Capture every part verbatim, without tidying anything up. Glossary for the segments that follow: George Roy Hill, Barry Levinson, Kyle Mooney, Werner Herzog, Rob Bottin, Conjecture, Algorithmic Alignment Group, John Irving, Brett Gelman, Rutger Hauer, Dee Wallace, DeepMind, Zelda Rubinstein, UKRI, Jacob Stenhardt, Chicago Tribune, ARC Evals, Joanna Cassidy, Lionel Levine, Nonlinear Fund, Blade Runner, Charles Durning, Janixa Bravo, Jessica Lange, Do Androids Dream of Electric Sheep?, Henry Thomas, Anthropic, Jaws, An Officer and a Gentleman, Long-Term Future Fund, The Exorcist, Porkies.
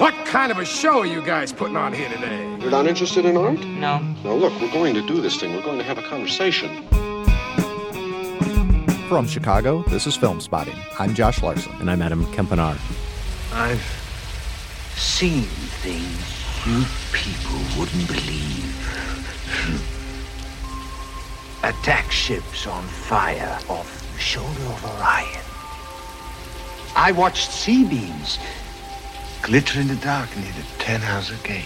What kind of a show are you guys putting on here today? You're not interested in art? No. Now look, we're going to do this thing. We're going to have a conversation. From Chicago, this is Film Spotting. I'm Josh Larson. And I'm Adam Kempinar. I've seen things you people wouldn't believe. Attack ships on fire off the shoulder of Orion. I watched sea beams glitter in the dark near the Tannhauser Gate.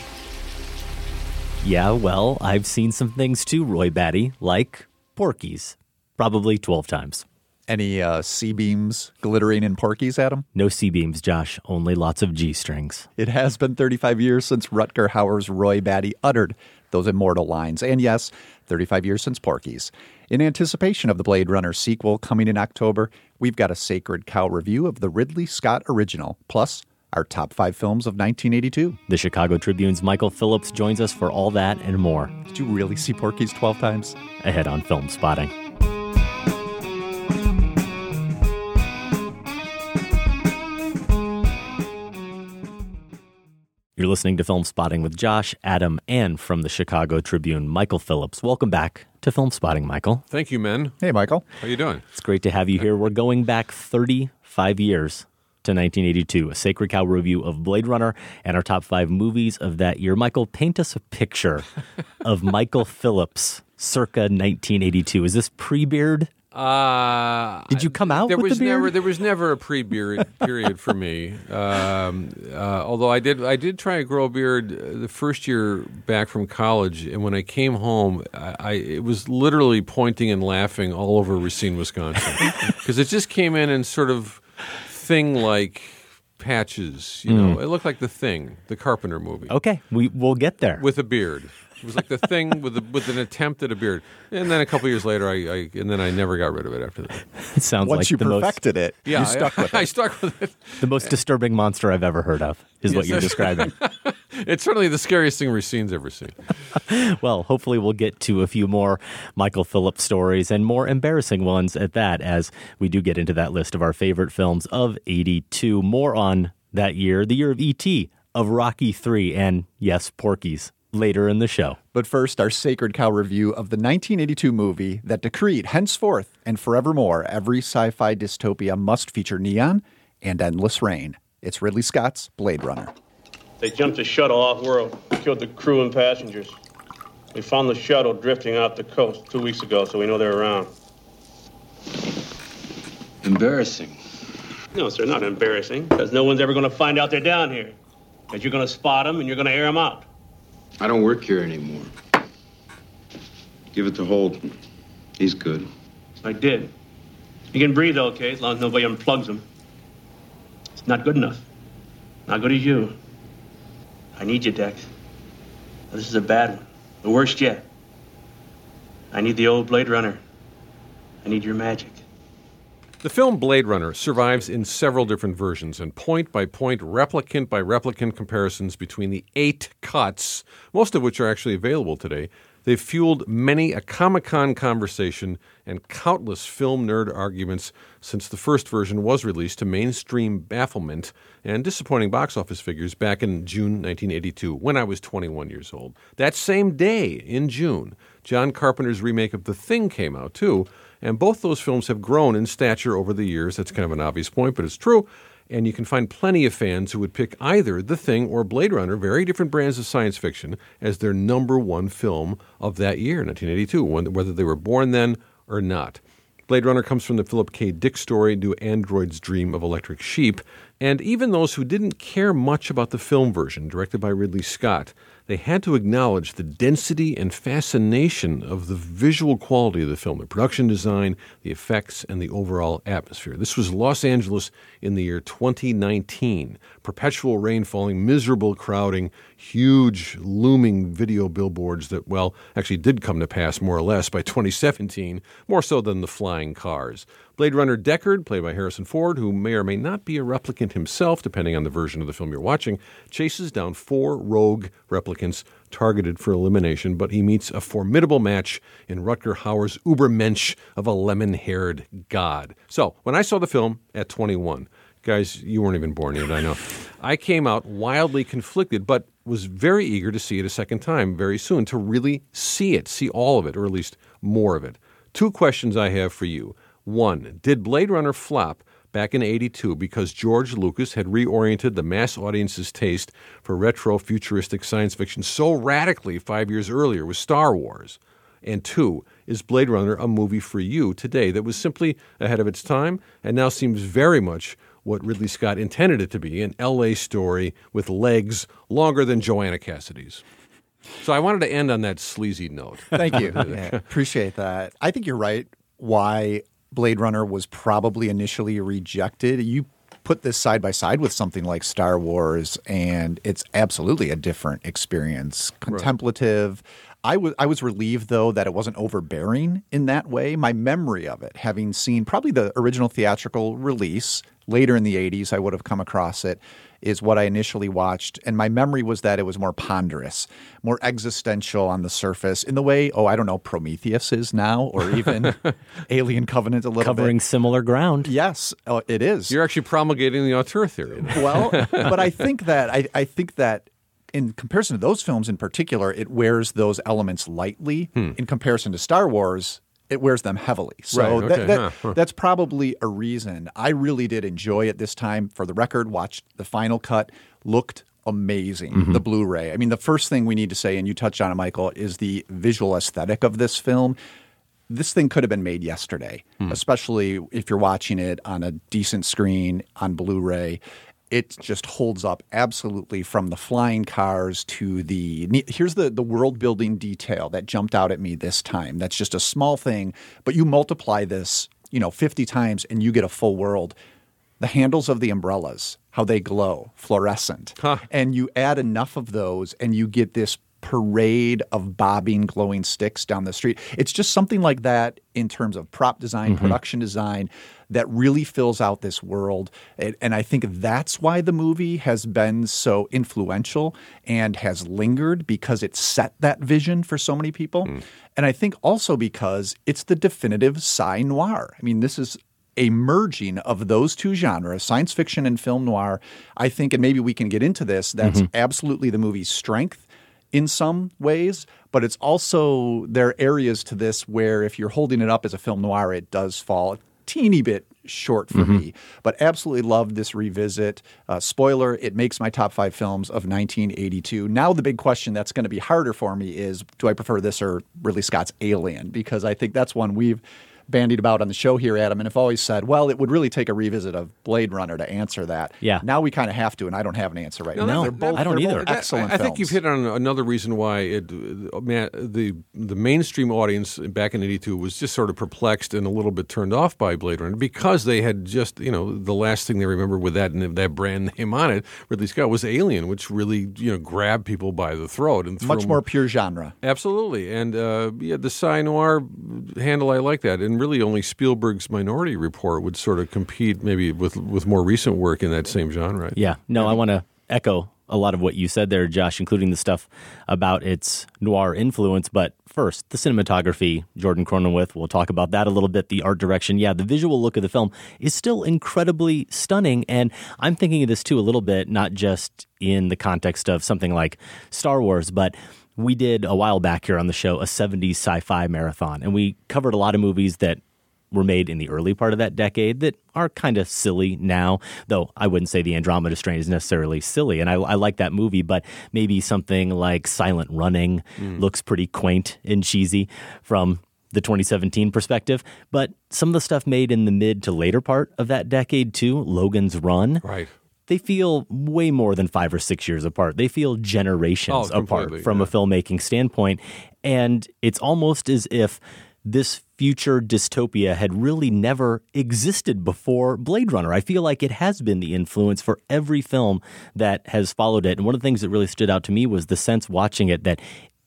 Yeah, well, I've seen some things too, Roy Batty, like Porkies, probably twelve times. Any uh, C-beams glittering in Porkies, Adam? No C-beams, Josh, only lots of G-strings. It has been thirty-five years since Rutger Hauer's Roy Batty uttered those immortal lines. And yes, thirty-five years since Porkies. In anticipation of the Blade Runner sequel coming in October, we've got a Sacred Cow review of the Ridley Scott original, plus our top five films of nineteen eighty-two. The Chicago Tribune's Michael Phillips joins us for all that and more. Did you really see Porkies twelve times? Ahead on Film Spotting. You're listening to Film Spotting with Josh, Adam, and from the Chicago Tribune, Michael Phillips. Welcome back to Film Spotting, Michael. Thank you, men. Hey, Michael. How you doing? It's great to have you here. We're going back thirty-five years to nineteen eighty-two, a Sacred Cow review of Blade Runner and our top five movies of that year. Michael, paint us a picture of Michael Phillips circa nineteen eighty-two. Is this pre-beard? Uh, Did you come out there with was the beard? Never, there was never a pre-beard period for me. Um, uh, although I did, I did try to grow a beard the first year back from college, and when I came home, I, I it was literally pointing and laughing all over Racine, Wisconsin, because it just came in and sort of thing-like patches. You know, mm. It looked like The Thing, the Carpenter movie. Okay, we we'll get there with a beard. It was like The Thing with a, with an attempt at a beard, and then a couple years later, I, I and then I never got rid of it after that. It sounds once like you the perfected most, it, yeah, you stuck I, with it. I stuck with it. The most disturbing monster I've ever heard of is yes, what you're describing. It's certainly the scariest thing Racine's ever seen. Well, hopefully we'll get to a few more Michael Phillips stories and more embarrassing ones at that, as we do get into that list of our favorite films of eighty-two. More on that year, the year of E T, of Rocky three, and yes, Porkies, later in the show. But first, our Sacred Cow review of the nineteen eighty-two movie that decreed henceforth and forevermore every sci-fi dystopia must feature neon and endless rain. It's Ridley Scott's Blade Runner. They jumped the shuttle off-world, killed the crew and passengers. We found the shuttle drifting out the coast two weeks ago, so we know they're around. Embarrassing. No, sir, not embarrassing, because no one's ever going to find out they're down here. Because you're going to spot them and you're going to air them out. I don't work here anymore. Give it to Holden. He's good. I did. He can breathe okay, as long as nobody unplugs him. It's not good enough. Not good as you. I need you, Dex. This is a bad one. The worst yet. I need the old Blade Runner. I need your magic. The film Blade Runner survives in several different versions and point-by-point, replicant-by-replicant comparisons between the eight cuts, most of which are actually available today. They've fueled many a Comic-Con conversation and countless film nerd arguments since the first version was released to mainstream bafflement and disappointing box office figures back in June nineteen eighty-two, when I was twenty-one years old. That same day, in June, John Carpenter's remake of The Thing came out, too, and both those films have grown in stature over the years. That's kind of an obvious point, but it's true. And you can find plenty of fans who would pick either The Thing or Blade Runner, very different brands of science fiction, as their number one film of that year, nineteen eighty-two, whether they were born then or not. Blade Runner comes from the Philip K. Dick story, Do Androids Dream of Electric Sheep? And even those who didn't care much about the film version, directed by Ridley Scott, they had to acknowledge the density and fascination of the visual quality of the film, the production design, the effects, and the overall atmosphere. This was Los Angeles in the year twenty nineteen. Perpetual rain falling, miserable crowding, huge looming video billboards that, well, actually did come to pass more or less by twenty seventeen, more so than the flying cars. Blade Runner Deckard, played by Harrison Ford, who may or may not be a replicant himself, depending on the version of the film you're watching, chases down four rogue replicants targeted for elimination, but he meets a formidable match in Rutger Hauer's Ubermensch of a lemon-haired god. So, when I saw the film at twenty-one, Guys, you weren't even born yet, I know. I came out wildly conflicted, but was very eager to see it a second time very soon, to really see it, see all of it, or at least more of it. Two questions I have for you. One, did Blade Runner flop back in eighty-two because George Lucas had reoriented the mass audience's taste for retro-futuristic science fiction so radically five years earlier with Star Wars? And two, is Blade Runner a movie for you today that was simply ahead of its time and now seems very much what Ridley Scott intended it to be, an L A story with legs longer than Joanna Cassidy's? So I wanted to end on that sleazy note. Thank you. Yeah, appreciate that. I think you're right why Blade Runner was probably initially rejected. You put this side by side with something like Star Wars, and it's absolutely a different experience. Contemplative. Right. I was I was relieved, though, that it wasn't overbearing in that way. My memory of it, having seen probably the original theatrical release later in the eighties, I would have come across it, is what I initially watched. And my memory was that it was more ponderous, more existential on the surface in the way, oh, I don't know, Prometheus is now, or even Alien Covenant a little Covering bit. Covering similar ground. Yes, uh, it is. You're actually promulgating the auteur theory. Well, but I think that I, I think that in comparison to those films in particular, it wears those elements lightly. Hmm. In comparison to Star Wars, it wears them heavily. So right, okay, that, that, huh, huh. that's probably a reason. I really did enjoy it this time. For the record, watched the final cut, looked amazing, mm-hmm. the Blu-ray. I mean, the first thing we need to say, and you touched on it, Michael, is the visual aesthetic of this film. This thing could have been made yesterday, hmm. especially if you're watching it on a decent screen, on Blu-ray. It just holds up absolutely, from the flying cars to the – here's the, the world-building detail that jumped out at me this time. That's just a small thing, but you multiply this, you know, fifty times and you get a full world. The handles of the umbrellas, how they glow, fluorescent. Huh. And you add enough of those and you get this parade of bobbing, glowing sticks down the street. It's just something like that in terms of prop design, mm-hmm. production design – that really fills out this world. And I think that's why the movie has been so influential and has lingered, because it set that vision for so many people. Mm. And I think also because it's the definitive sci-noir. I mean, this is a merging of those two genres, science fiction and film noir. I think, and maybe we can get into this, that's mm-hmm. absolutely the movie's strength in some ways, but it's also, there are areas to this where if you're holding it up as a film noir, it does fall teeny bit short for mm-hmm. me, but absolutely loved this revisit. Uh, spoiler, it makes my top five films of nineteen eighty-two. Now the big question that's going to be harder for me is, do I prefer this or Ridley Scott's Alien? Because I think that's one we've bandied about on the show here, Adam, and have always said, well, it would really take a revisit of Blade Runner to answer that. Yeah. Now we kind of have to, and I don't have an answer right no, now. No, they're both, I don't either. Both excellent I, I think films. You've hit on another reason why it, the, the mainstream audience back in eighty-two was just sort of perplexed and a little bit turned off by Blade Runner, because they had just, you know, the last thing they remember with that and that brand name on it, Ridley Scott, was Alien, which really, you know, grabbed people by the throat. And much more them. Pure genre. Absolutely. And uh, yeah, the sci-noir handle, I like that. And And really only Spielberg's Minority Report would sort of compete maybe with, with more recent work in that same genre. Yeah. No, I want to echo a lot of what you said there, Josh, including the stuff about its noir influence. But first, the cinematography, Jordan Cronenweth, we'll talk about that a little bit, the art direction. Yeah, the visual look of the film is still incredibly stunning. And I'm thinking of this, too, a little bit, not just in the context of something like Star Wars, but we did a while back here on the show a seventies sci-fi marathon, and we covered a lot of movies that were made in the early part of that decade that are kind of silly now, though I wouldn't say The Andromeda Strain is necessarily silly, and I, I like that movie, but maybe something like Silent Running mm. looks pretty quaint and cheesy from the twenty seventeen perspective. But some of the stuff made in the mid to later part of that decade, too, Logan's Run. Right. They feel way more than five or six years apart. They feel generations oh, apart from yeah. a filmmaking standpoint. And it's almost as if this future dystopia had really never existed before Blade Runner. I feel like it has been the influence for every film that has followed it. And one of the things that really stood out to me was the sense watching it that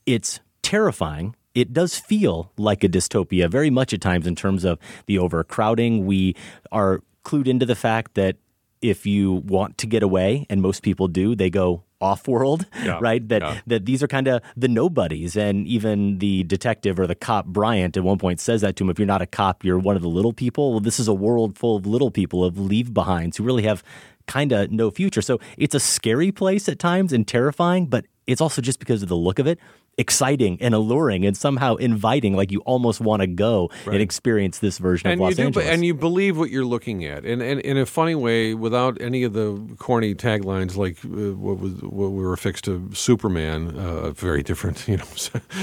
it's terrifying. It does feel like a dystopia very much at times in terms of the overcrowding. We are clued into the fact that if you want to get away, and most people do, they go off-world, yeah, right? That yeah. that these are kind of the nobodies. And even the detective or the cop, Bryant, at one point says that to him, if you're not a cop, you're one of the little people. Well, this is a world full of little people, of leave-behinds who really have kind of no future. So it's a scary place at times and terrifying, but it's also, just because of the look of it, exciting and alluring and somehow inviting, like you almost want to go right. and experience this version and of Los do, Angeles. And you believe what you're looking at. And, and, and in a funny way, without any of the corny taglines like uh, what, was, what we were affixed to Superman, uh, very different, you know,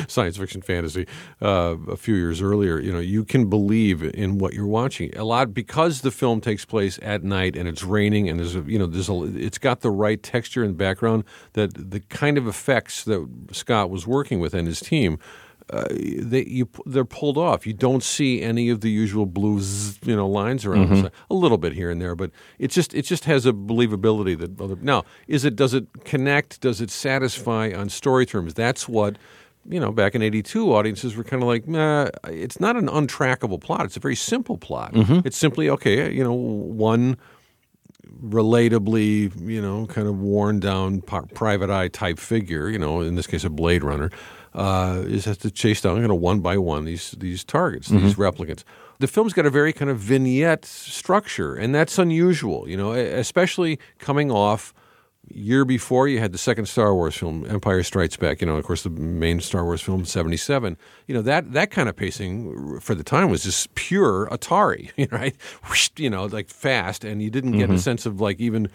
science fiction fantasy, uh, a few years earlier, you know, you can believe in what you're watching. A lot, because the film takes place at night and it's raining and there's, a, you know, there's a, it's got the right texture and background, that the kind of effects that Scott was working with and his team, uh, they you they're pulled off. You don't see any of the usual blue zzz, you know, lines around. Mm-hmm. A little bit here and there, but it just it just has a believability that other, now is it does it connect? Does it satisfy on story terms? That's what, you know, back in eighty-two, audiences were kind of like, nah, it's not an untrackable plot. It's a very simple plot. Mm-hmm. It's simply okay, you know, one relatably, you know, kind of worn down private eye type figure, you know, in this case a Blade Runner, uh, is has to chase down, you know, one by one these these targets, mm-hmm. these replicants. The film's got a very kind of vignette structure, and that's unusual, you know, especially coming off year before you had the second Star Wars film, Empire Strikes Back, you know, of course the main Star Wars film, seventy-seven. You know, that that kind of pacing for the time was just pure Atari, right? You know, like fast, and you didn't get mm-hmm. a sense of like even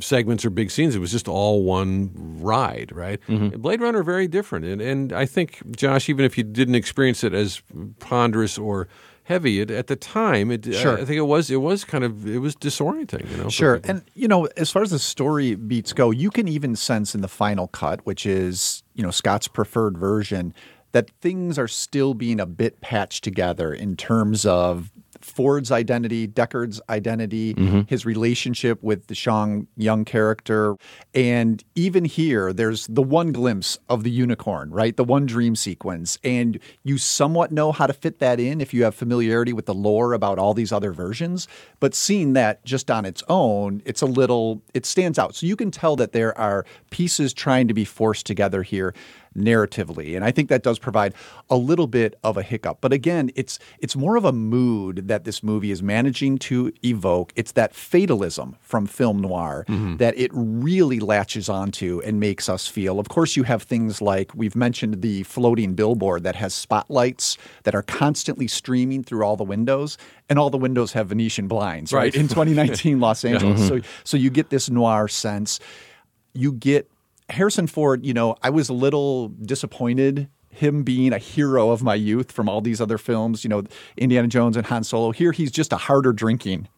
segments or big scenes. It was just all one ride, right? Mm-hmm. Blade Runner, very different. And, and I think, Josh, even if you didn't experience it as ponderous or heavy it, at the time, it, sure. I, I think it was it was kind of it was disorienting, you know. Sure, and you know, as far as the story beats go, you can even sense in the final cut, which is, you know, Scott's preferred version, that things are still being a bit patched together in terms of Ford's identity, Deckard's identity, mm-hmm. his relationship with the Sean Young character. And even here, there's the one glimpse of the unicorn, right? The one dream sequence. And you somewhat know how to fit that in if you have familiarity with the lore about all these other versions. But seeing that just on its own, it's a little, it stands out. So you can tell that there are pieces trying to be forced together here narratively. And I think that does provide a little bit of a hiccup. But again, it's it's more of a mood that this movie is managing to evoke. It's that fatalism from film noir mm-hmm. that it really latches onto and makes us feel. Of course, you have things like, we've mentioned the floating billboard that has spotlights that are constantly streaming through all the windows, and all the windows have Venetian blinds, right? right. In twenty nineteen Los Angeles. Yeah. So, so you get this noir sense. You get Harrison Ford, you know, I was a little disappointed, him being a hero of my youth from all these other films, you know, Indiana Jones and Han Solo. Here, he's just a harder drinking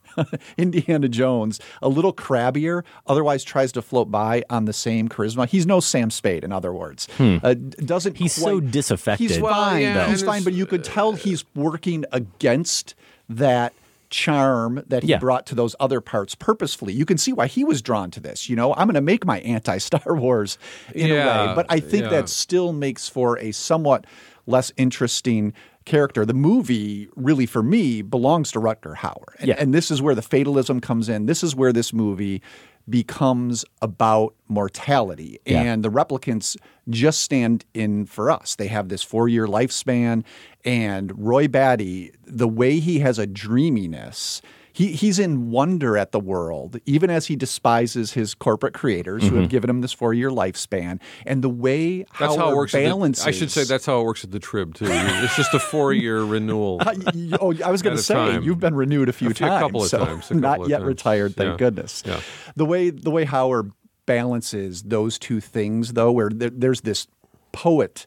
Indiana Jones, a little crabbier, otherwise tries to float by on the same charisma. He's no Sam Spade, in other words. Hmm. Uh, doesn't He's quite, so disaffected. He's fine, yeah, He's fine, but you could tell he's working against that charm that he yeah. brought to those other parts purposefully. You can see why he was drawn to this. You know, I'm going to make my anti-Star Wars in yeah. a way. But I think yeah. that still makes for a somewhat less interesting character. The movie, really, for me, belongs to Rutger Hauer. And, yeah. and this is where the fatalism comes in. This is where this movie becomes about mortality. Yeah. And the replicants just stand in for us. They have this four-year lifespan. And Roy Batty, the way he has a dreaminess, he, he's in wonder at the world, even as he despises his corporate creators mm-hmm. who have given him this four-year lifespan. And the way that's Howard how it works balances... The, I should say that's how it works at the Trib, too. It's just a four-year renewal. Uh, you, oh, I was going to say, time. You've been renewed a few a times. A couple of so times. Couple not of yet times. Retired, thank yeah. goodness. Yeah. The way the way Howard balances those two things, though, where there, there's this poet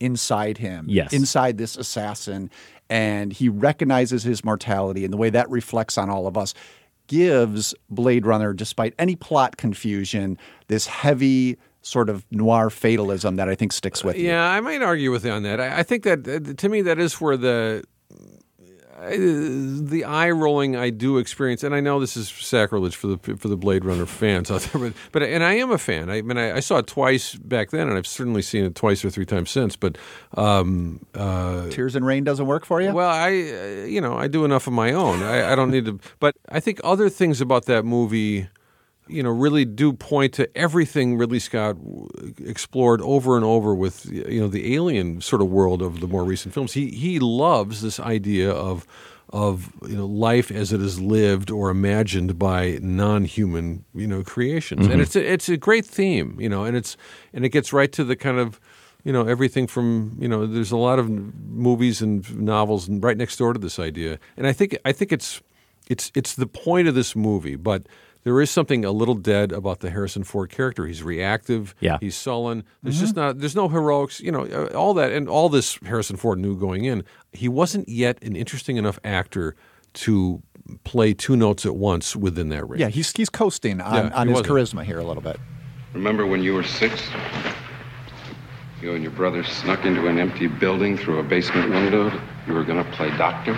inside him, yes. inside this assassin, and he recognizes his mortality, and the way that reflects on all of us gives Blade Runner, despite any plot confusion, this heavy sort of noir fatalism that I think sticks with you. Yeah, I might argue with you on that. I, I think that, uh, to me, that is where the the eye rolling I do experience, and I know this is sacrilege for the for the Blade Runner fans out there, but, but and I am a fan. I mean, I, I saw it twice back then, and I've certainly seen it twice or three times since. But um, uh, Tears and Rain doesn't work for you? Well, I you know I do enough of my own. I, I don't need to. But I think other things about that movie, you know, really do point to everything Ridley Scott explored over and over with, you know, the alien sort of world of the more recent films. He he loves this idea of of you know life as it is lived or imagined by non-human you know creations, mm-hmm. and it's a, it's a great theme, you know, and it's and it gets right to the kind of. You know, everything from, you know, there's a lot of movies and novels and right next door to this idea. And I think I think it's it's it's the point of this movie, but there is something a little dead about the Harrison Ford character. He's reactive. Yeah. He's sullen. There's mm-hmm. just not there's no heroics, you know, all that. And all this Harrison Ford knew going in. He wasn't yet an interesting enough actor to play two notes at once within that range. Yeah, he's, he's coasting on, yeah, on he his wasn't. charisma here a little bit. Remember when you were six? You and your brother snuck into an empty building through a basement window. You were going to play doctor.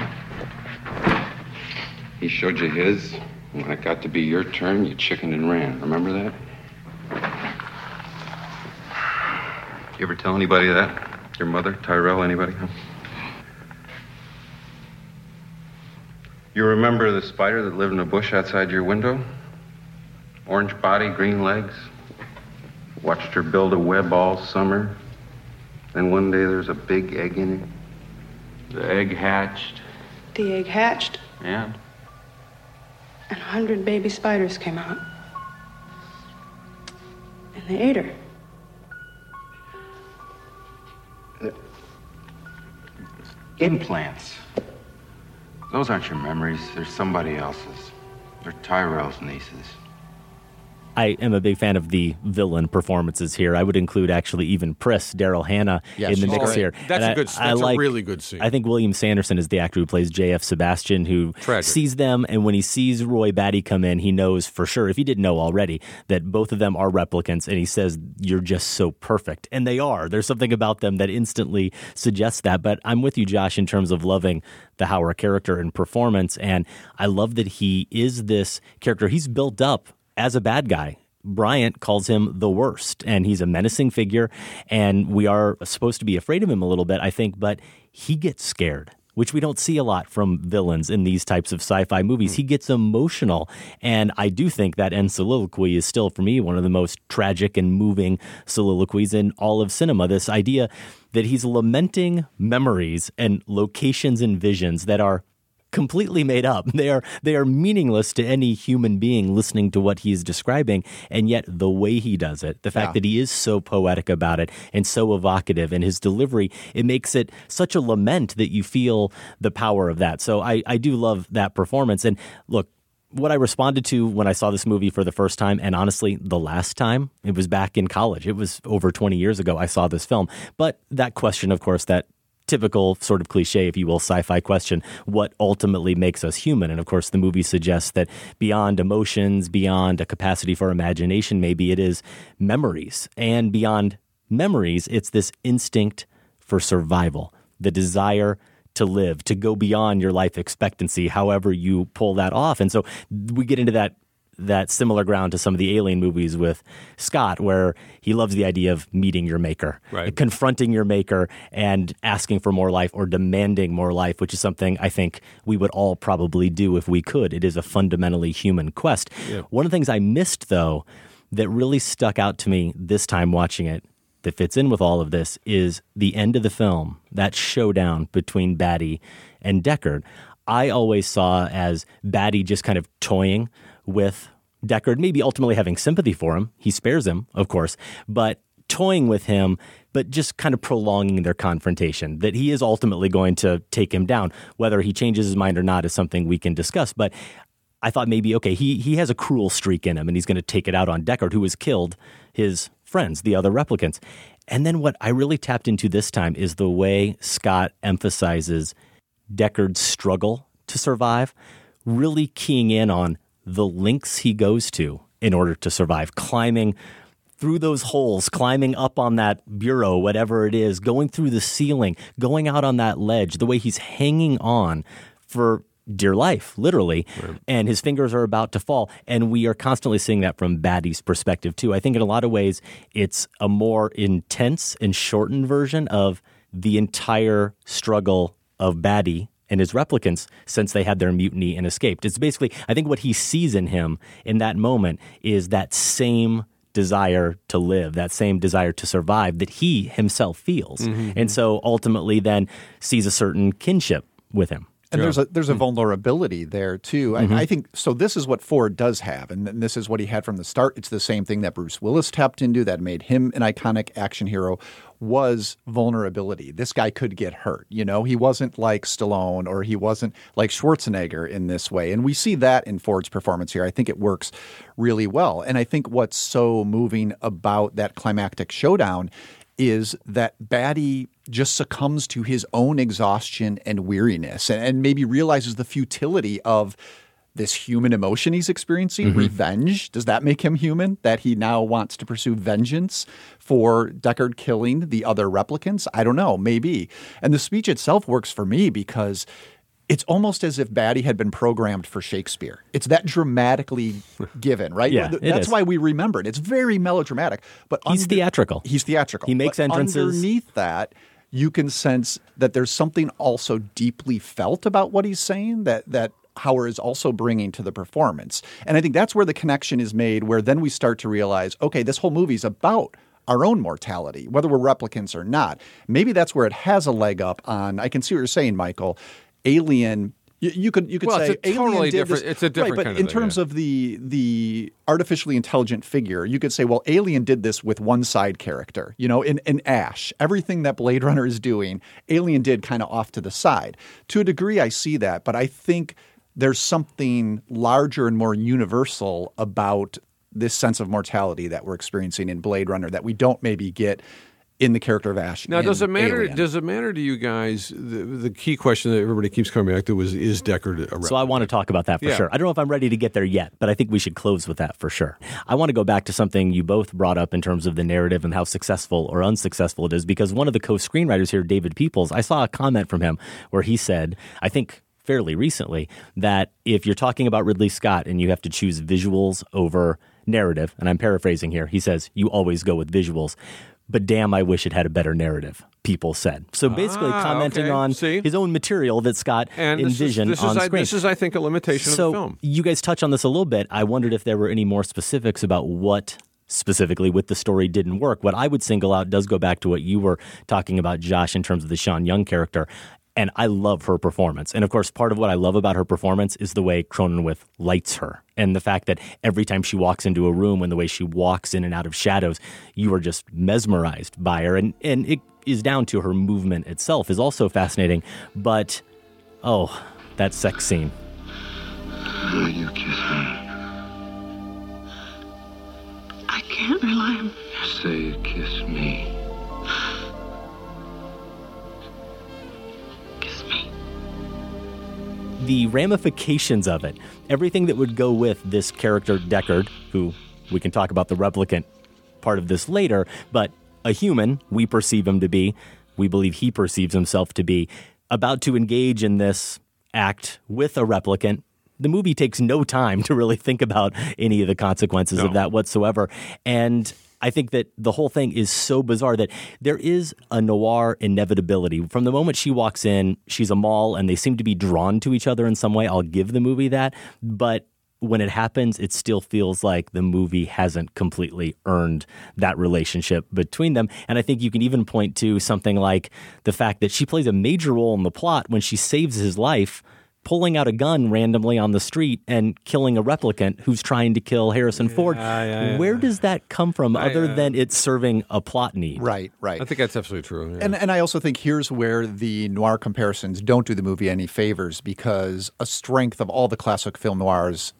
He showed you his. When it got to be your turn, you chickened and ran. Remember that? You ever tell anybody that? Your mother, Tyrell, anybody? Huh? You remember the spider that lived in a bush outside your window? Orange body, green legs. Watched her build a web all summer. Then one day there's a big egg in it. The egg hatched. The egg hatched? Yeah. And a hundred baby spiders came out. And they ate her. Uh, implants. Those aren't your memories. They're somebody else's. They're Tyrell's nieces. I am a big fan of the villain performances here. I would include actually even Priss, Daryl Hannah, yes, in the mix right. here. That's, a, I, good, that's like, a really good scene. I think William Sanderson is the actor who plays J F. Sebastian, who Tragic. sees them, and when he sees Roy Batty come in, he knows for sure, if he didn't know already, that both of them are replicants, and he says, you're just so perfect. And they are. There's something about them that instantly suggests that. But I'm with you, Josh, in terms of loving the Hauer character and performance, and I love that he is this character. He's built up as a bad guy. Bryant calls him the worst, and he's a menacing figure, and we are supposed to be afraid of him a little bit, I think, but he gets scared, which we don't see a lot from villains in these types of sci-fi movies. He gets emotional, and I do think that end soliloquy is still, for me, one of the most tragic and moving soliloquies in all of cinema. This idea that he's lamenting memories and locations and visions that are completely made up. They are they are meaningless to any human being listening to what he's describing, and yet the way he does it, the fact yeah. that he is so poetic about it and so evocative in his delivery, it makes it such a lament that you feel the power of that. So I, I do love that performance. And look, what I responded to when I saw this movie for the first time, and honestly, the last time, it was back in college. It was over twenty years ago I saw this film. But that question, of course, that typical sort of cliche, if you will, sci-fi question, what ultimately makes us human? And of course, the movie suggests that beyond emotions, beyond a capacity for imagination, maybe it is memories. And beyond memories, it's this instinct for survival, the desire to live, to go beyond your life expectancy, however you pull that off. And so we get into that that similar ground to some of the Alien movies with Scott, where he loves the idea of meeting your maker, right. confronting your maker and asking for more life or demanding more life, which is something I think we would all probably do if we could. It is a fundamentally human quest. Yeah. One of the things I missed, though, that really stuck out to me this time watching it that fits in with all of this is the end of the film, that showdown between Batty and Deckard. I always saw as Batty just kind of toying with Deckard, maybe ultimately having sympathy for him. He spares him, of course, but toying with him, but just kind of prolonging their confrontation, that he is ultimately going to take him down. Whether he changes his mind or not is something we can discuss, but I thought maybe, okay, he he has a cruel streak in him, and he's going to take it out on Deckard, who has killed his friends, the other replicants. And then what I really tapped into this time is the way Scott emphasizes Deckard's struggle to survive, really keying in on the lengths he goes to in order to survive, climbing through those holes, climbing up on that bureau, whatever it is, going through the ceiling, going out on that ledge, the way he's hanging on for dear life, literally, right. And his fingers are about to fall. And we are constantly seeing that from Batty's perspective, too. I think in a lot of ways, it's a more intense and shortened version of the entire struggle of Batty and his replicants since they had their mutiny and escaped. It's basically, I think what he sees in him in that moment is that same desire to live, that same desire to survive that he himself feels. Mm-hmm. And so ultimately then sees a certain kinship with him. And sure. there's a there's a mm-hmm. vulnerability there, too. Mm-hmm. I, I think, so this is what Ford does have, and, and this is what he had from the start. It's the same thing that Bruce Willis tapped into that made him an iconic action hero was vulnerability. This guy could get hurt. You know, he wasn't like Stallone or he wasn't like Schwarzenegger in this way. And we see that in Ford's performance here. I think it works really well. And I think what's so moving about that climactic showdown is that Batty just succumbs to his own exhaustion and weariness and, and maybe realizes the futility of this human emotion he's experiencing, mm-hmm. revenge. Does that make him human? That he now wants to pursue vengeance for Deckard killing the other replicants? I don't know, maybe. And the speech itself works for me because it's almost as if Batty had been programmed for Shakespeare. It's that dramatically given, right? Yeah, that's why we remember it. It's very melodramatic. But he's under, theatrical. He's theatrical. He makes but entrances. Underneath that, you can sense that there's something also deeply felt about what he's saying that that Hauer is also bringing to the performance. And I think that's where the connection is made, where then we start to realize, okay, this whole movie's about our own mortality, whether we're replicants or not. Maybe that's where it has a leg up on, I can see what you're saying, Michael, Alien, you, you could you could well, say it's a totally different. This, it's a different right, but kind of in thing, terms yeah. of the the artificially intelligent figure, you could say, well, Alien did this with one side character. You know, in, in Ash, everything that Blade Runner is doing, Alien did kind of off to the side. To a degree, I see that, but I think there's something larger and more universal about this sense of mortality that we're experiencing in Blade Runner that we don't maybe get in the character of Ash. Now, does it matter? Alien. Does it matter to you guys? The, the key question that everybody keeps coming back to was: is Deckard a replica? So I want to talk about that for yeah. sure. I don't know if I'm ready to get there yet, but I think we should close with that for sure. I want to go back to something you both brought up in terms of the narrative and how successful or unsuccessful it is, because one of the co-screenwriters here, David Peoples, I saw a comment from him where he said, I think fairly recently, that if you're talking about Ridley Scott and you have to choose visuals over narrative, and I'm paraphrasing here, he says you always go with visuals. But damn, I wish it had a better narrative, people said. So basically ah, commenting okay. on See? his own material that Scott and envisioned this is, this on is, screen. This is, I think, a limitation so of the film. You guys touch on this a little bit. I wondered if there were any more specifics about what specifically with the story didn't work. What I would single out does go back to what you were talking about, Josh, in terms of the Sean Young character. And I love her performance. And, of course, part of what I love about her performance is the way Cronenweth lights her and the fact that every time she walks into a room and the way she walks in and out of shadows, you are just mesmerized by her. And, and it is down to her movement itself is also fascinating. But, oh, that sex scene. Will you kiss me? I can't rely on this. Say kiss me. The ramifications of it, everything that would go with this character Deckard, who we can talk about the replicant part of this later, but a human we perceive him to be, we believe he perceives himself to be, about to engage in this act with a replicant. The movie takes no time to really think about any of the consequences no. of that whatsoever. And I think that the whole thing is so bizarre that there is a noir inevitability. From the moment she walks in, she's a mall, and they seem to be drawn to each other in some way. I'll give the movie that. But when it happens, it still feels like the movie hasn't completely earned that relationship between them. And I think you can even point to something like the fact that she plays a major role in the plot when she saves his life, pulling out a gun randomly on the street and killing a replicant who's trying to kill Harrison Ford. Yeah, yeah, yeah. Where does that come from yeah, other yeah. than it serving a plot need? Right, right. I think that's absolutely true. Yeah. And and I also think here's where the noir comparisons don't do the movie any favors, because a strength of all the classic film noirs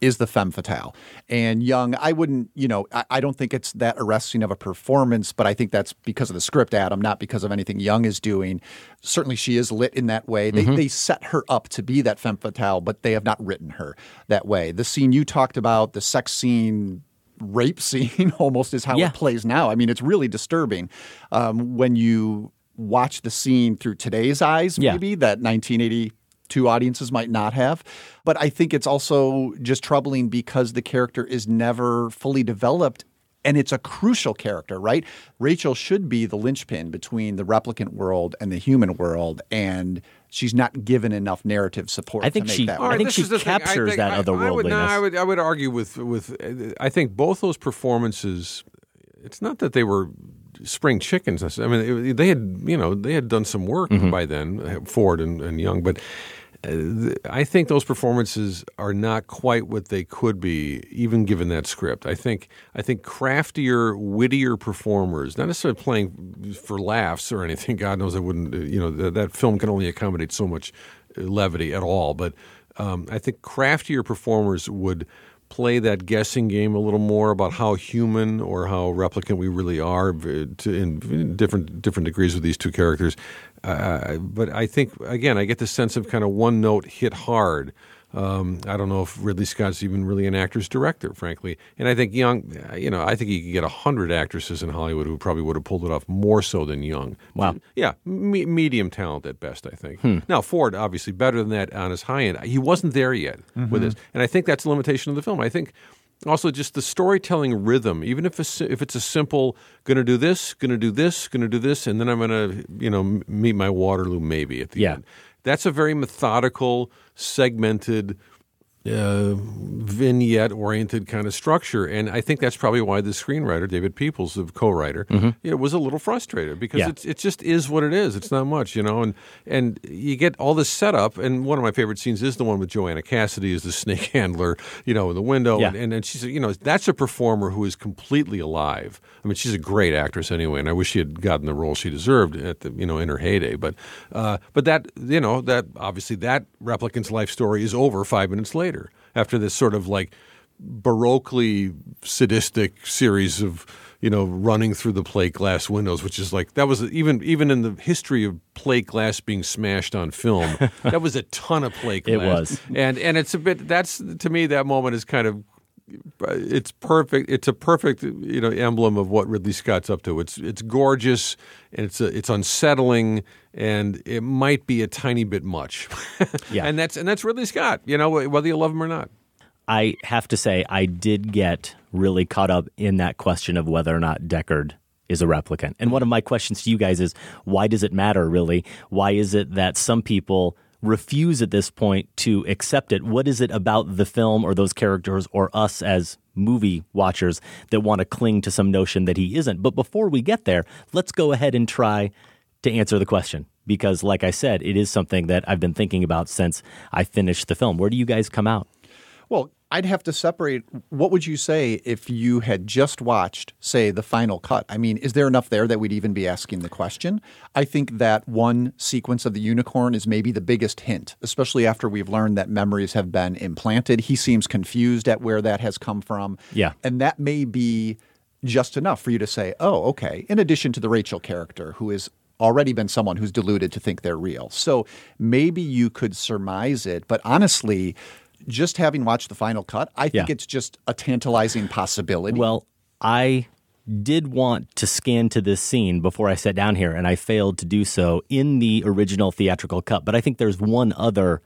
is the femme fatale. And Young, I wouldn't, you know, I, I don't think it's that arresting of a performance, but I think that's because of the script, Adam, not because of anything Young is doing. Certainly she is lit in that way. They, mm-hmm. they set her up to be that femme fatale, but they have not written her that way. The scene you talked about, the sex scene, rape scene almost is how yeah. it plays now. I mean, it's really disturbing um, when you watch the scene through today's eyes, maybe, yeah. that nineteen eighty two audiences might not have. But I think it's also just troubling because the character is never fully developed. And it's a crucial character, right? Rachel should be the linchpin between the replicant world and the human world, and she's not given enough narrative support I think to make she, that right, I think she captures that I, otherworldliness. I would, not, I, would, I would argue with, with – I think both those performances – it's not that they were spring chickens. I mean, they had, you know, they had done some work mm-hmm. by then, Ford and, and Young, but – I think those performances are not quite what they could be, even given that script. I think I think craftier, wittier performers, not necessarily playing for laughs or anything. God knows I wouldn't. You know, that, that film can only accommodate so much levity at all. But um, I think craftier performers would play that guessing game a little more about how human or how replicant we really are to, in different different degrees with these two characters. Uh, but I think, again, I get the sense of kind of one note hit hard. Um, I don't know if Ridley Scott's even really an actor's director, frankly. And I think Young, you know, I think he could get one hundred actresses in Hollywood who probably would have pulled it off more so than Young. Wow. Yeah, me- medium talent at best, I think. Hmm. Now, Ford, obviously, better than that on his high end. He wasn't there yet mm-hmm. with this. And I think that's the limitation of the film. I think also just the storytelling rhythm, even if it's, if it's a simple, going to do this, going to do this, going to do this, and then I'm going to, you know, meet my Waterloo maybe at the yeah. end. That's a very methodical, segmented, uh, vignette-oriented kind of structure. And I think that's probably why the screenwriter, David Peoples, the co-writer, mm-hmm. you know, was a little frustrated because yeah. it's, it just is what it is. It's not much, you know. And and you get all this setup. And one of my favorite scenes is the one with Joanna Cassidy as the snake handler, you know, in the window. Yeah. And, and, and she's, you know, that's a performer who is completely alive. I mean, she's a great actress anyway, and I wish she had gotten the role she deserved at the, you know, in her heyday. But uh, but that, you know, that obviously that replicant's life story is over five minutes later. After this sort of like baroquely sadistic series of, you know, running through the plate glass windows, which is like that was even even in the history of plate glass being smashed on film, that was a ton of plate glass. It was, and and it's a bit that's to me that moment is kind of. It's perfect. It's a perfect, you know, emblem of what Ridley Scott's up to. It's it's gorgeous, and it's a, it's unsettling, and it might be a tiny bit much. yeah, and that's and that's Ridley Scott. You know, whether you love him or not. I have to say, I did get really caught up in that question of whether or not Deckard is a replicant. And one of my questions to you guys is, why does it matter, really? Why is it that some people refuse at this point to accept it? What is it about the film or those characters or us as movie watchers that want to cling to some notion that he isn't? But before we get there, let's go ahead and try to answer the question. Because like I said, it is something that I've been thinking about since I finished the film. Where do you guys come out? Well, I'd have to separate. What would you say if you had just watched, say, the final cut? I mean, is there enough there that we'd even be asking the question? I think that one sequence of the unicorn is maybe the biggest hint, especially after we've learned that memories have been implanted. He seems confused at where that has come from. Yeah. And that may be just enough for you to say, oh, okay, in addition to the Rachel character, who is already been someone who's deluded to think they're real. So maybe you could surmise it, but honestly, just having watched the final cut, I think yeah. it's just a tantalizing possibility. Well, I did want to scan to this scene before I sat down here, and I failed to do so in the original theatrical cut. But I think there's one other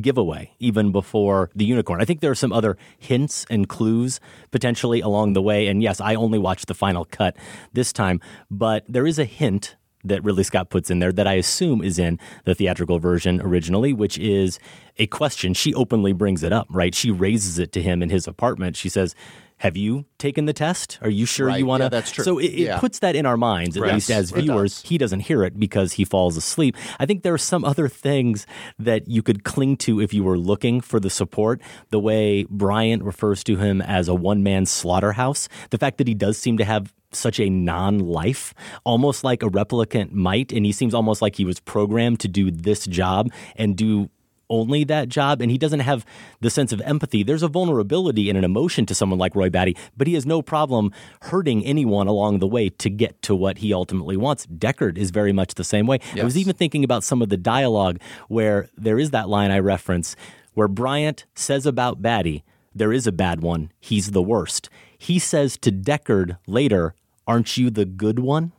giveaway, even before the unicorn. I think there are some other hints and clues potentially along the way. And yes, I only watched the final cut this time, but there is a hint that Ridley Scott puts in there that I assume is in the theatrical version originally, which is a question. She openly brings it up, right? She raises it to him in his apartment. She says, have you taken the test? Are you sure right. you want to? Yeah, that's true. So it, it yeah. puts that in our minds, at right. least as viewers. He doesn't hear it because he falls asleep. I think there are some other things that you could cling to if you were looking for the support. The way Bryant refers to him as a one-man slaughterhouse, the fact that he does seem to have such a non-life, almost like a replicant might, and he seems almost like he was programmed to do this job and do only that job, and he doesn't have the sense of empathy. There's a vulnerability and an emotion to someone like Roy Batty, but he has no problem hurting anyone along the way to get to what he ultimately wants. Deckard is very much the same way. Yes. I was even thinking about some of the dialogue where there is that line I reference where Bryant says about Batty, there is a bad one, he's the worst. He says to Deckard later, aren't you the good one?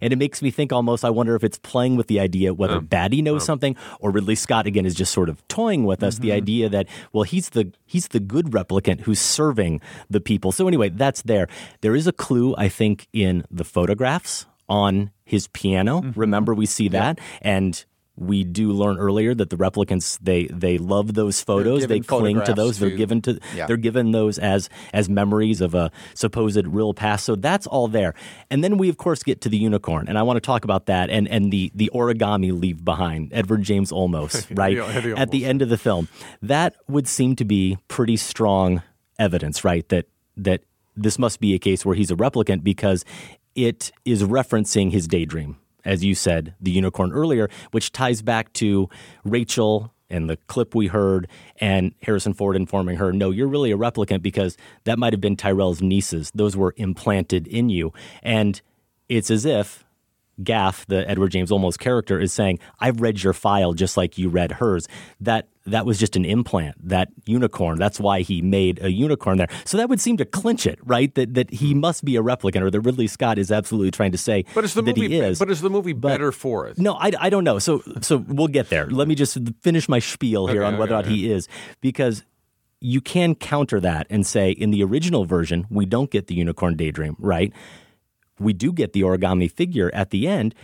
And it makes me think almost, I wonder if it's playing with the idea whether um, Batty knows um. something or Ridley Scott, again, is just sort of toying with us. Mm-hmm. The idea that, well, he's the he's the good replicant who's serving the people. So anyway, that's there. There is a clue, I think, in the photographs on his piano. Mm-hmm. Remember, we see that. Yep. And we do learn earlier that the replicants, they they love those photos. They cling to those. They're given to yeah. they're given those as as memories of a supposed real past. So that's all there. And then we of course get to the unicorn, and I want to talk about that and and the the origami leave behind, Edward James Olmos, right? the, the Olmos. At the end of the film. That would seem to be pretty strong evidence, right? That that this must be a case where he's a replicant, because it is referencing his daydream, as you said, the unicorn earlier, which ties back to Rachel and the clip we heard and Harrison Ford informing her, no, you're really a replicant, because that might have been Tyrell's nieces. Those were implanted in you. And it's as if Gaff, the Edward James Olmos character, is saying, I've read your file just like you read hers. That that was just an implant, that unicorn. That's why he made a unicorn there. So that would seem to clinch it, right? That that he must be a replicant, or that Ridley Scott is absolutely trying to say but is the that movie, he is. But is the movie but, better for it? No, I, I don't know. So so we'll get there. Let me just finish my spiel here okay, on whether okay, or not okay. he is, because you can counter that and say in the original version, we don't get the unicorn daydream, right? We do get the origami figure at the end,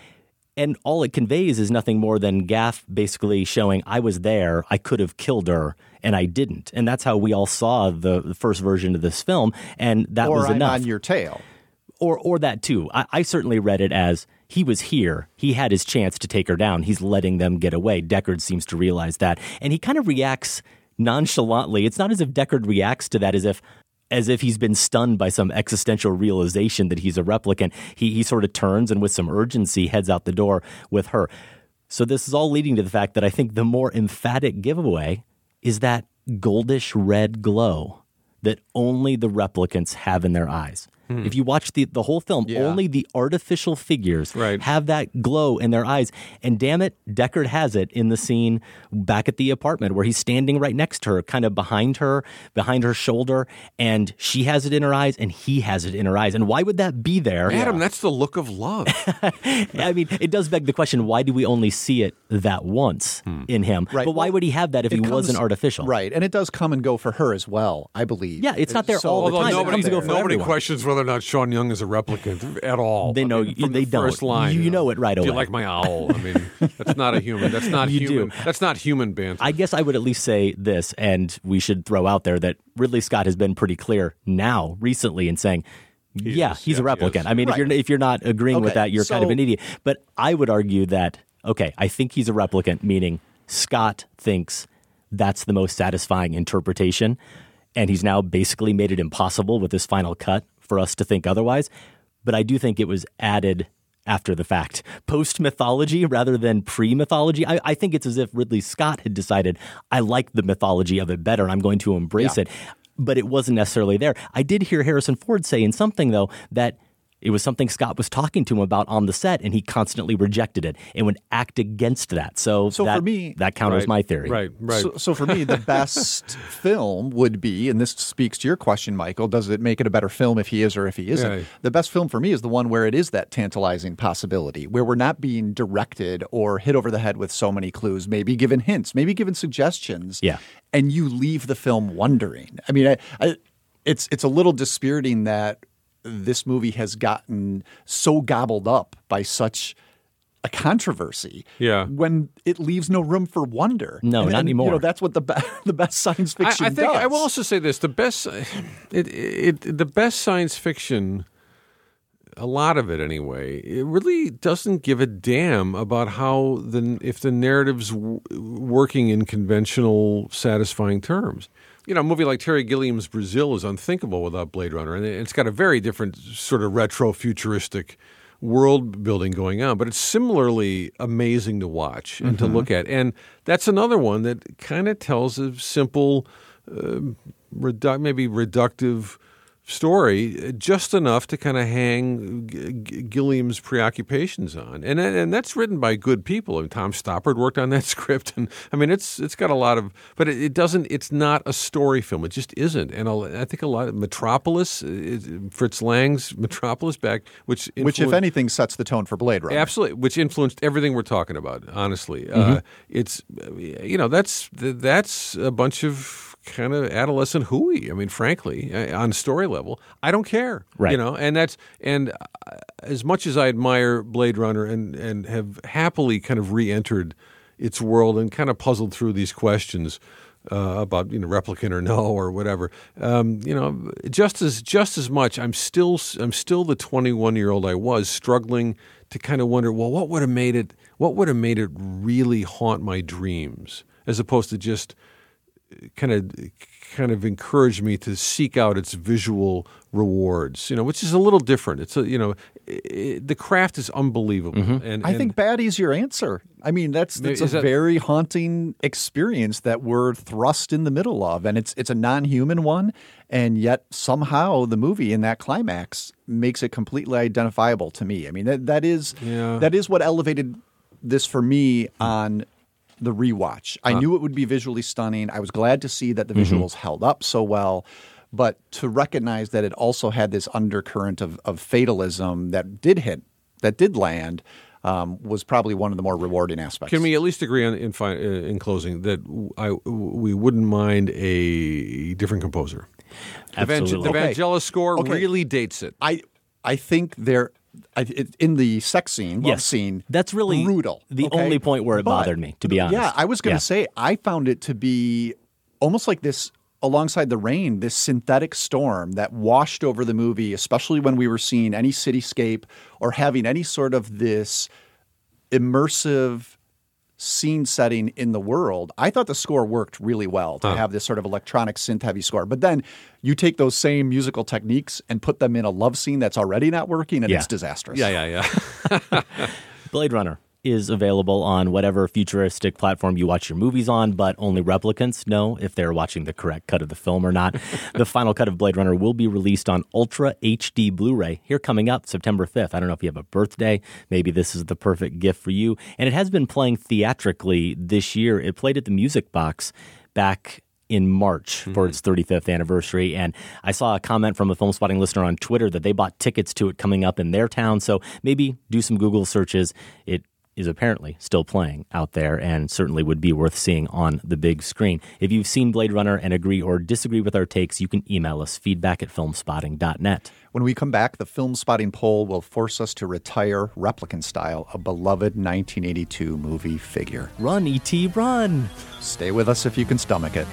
and all it conveys is nothing more than Gaff basically showing, I was there, I could have killed her, and I didn't. And that's how we all saw the, the first version of this film, and that or was I'm enough. Or on your tail. Or or that, too. I, I certainly read it as, he was here, he had his chance to take her down, he's letting them get away. Deckard seems to realize that, and he kind of reacts nonchalantly. It's not as if Deckard reacts to that as if, as if he's been stunned by some existential realization that he's a replicant. He he sort of turns and with some urgency heads out the door with her. So this is all leading to the fact that I think the more emphatic giveaway is that goldish red glow that only the replicants have in their eyes. Hmm. If you watch the, the whole film, yeah. only the artificial figures right. have that glow in their eyes. And damn it, Deckard has it in the scene back at the apartment where he's standing right next to her, kind of behind her, behind her shoulder. And she has it in her eyes and he has it in her eyes. And why would that be there? Adam, yeah. that's the look of love. I mean, it does beg the question, why do we only see it that once hmm. in him? Right. But why would he have that if it he comes, wasn't artificial? Right. And it does come and go for her as well, I believe. Yeah, it's not there so, all the time. Nobody, go for nobody questions whether or not Sean Young is a replicant at all. They know I mean, you, they the don't. First line, you, you know, know it right away. Do you like my owl? I mean, that's not a human. That's not you human. Do. That's not human banter. I guess I would at least say this, and we should throw out there that Ridley Scott has been pretty clear now, recently, in saying, he yeah, is. he's yeah, a replicant. He I mean, right. if you're if you're not agreeing okay, with that, you're so, kind of an idiot. But I would argue that okay, I think he's a replicant, meaning Scott thinks that's the most satisfying interpretation, and he's now basically made it impossible with this final cut for us to think otherwise. But I do think it was added after the fact, post-mythology rather than pre-mythology. I, I think it's as if Ridley Scott had decided, I like the mythology of it better and I'm going to embrace yeah. it. But it wasn't necessarily there. I did hear Harrison Ford say in something, though, that it was something Scott was talking to him about on the set, and he constantly rejected it and would act against that. So, so that, for me, that counters right, my theory. Right, right. So, so for me, the best film would be, and this speaks to your question, Michael, does it make it a better film if he is or if he isn't? Yeah. The best film for me is the one where it is that tantalizing possibility, where we're not being directed or hit over the head with so many clues, maybe given hints, maybe given suggestions, yeah. and you leave the film wondering. I mean, I, I, it's it's a little dispiriting that this movie has gotten so gobbled up by such a controversy yeah. when it leaves no room for wonder. No, and, not and, anymore. You know, that's what the be- the best science fiction I, I think does. I will also say this. The best it, it, the best science fiction, a lot of it anyway, it really doesn't give a damn about how the if the narrative's w- working in conventional, satisfying terms. You know, a movie like Terry Gilliam's Brazil is unthinkable without Blade Runner, and it's got a very different sort of retro-futuristic world building going on, but it's similarly amazing to watch and mm-hmm. to look at. And that's another one that kind of tells a simple, uh, redu- maybe reductive story just enough to kind of hang G- G- Gilliam's preoccupations on. And and that's written by good people. I mean, Tom Stoppard worked on that script. And I mean, it's it's got a lot of, but it, it doesn't, it's not a story film. It just isn't. And I think a lot of Metropolis, Fritz Lang's Metropolis back, which Which, if anything, sets the tone for Blade Runner. Absolutely, which influenced everything we're talking about, honestly. Mm-hmm. Uh, it's, you know, that's that's a bunch of kind of adolescent hooey. I mean, frankly, on story level, I don't care. Right. You know, and that's and as much as I admire Blade Runner and and have happily kind of re-entered its world and kind of puzzled through these questions uh, about you know replicant or no or whatever. Um, you know, just as just as much, I'm still I'm still the twenty-one-year-old I was, struggling to kind of wonder, well, what would have made it? What would have made it really haunt my dreams, as opposed to just kind of kind of encouraged me to seek out its visual rewards, you know, which is a little different. It's a, you know, it, the craft is unbelievable. Mm-hmm. And I and, think Batty's your answer. I mean, that's that's a that, very haunting experience that we're thrust in the middle of, and it's it's a non-human one, and yet somehow the movie in that climax makes it completely identifiable to me. I mean, that that is yeah. that is what elevated this for me on the rewatch. I huh. knew it would be visually stunning. I was glad to see that the visuals mm-hmm. held up so well, but to recognize that it also had this undercurrent of, of fatalism that did hit, that did land, um, was probably one of the more rewarding aspects. Can we at least agree on in, fi- in closing that I, we wouldn't mind a different composer? Absolutely. The, Van- okay. the Vangelis score okay. really dates it. I I think there. I, it, in the sex scene, yes. love scene, that's really brutal. The okay? only point where it but, bothered me, to be honest. Yeah, I was going to yeah. say I found it to be almost like this, alongside the rain, this synthetic storm that washed over the movie, especially when we were seeing any cityscape or having any sort of this immersive scene setting in the world. I thought the score worked really well to huh. have this sort of electronic synth-heavy score. But then you take those same musical techniques and put them in a love scene that's already not working, and yeah. it's disastrous. Yeah, yeah, yeah. Blade Runner is available on whatever futuristic platform you watch your movies on, but only replicants know if they're watching the correct cut of the film or not. The final cut of Blade Runner will be released on Ultra H D Blu-ray here coming up September fifth. I don't know if you have a birthday. Maybe this is the perfect gift for you. And it has been playing theatrically this year. It played at the Music Box back in March for its thirty-fifth anniversary. And I saw a comment from a Film Spotting listener on Twitter that they bought tickets to it coming up in their town. So maybe do some Google searches. It is apparently still playing out there and certainly would be worth seeing on the big screen. If you've seen Blade Runner and agree or disagree with our takes, you can email us, feedback at filmspotting dot net. When we come back, the Film Spotting poll will force us to retire, replicant style, a beloved nineteen eighty-two movie figure. Run, E T, run! Stay with us if you can stomach it.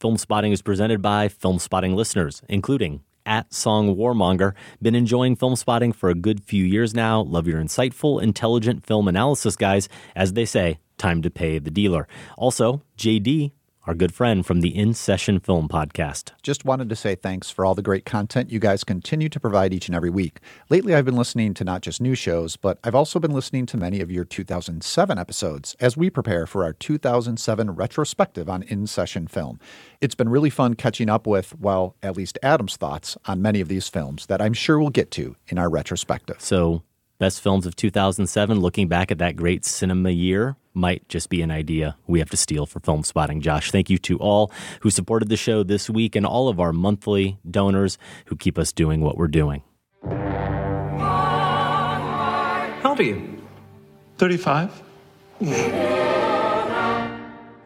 Film Spotting is presented by Film Spotting listeners, including at Song Warmonger. Been enjoying Film Spotting for a good few years now. Love your insightful, intelligent film analysis, guys. As they say, time to pay the dealer. Also, J D, our good friend from the In Session Film Podcast. Just wanted to say thanks for all the great content you guys continue to provide each and every week. Lately, I've been listening to not just new shows, but I've also been listening to many of your two thousand seven episodes as we prepare for our two thousand seven retrospective on In Session Film. It's been really fun catching up with, well, at least Adam's thoughts on many of these films that I'm sure we'll get to in our retrospective. So, best films of two thousand seven, looking back at that great cinema year. might just be an idea we have to steal for Film Spotting. Josh, thank you to all who supported the show this week and all of our monthly donors who keep us doing what we're doing. How old are you? thirty-five.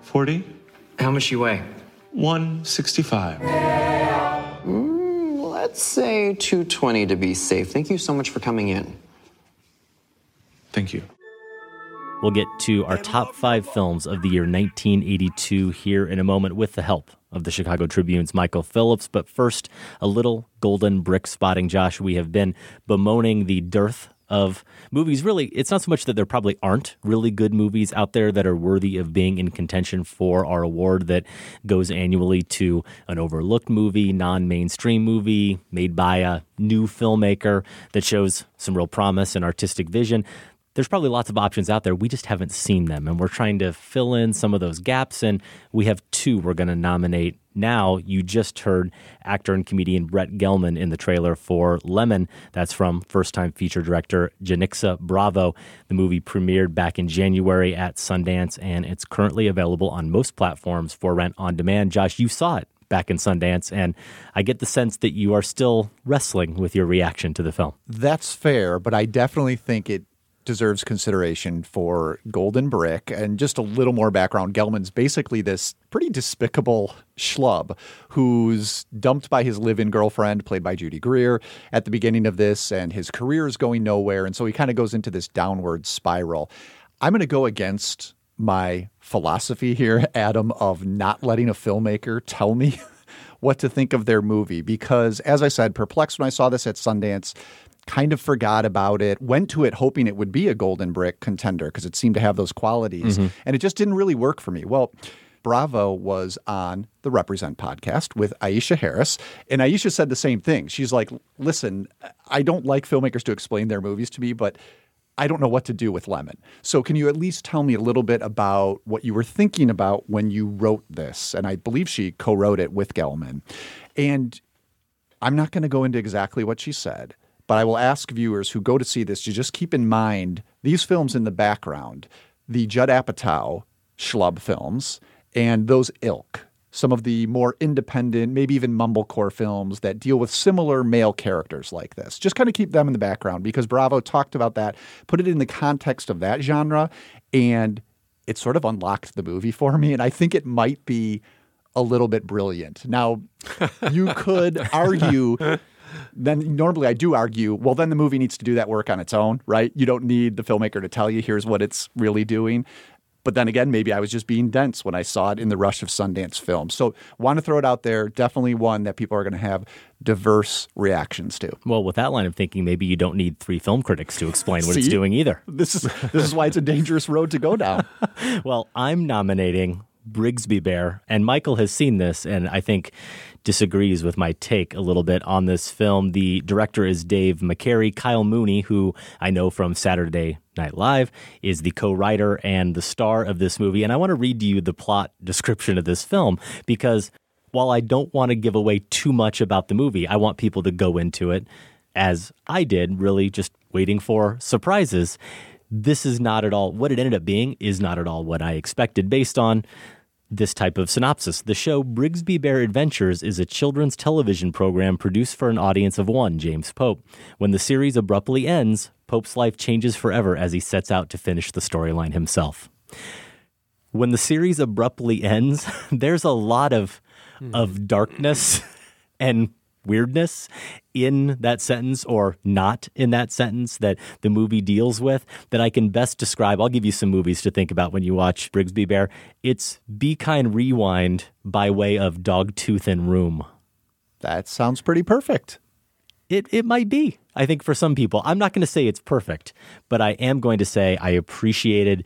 forty. How much you weigh? one sixty-five. Mm, let's say two twenty to be safe. Thank you so much for coming in. Thank you. We'll get to our top five films of the year nineteen eighty-two here in a moment with the help of the Chicago Tribune's Michael Phillips. But first, a little golden brick spotting. Josh, we have been bemoaning the dearth of movies. Really, it's not so much that there probably aren't really good movies out there that are worthy of being in contention for our award that goes annually to an overlooked movie, non-mainstream movie, made by a new filmmaker that shows some real promise and artistic vision. There's probably lots of options out there. We just haven't seen them, and we're trying to fill in some of those gaps, and we have two we're going to nominate now. You just heard actor and comedian Brett Gelman in the trailer for Lemon. That's from first-time feature director Janixa Bravo. The movie premiered back in January at Sundance, and it's currently available on most platforms for rent on demand. Josh, you saw it back in Sundance, and I get the sense that you are still wrestling with your reaction to the film. That's fair, but I definitely think it deserves consideration for golden brick. And just a little more background, Gelman's basically this pretty despicable schlub who's dumped by his live-in girlfriend, played by Judy Greer, at the beginning of this, and his career is going nowhere, and so he kind of goes into this downward spiral. I'm going to go against my philosophy here, Adam, of not letting a filmmaker tell me what to think of their movie, because, as I said, perplexed when I saw this at Sundance, kind of forgot about it, went to it hoping it would be a golden brick contender because it seemed to have those qualities. Mm-hmm. And it just didn't really work for me. Well, Bravo was on the Represent podcast with Aisha Harris, and Aisha said the same thing. She's like, listen, I don't like filmmakers to explain their movies to me, but I don't know what to do with Lemon. So can you at least tell me a little bit about what you were thinking about when you wrote this? And I believe she co-wrote it with Gelman. And I'm not going to go into exactly what she said, but I will ask viewers who go to see this to just keep in mind these films in the background, the Judd Apatow schlub films and those ilk, some of the more independent, maybe even mumblecore films that deal with similar male characters like this. Just kind of keep them in the background because Bravo talked about that, put it in the context of that genre, and it sort of unlocked the movie for me. And I think it might be a little bit brilliant. Now, you could argue... Then normally I do argue, well, then the movie needs to do that work on its own, right? You don't need the filmmaker to tell you here's what it's really doing. But then again, maybe I was just being dense when I saw it in the rush of Sundance films. So want to throw it out there. Definitely one that people are going to have diverse reactions to. Well, with that line of thinking, maybe you don't need three film critics to explain what See, it's doing either. This is this is why it's a dangerous road to go down. Well, I'm nominating Brigsby Bear, and Michael has seen this, and I think disagrees with my take a little bit on this film. The director is Dave McCary. Kyle Mooney, who I know from Saturday Night Live, is the co-writer and the star of this movie. And I want to read to you the plot description of this film, because while I don't want to give away too much about the movie, I want people to go into it, as I did, really just waiting for surprises. This is not at all, what it ended up being is not at all what I expected based on this type of synopsis. The show Brigsby Bear Adventures is a children's television program produced for an audience of one, James Pope. When the series abruptly ends, Pope's life changes forever as he sets out to finish the storyline himself. When the series abruptly ends, there's a lot of, mm. of darkness and weirdness in that sentence, or not in that sentence, that the movie deals with that I can best describe. I'll give you some movies to think about when you watch Brigsby Bear. It's Be Kind Rewind by way of Dogtooth and Room. That sounds pretty perfect. It it might be, I think, for some people. I'm not going to say it's perfect, but I am going to say I appreciated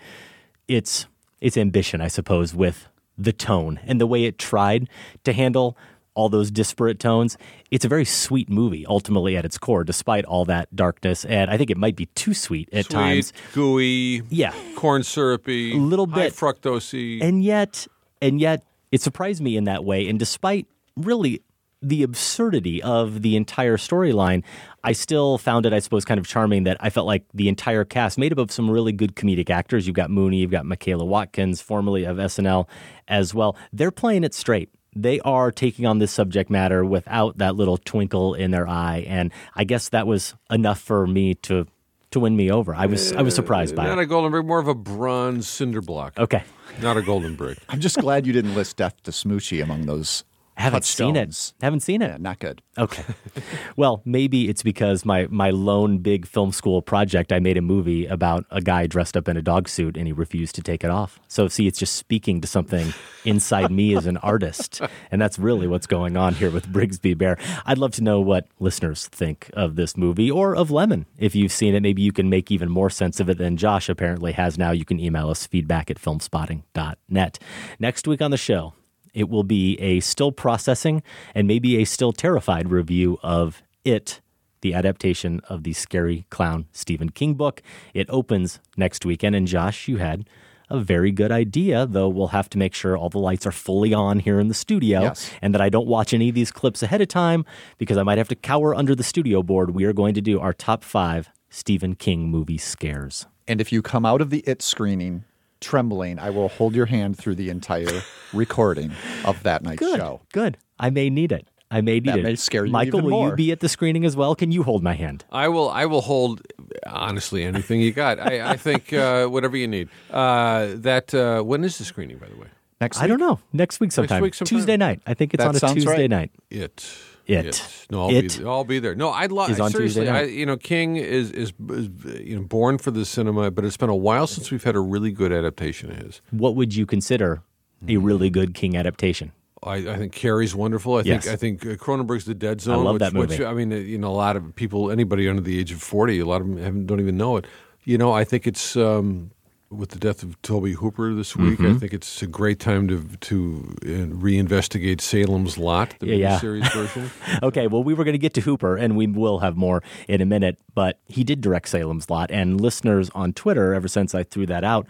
its its ambition, I suppose, with the tone and the way it tried to handle all those disparate tones. It's a very sweet movie, ultimately, at its core, despite all that darkness. And I think it might be too sweet at sweet, times. Gooey, yeah, corn syrupy, a little bit, high fructosey. And yet, and yet, it surprised me in that way. And despite really the absurdity of the entire storyline, I still found it, I suppose, kind of charming that I felt like the entire cast, made up of some really good comedic actors, you've got Mooney, you've got Michaela Watkins, formerly of S N L as well, they're playing it straight. They are taking on this subject matter without that little twinkle in their eye, and I guess that was enough for me to to win me over. I was uh, I was surprised by not it. Not a golden brick, more of a bronze cinder block. Okay. Not a golden brick. I'm just glad you didn't list Death to Smoochie among those. Haven't seen it. Haven't seen it. Yeah, not good. Okay. Well, maybe it's because my, my lone big film school project, I made a movie about a guy dressed up in a dog suit and he refused to take it off. So see, it's just speaking to something inside me as an artist. And that's really what's going on here with Brigsby Bear. I'd love to know what listeners think of this movie or of Lemon. If you've seen it, maybe you can make even more sense of it than Josh apparently has now. You can email us feedback at filmspotting dot net. Next week on the show, it will be a still processing and maybe a still terrified review of It, the adaptation of the scary clown Stephen King book. It opens next weekend. And Josh, you had a very good idea, though we'll have to make sure all the lights are fully on here in the studio, yes, and that I don't watch any of these clips ahead of time because I might have to cower under the studio board. We are going to do our top five Stephen King movie scares. And if you come out of the It screening trembling, I will hold your hand through the entire recording of that night's good, show. Good. I may need it. I may need that it. That may scare you Michael, even more. Will you be at the screening as well? Can you hold my hand? I will I will hold, honestly, anything you got. I, I think uh, whatever you need. Uh, that uh, when is the screening, by the way? Next week? I don't know. Next week sometime. Next week sometime. Tuesday night. I think it's that on a Tuesday right. night. It. It. it. No, I'll, it. Be, I'll be there. No, I'd love. Seriously, I, you know, King is, is is you know born for the cinema, but it's been a while since we've had a really good adaptation of his. What would you consider a really good King adaptation? I, I think Carrie's wonderful. I yes. think I think Cronenberg's The Dead Zone. I love which, that movie. Which, I mean, you know, a lot of people, anybody under the age of forty, a lot of them haven't, don't even know it. You know, I think it's. Um, With the death of Toby Hooper this week, mm-hmm. I think it's a great time to to reinvestigate Salem's Lot, the yeah. series version. Okay, well, we were going to get to Hooper, and we will have more in a minute, but he did direct Salem's Lot, and listeners on Twitter, ever since I threw that out,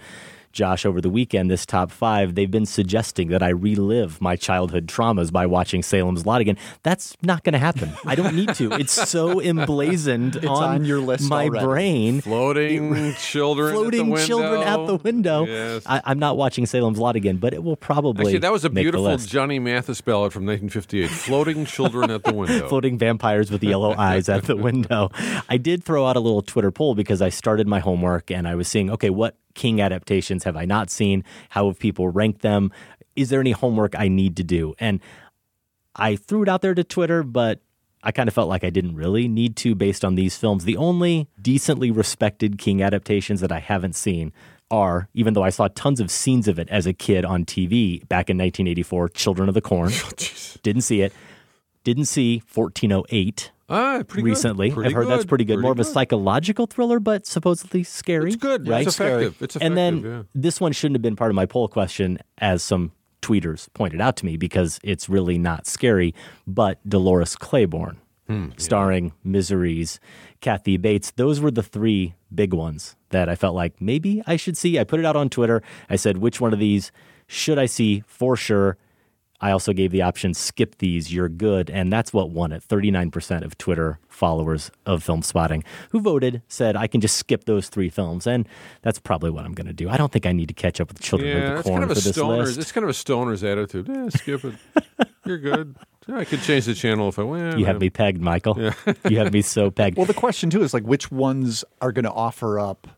Josh, over the weekend, this top five, they've been suggesting that I relive my childhood traumas by watching Salem's Lot again. That's not going to happen. I don't need to. It's so emblazoned it's on, on your list my already. brain. Floating children Floating at the window. children at the window. Yes. I, I'm not watching Salem's Lot again, but it will probably Actually, that was a beautiful Johnny Mathis ballad from nineteen fifty-eight. Floating children at the window. Floating vampires with yellow eyes at the window. I did throw out a little Twitter poll because I started my homework and I was seeing, okay, what King adaptations have I not seen? How have people ranked them? Is there any homework I need to do? And I threw it out there to Twitter, but I kind of felt like I didn't really need to based on these films. The only decently respected King adaptations that I haven't seen are, even though I saw tons of scenes of it as a kid on T V back in nineteen eighty-four, Children of the Corn. Oh, didn't see it. Didn't see fourteen oh eight. Ah, pretty recently. Good. Pretty I've heard good. that's pretty good. Pretty More good. of a psychological thriller, but supposedly scary. It's good. Right? It's effective. It's effective. And then yeah. this one shouldn't have been part of my poll question, as some tweeters pointed out to me, because it's really not scary, but Dolores Claiborne, hmm, starring yeah. Misery's Kathy Bates. Those were the three big ones that I felt like maybe I should see. I put it out on Twitter. I said, which one of these should I see for sure? I also gave the option, skip these, you're good, and that's what won it. thirty-nine percent of Twitter followers of Film Spotting who voted said, I can just skip those three films, and that's probably what I'm going to do. I don't think I need to catch up with Children yeah, of the Corn kind of for this list. It's kind of a stoner's attitude. Eh, skip it. You're good. I could change the channel if I went. You have me pegged, Michael. Yeah. You have me so pegged. Well, the question, too, is like which ones are going to offer up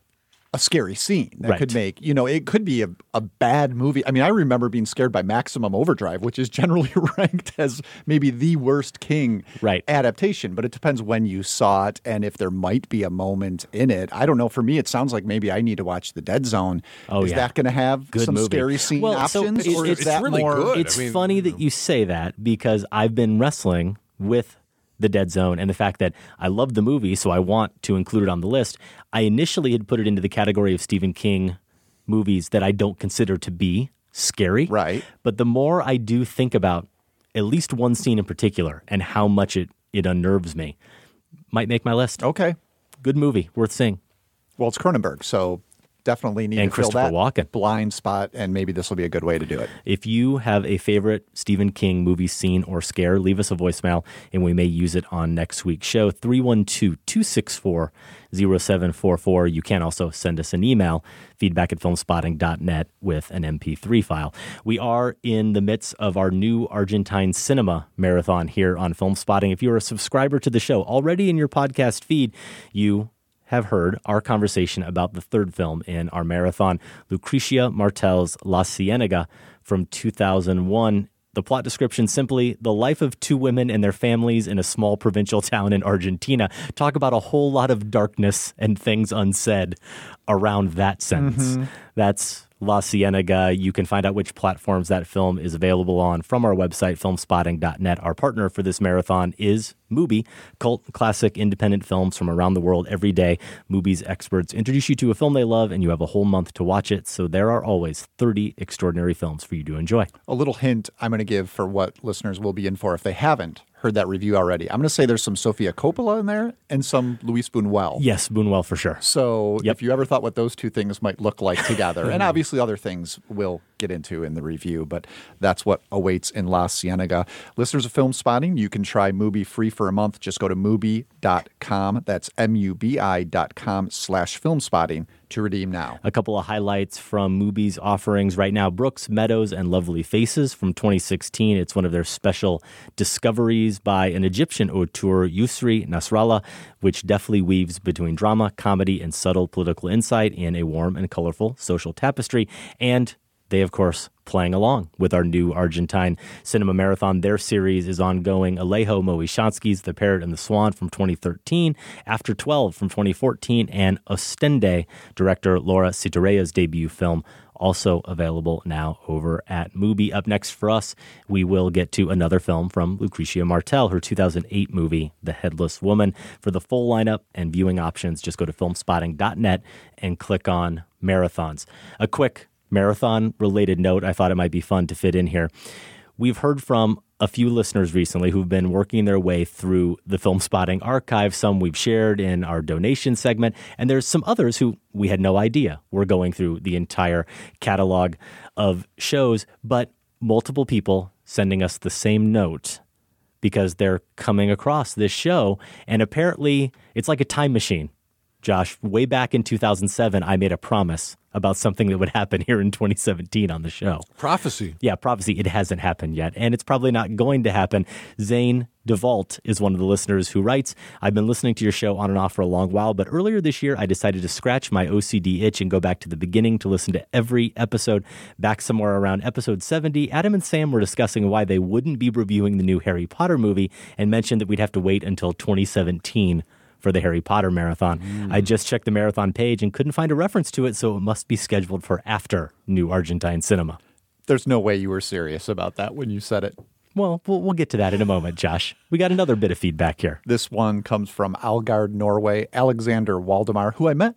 a scary scene that right. could make, you know, it could be a, a bad movie. I mean, I remember being scared by Maximum Overdrive, which is generally ranked as maybe the worst King right. adaptation, but it depends when you saw it and if there might be a moment in it. I don't know. For me, it sounds like maybe I need to watch The Dead Zone. Oh, is yeah. that going to have good some movie. scary scene well, options? So it's, or is it's that really more, good. It's I mean, funny you know. that you say that because I've been wrestling with The Dead Zone, and the fact that I love the movie, so I want to include it on the list. I initially had put it into the category of Stephen King movies that I don't consider to be scary. Right. But the more I do think about at least one scene in particular and how much it, it unnerves me, might make my list. Okay. Good movie. Worth seeing. Well, it's Cronenberg, so definitely need and to fill that Walken. blind spot, and maybe this will be a good way to do it. If you have a favorite Stephen King movie scene or scare, leave us a voicemail, and we may use it on next week's show, three one two, two six four, zero seven four four. You can also send us an email, feedback at filmspotting dot net, with an M P three file. We are in the midst of our new Argentine cinema marathon here on Film Spotting. If you're a subscriber to the show, already in your podcast feed, you have heard our conversation about the third film in our marathon, Lucrecia Martel's La Cienega from two thousand one. The plot description, simply the life of two women and their families in a small provincial town in Argentina. Talk about a whole lot of darkness and things unsaid around that sentence. Mm-hmm. That's La Cienega. You can find out which platforms that film is available on from our website, filmspotting dot net. Our partner for this marathon is Mubi, cult classic independent films from around the world every day. Mubi's experts introduce you to a film they love, and you have a whole month to watch it. So there are always thirty extraordinary films for you to enjoy. A little hint I'm going to give for what listeners will be in for if they haven't heard that review already. I'm going to say there's some Sofia Coppola in there and some Luis Buñuel. Yes, Buñuel for sure. So yep. If you ever thought what those two things might look like together, and obviously other things we'll get into in the review, but that's what awaits in La Cienega. Listeners of Film Spotting, you can try Mubi free for a month. Just go to Mubi dot com. That's M U B I dot com slash Film Spotting to redeem now. A couple of highlights from Mubi's offerings right now. Brooks, Meadows, and Lovely Faces from twenty sixteen. It's one of their special discoveries by an Egyptian auteur, Yousry Nasrallah, which deftly weaves between drama, comedy, and subtle political insight in a warm and colorful social tapestry. And they, of course, playing along with our new Argentine Cinema Marathon. Their series is ongoing. Alejo Moishansky's The Parrot and the Swan from twenty thirteen, After twelve from twenty fourteen, and Ostende, director Laura Citarella's debut film, also available now over at Mubi. Up next for us, we will get to another film from Lucrecia Martel, her two thousand eight movie, The Headless Woman. For the full lineup and viewing options, just go to filmspotting dot net and click on Marathons. A quick marathon-related note, I thought it might be fun to fit in here. We've heard from a few listeners recently who've been working their way through the Film Spotting archive. Some we've shared in our donation segment, and there's some others who we had no idea were going through the entire catalog of shows, but multiple people sending us the same note because they're coming across this show, and apparently it's like a time machine. Josh, way back in two thousand seven, I made a promise about something that would happen here in twenty seventeen on the show. Prophecy. Yeah, prophecy. It hasn't happened yet, and it's probably not going to happen. Zane DeVault is one of the listeners who writes, I've been listening to your show on and off for a long while, but earlier this year, I decided to scratch my O C D itch and go back to the beginning to listen to every episode. Back somewhere around episode seventy, Adam and Sam were discussing why they wouldn't be reviewing the new Harry Potter movie and mentioned that we'd have to wait until twenty seventeen for the Harry Potter marathon. Mm. I just checked the marathon page and couldn't find a reference to it, so it must be scheduled for after New Argentine Cinema. There's no way you were serious about that when you said it. Well, we'll, we'll get to that in a moment, Josh. We got another bit of feedback here. This one comes from Algard, Norway, Alexander Waldemar, who I met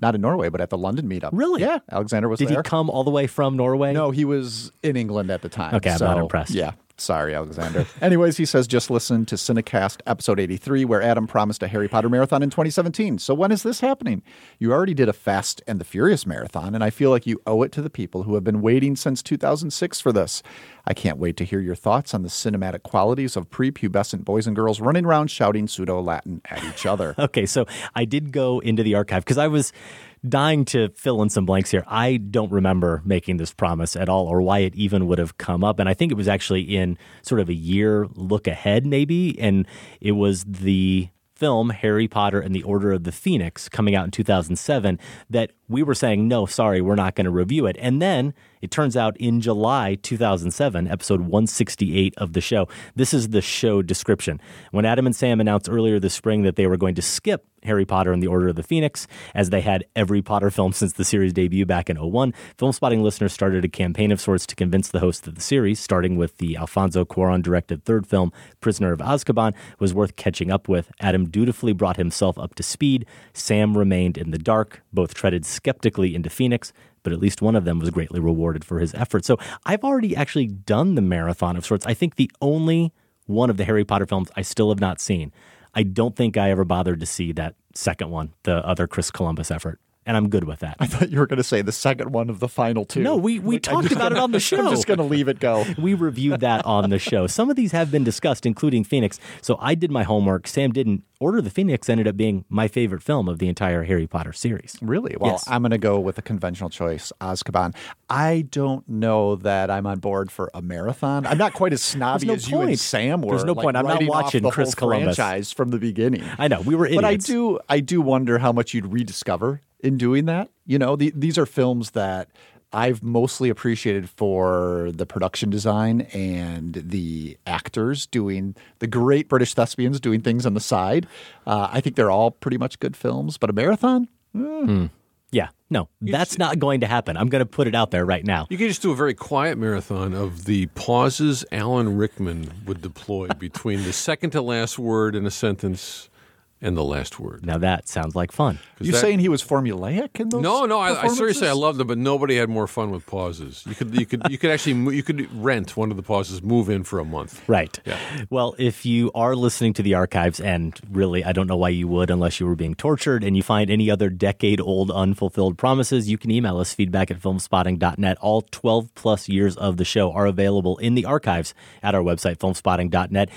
not in Norway, but at the London meetup. Really? Yeah, Alexander was Did there. Did he come all the way from Norway? No, he was in England at the time. Okay, I'm so, not impressed. Yeah. Sorry, Alexander. Anyways, he says, just listen to Cinecast episode eighty-three, where Adam promised a Harry Potter marathon in twenty seventeen. So when is this happening? You already did a Fast and the Furious marathon, and I feel like you owe it to the people who have been waiting since two thousand six for this. I can't wait to hear your thoughts on the cinematic qualities of prepubescent boys and girls running around shouting pseudo-Latin at each other. Okay, so I did go into the archive because I was dying to fill in some blanks here. I don't remember making this promise at all or why it even would have come up. And I think it was actually in sort of a year look ahead maybe. And it was the film Harry Potter and the Order of the Phoenix coming out in two thousand seven that we were saying, no, sorry, we're not going to review it. And then it turns out in July two thousand seven, episode one sixty-eight of the show, this is the show description. When Adam and Sam announced earlier this spring that they were going to skip Harry Potter and the Order of the Phoenix, as they had every Potter film since the series debut back in oh one, Film Spotting listeners started a campaign of sorts to convince the host of the series, starting with the Alfonso Cuarón-directed third film, Prisoner of Azkaban, was worth catching up with. Adam dutifully brought himself up to speed. Sam remained in the dark. Both treaded skeptically into Phoenix, but at least one of them was greatly rewarded for his effort. So I've already actually done the marathon of sorts. I think the only one of the Harry Potter films I still have not seen. I don't think I ever bothered to see that second one, the other Chris Columbus effort. and I'm good with that. I thought you were going to say the second one of the final two. No, we, we talked about it on the show. I'm just going to leave it go. We reviewed that on the show. Some of these have been discussed, including Phoenix. So I did my homework. Sam didn't. Order of the Phoenix ended up being my favorite film of the entire Harry Potter series. Really? Well, yes. I'm going to go with a conventional choice, Azkaban. I don't know that I'm on board for a marathon. I'm not quite as snobby no as point. you and Sam were. There's no like, point. I'm not watching Chris Columbus franchise from the beginning. I know. We were idiots. But I do, I do wonder how much you'd rediscover in doing that. You know, the, these are films that I've mostly appreciated for the production design and the actors doing the great British thespians doing things on the side. Uh, I think they're all pretty much good films, but a marathon? Mm. Mm. Yeah, no, that's just, not going to happen. I'm going to put it out there right now. You can just do a very quiet marathon of the pauses Alan Rickman would deploy between the second to last word in a sentence and the last word. Now that sounds like fun. You that, saying he was formulaic in those? No, no. I, I seriously, I loved them, but nobody had more fun with pauses. You could, you could, you could actually, you could rent one of the pauses, move in for a month. Right. Yeah. Well, if you are listening to the archives, and really, I don't know why you would, unless you were being tortured, and you find any other decade-old unfulfilled promises, you can email us feedback at filmspotting dot net. All twelve plus years of the show are available in the archives at our website, filmspotting dot net.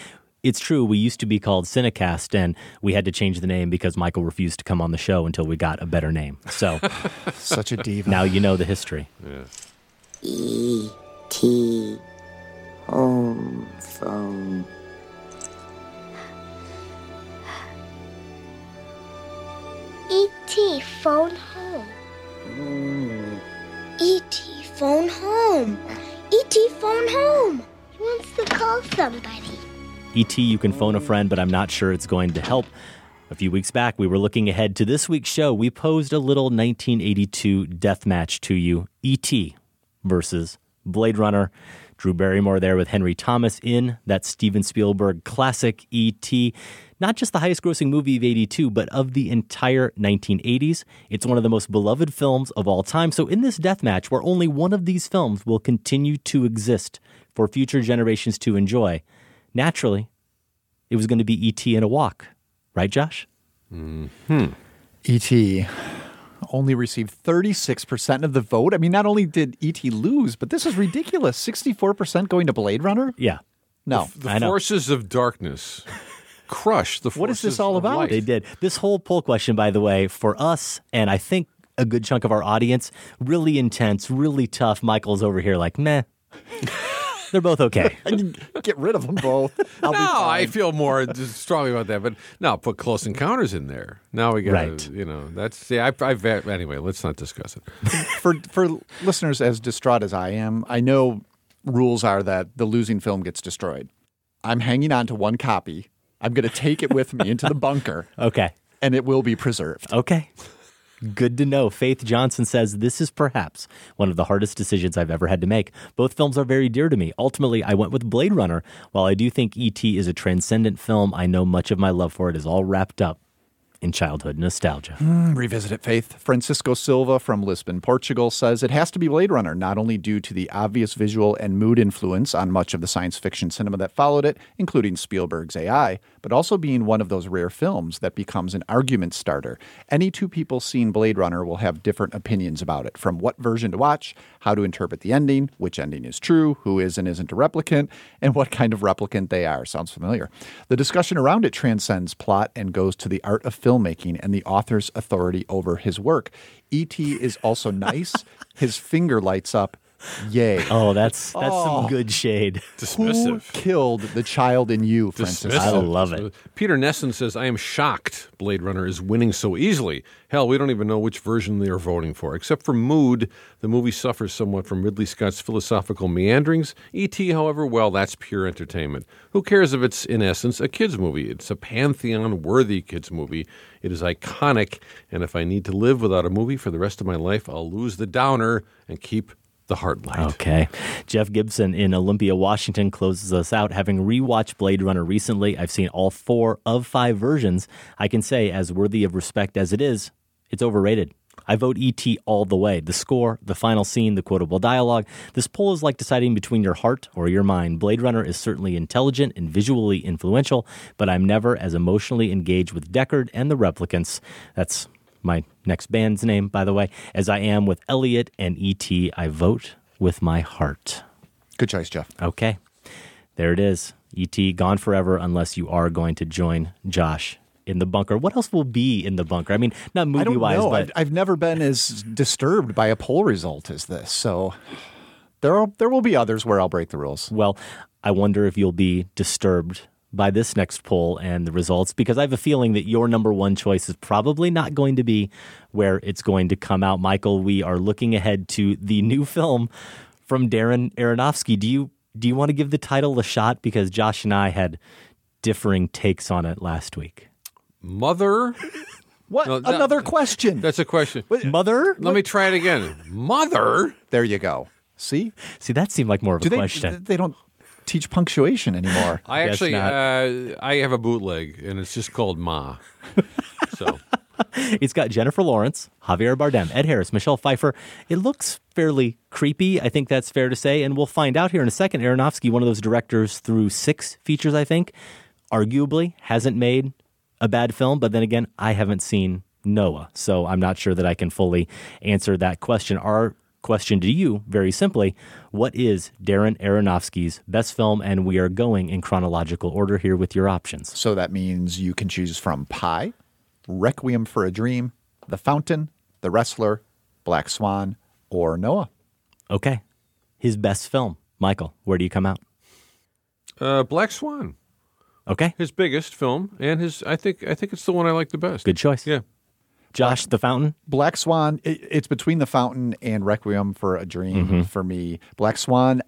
It's true, we used to be called Cinecast, and we had to change the name because Michael refused to come on the show until we got a better name. So, such a diva. Now you know the history. Yeah. E T Home Phone. E T Phone Home. Mm. E T Phone Home. E T Phone Home. He wants to call somebody. E T, you can phone a friend, but I'm not sure it's going to help. A few weeks back, we were looking ahead to this week's show. We posed a little nineteen eighty-two death match to you, E T versus Blade Runner. Drew Barrymore there with Henry Thomas in that Steven Spielberg classic, E T. Not just the highest-grossing movie of eighty-two, but of the entire nineteen eighties. It's one of the most beloved films of all time. So in this death match, where only one of these films will continue to exist for future generations to enjoy, naturally, it was going to be E T in a walk. Right, Josh? Mm-hmm. E T only received thirty-six percent of the vote. I mean, not only did E T lose, but this is ridiculous. sixty-four percent going to Blade Runner? Yeah. No. The, the I know. forces of darkness crushed the forces of light. What is this all about? They did. This whole poll question, by the way, for us, and I think a good chunk of our audience, really intense, really tough. Michael's over here like, meh. They're both okay. I can get rid of them both. I'll no, be fine. I feel more strongly about that. But no, put Close Encounters in there. Now we got to, right. you know, that's, yeah, I, I, anyway, let's not discuss it. for for listeners as distraught as I am, I know rules are that the losing film gets destroyed. I'm hanging on to one copy. I'm going to take it with me into the bunker. Okay. And it will be preserved. Okay. Good to know. Faith Johnson says, this is perhaps one of the hardest decisions I've ever had to make. Both films are very dear to me. Ultimately, I went with Blade Runner. While I do think E T is a transcendent film, I know much of my love for it is all wrapped up in childhood nostalgia. Mm, revisit it, Faith. Francisco Silva from Lisbon, Portugal says, it has to be Blade Runner, not only due to the obvious visual and mood influence on much of the science fiction cinema that followed it, including Spielberg's A I, but also being one of those rare films that becomes an argument starter. Any two people seeing Blade Runner will have different opinions about it, from what version to watch, how to interpret the ending, which ending is true, who is and isn't a replicant, and what kind of replicant they are. Sounds familiar. The discussion around it transcends plot and goes to the art of filmmaking and the author's authority over his work. E T is also nice. His finger lights up. Yay. Oh, that's that's oh. some good shade. Dismissive. Who killed the child in you, Francis? I love it. Peter Nesson says, I am shocked Blade Runner is winning so easily. Hell, we don't even know which version they are voting for. Except for mood, the movie suffers somewhat from Ridley Scott's philosophical meanderings. E T, however, well, that's pure entertainment. Who cares if it's, in essence, a kid's movie? It's a pantheon-worthy kid's movie. It is iconic, and if I need to live without a movie for the rest of my life, I'll lose the downer and keep the hard light. Okay. Jeff Gibson in Olympia, Washington closes us out. Having rewatched Blade Runner recently, I've seen all four of five versions. I can say, as worthy of respect as it is, it's overrated. I vote E T all the way. The score, the final scene, the quotable dialogue. This poll is like deciding between your heart or your mind. Blade Runner is certainly intelligent and visually influential, but I'm never as emotionally engaged with Deckard and the replicants. That's my next band's name, by the way, as I am with Elliot and E T. I vote with my heart. Good choice, Jeff. Okay. There it is. E T gone forever unless you are going to join Josh in the bunker. What else will be in the bunker? I mean, not movie-wise, but... I've, I've never been as disturbed by a poll result as this, so there are, there will be others where I'll break the rules. Well, I wonder if you'll be disturbed by this next poll and the results, because I have a feeling that your number one choice is probably not going to be where it's going to come out. Michael, we are looking ahead to the new film from Darren Aronofsky. Do you do you want to give the title a shot? Because Josh and I had differing takes on it last week. Mother? What? No, Another that, question. That's a question. Wait, Mother? Let what? me try it again. Mother? There you go. See? See, that seemed like more of Do a they, question. They don't teach punctuation anymore. I Guess actually, uh, I have a bootleg, and it's just called Ma. So it's got Jennifer Lawrence, Javier Bardem, Ed Harris, Michelle Pfeiffer. It looks fairly creepy. I think that's fair to say, and we'll find out here in a second. Aronofsky, one of those directors through six features, I think, arguably hasn't made a bad film, but then again, I haven't seen Noah, so I'm not sure that I can fully answer that question. Our question to you, very simply, what is Darren Aronofsky's best film? And we are going in chronological order here with your options. So that means you can choose from Pi, Requiem for a Dream, The Fountain, The Wrestler, Black Swan, or Noah. Okay. His best film. Michael, where do you come out? Uh, Black Swan. Okay. His biggest film, and his I think I think it's the one I like the best. Good choice. Yeah. Josh, The Fountain? Black Swan, it, it's between The Fountain and Requiem for a Dream mm-hmm. for me. Black Swan,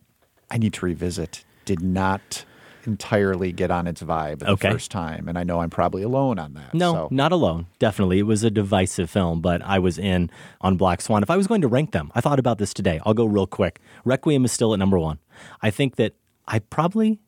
I need to revisit. Did not entirely get on its vibe the okay. first time, and I know I'm probably alone on that. No, so. not alone, definitely. It was a divisive film, but I was in on Black Swan. If I was going to rank them, I thought about this today. I'll go real quick. Requiem is still at number one. I think that I probably,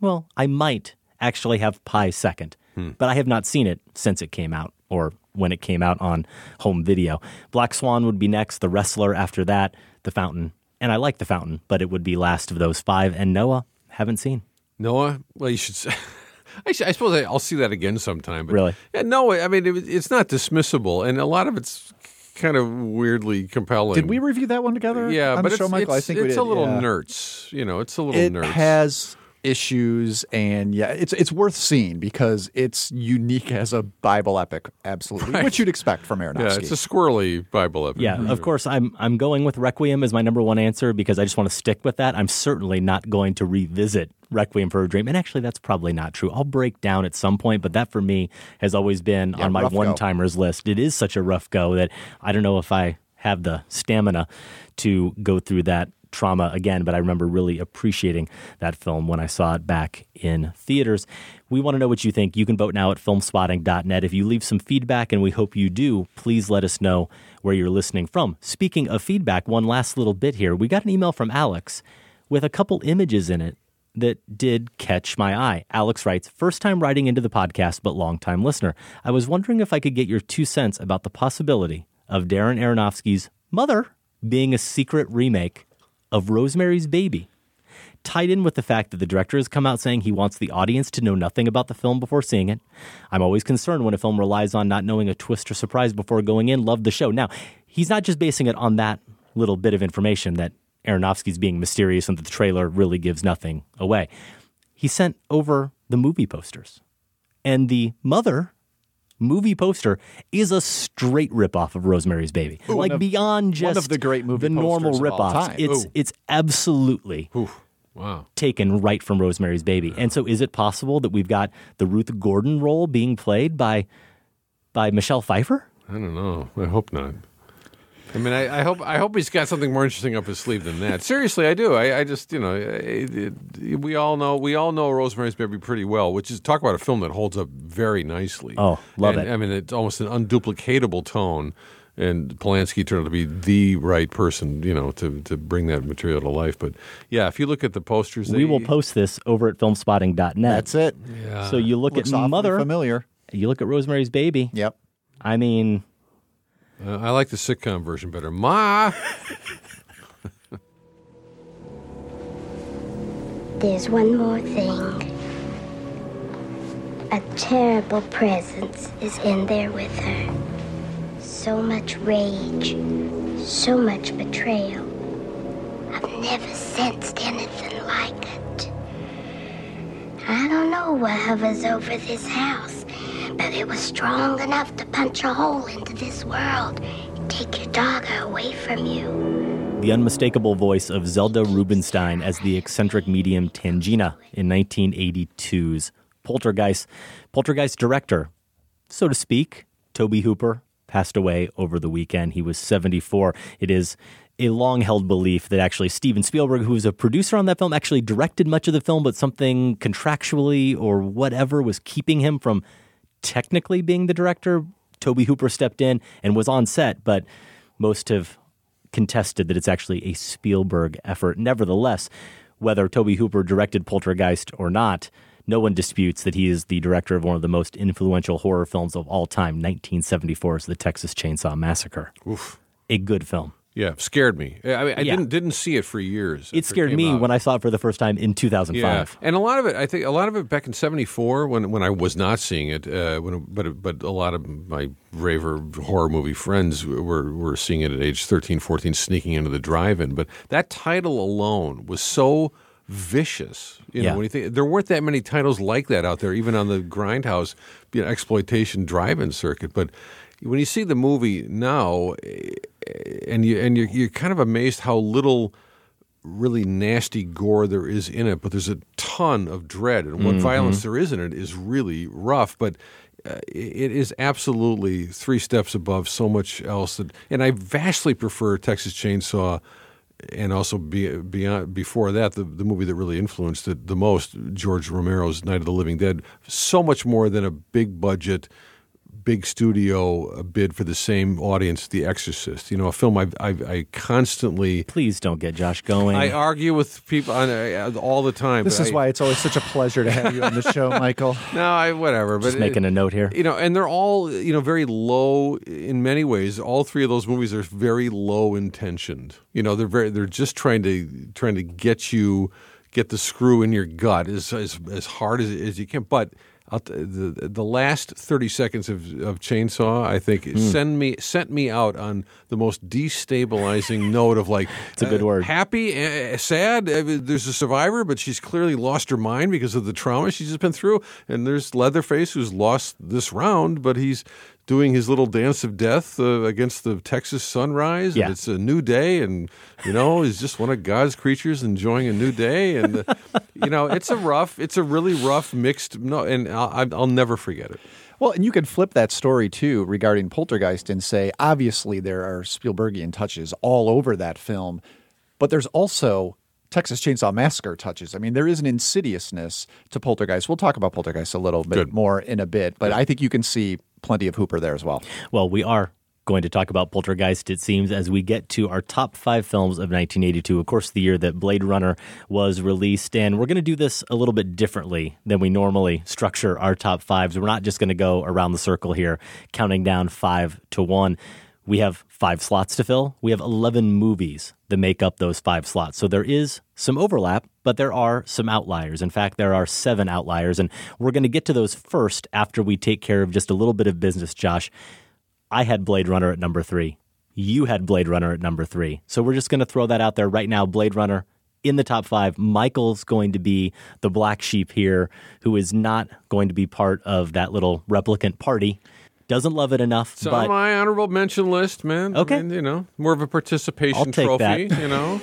well, I might actually have Pi second, hmm. but I have not seen it since it came out or when it came out on home video. Black Swan would be next, The Wrestler after that, The Fountain. And I like The Fountain, but it would be last of those five. And Noah, haven't seen. Noah? Well, you should say... I, should, I suppose I'll see that again sometime. But really? Yeah, Noah, I mean, it, it's not dismissible. And a lot of it's kind of weirdly compelling. Did we review that one together? Yeah, on but the show, it's, Michael? It's, I think it's we did, a little yeah. nerds. You know, it's a little it nerds. It has... issues, and yeah, it's it's worth seeing because it's unique as a Bible epic, absolutely, right. which you'd expect from Aronofsky. Yeah, it's a squirrely Bible epic. Yeah, mm-hmm. Of course, I'm I'm going with Requiem as my number one answer because I just want to stick with that. I'm certainly not going to revisit Requiem for a Dream, and actually, that's probably not true. I'll break down at some point, but that for me has always been yeah, on my one-timers go. list. It is such a rough go that I don't know if I have the stamina to go through that trauma again, but I remember really appreciating that film when I saw it back in theaters. We want to know what you think. You can vote now at film spotting dot net. If you leave some feedback, and we hope you do, please let us know where you're listening from. Speaking of feedback, one last little bit here. We got an email from Alex with a couple images in it that did catch my eye. Alex writes, first time writing into the podcast, but longtime listener. I was wondering if I could get your two cents about the possibility of Darren Aronofsky's Mother being a secret remake of Rosemary's Baby, tied in with the fact that the director has come out saying he wants the audience to know nothing about the film before seeing it. I'm always concerned when a film relies on not knowing a twist or surprise before going in. Love the show. Now, he's not just basing it on that little bit of information that Aronofsky's being mysterious and that the trailer really gives nothing away. He sent over the movie posters. And the Mother movie poster is a straight ripoff of Rosemary's Baby. Ooh, like beyond just one of the, great movie the normal ripoffs. It's Ooh. it's absolutely Oof. Wow. taken right from Rosemary's Baby. Yeah. And so is it possible that we've got the Ruth Gordon role being played by by Michelle Pfeiffer? I don't know. I hope not. I mean, I, I hope I hope he's got something more interesting up his sleeve than that. Seriously, I do. I, I just, you know, it, it, we all know we all know Rosemary's Baby pretty well, which is talk about a film that holds up very nicely. Oh, love and, it. I mean, it's almost an unduplicatable tone, and Polanski turned out to be the right person, you know, to, to bring that material to life. But, yeah, if you look at the posters. We they, will post this over at film spotting dot net. That's it. Yeah. So you look Looks at Mother. Familiar. You look at Rosemary's Baby. Yep. I mean... Uh, I like the sitcom version better. Ma! There's one more thing. A terrible presence is in there with her. So much rage, so much betrayal. I've never sensed anything like it. I don't know what hovers over this house, but it was strong enough to punch a hole into this world and take your dogger away from you. The unmistakable voice of Zelda Rubinstein as the eccentric medium Tangina in nineteen eighty-two's Poltergeist. Poltergeist director, so to speak, Toby Hooper, passed away over the weekend. He was seventy-four. It is a long-held belief that actually Steven Spielberg, who was a producer on that film, actually directed much of the film, but something contractually or whatever was keeping him from technically being the director. Toby Hooper stepped in and was on set, but most have contested that it's actually a Spielberg effort. Nevertheless, whether Toby Hooper directed Poltergeist or not, no one disputes that he is the director of one of the most influential horror films of all time, nineteen seventy-four's The Texas Chainsaw Massacre. Oof. A good film. Yeah, scared me. I, mean, I yeah. didn't didn't see it for years. It scared it me out. When I saw it for the first time in two thousand five. Yeah. And a lot of it, I think, a lot of it back in seventy-four when, when I was not seeing it, uh, when, but but a lot of my raver horror movie friends were, were seeing it at age thirteen, fourteen, sneaking into the drive-in. But that title alone was so vicious, you know. Yeah. When you think, there weren't that many titles like that out there, even on the grindhouse, you know, exploitation drive-in circuit. But when you see the movie now, and you and you're, you're kind of amazed how little really nasty gore there is in it. But there's a ton of dread, and what mm-hmm. violence there is in it is really rough. But Uh, it is absolutely three steps above so much else. That, and I vastly prefer Texas Chainsaw. And also be, beyond before that, the, the movie that really influenced it the most, George Romero's Night of the Living Dead, so much more than a big budget, big studio bid for the same audience, The Exorcist. You know, a film I I, I constantly... Please don't get Josh going. I argue with people on, uh, all the time. This is I, why it's always such a pleasure to have you on the show, Michael. No, I, whatever. But just making it, a note here. You know, and they're all, you know, very low in many ways. All three of those movies are very low-intentioned. You know, they're very they're just trying to trying to get you, get the screw in your gut as as, as hard as, as you can. But The, the last thirty seconds of, of Chainsaw, I think, mm. send me sent me out on the most destabilizing note of like, it's a good uh, word, happy, uh, sad. Uh, there's a survivor, but she's clearly lost her mind because of the trauma she's just been through. And there's Leatherface, who's lost this round, but he's doing his little dance of death uh, against the Texas sunrise, yeah. and it's a new day, and, you know, he's just one of God's creatures enjoying a new day, and, uh, you know, it's a rough, it's a really rough, mixed, no, and I'll, I'll never forget it. Well, and you can flip that story, too, regarding Poltergeist and say, obviously there are Spielbergian touches all over that film, but there's also Texas Chainsaw Massacre touches. I mean, there is an insidiousness to Poltergeist. We'll talk about Poltergeist a little bit Good. more in a bit, but I think you can see plenty of Hooper there as well. Well, we are going to talk about Poltergeist, it seems, as we get to our top five films of nineteen eighty-two, of course, the year that Blade Runner was released. And we're going to do this a little bit differently than we normally structure our top fives. We're not just going to go around the circle here, counting down five to one. We have five slots to fill. We have eleven movies that make up those five slots. So there is some overlap, but there are some outliers. In fact, there are seven outliers, and we're going to get to those first after we take care of just a little bit of business, Josh. I had Blade Runner at number three. You had Blade Runner at number three. So we're just going to throw that out there right now. Blade Runner in the top five. Michael's going to be the black sheep here, who is not going to be part of that little replicant party. Doesn't love it enough. So but... my honorable mention list, man. Okay. I mean, you know, more of a participation I'll take trophy, that. You know.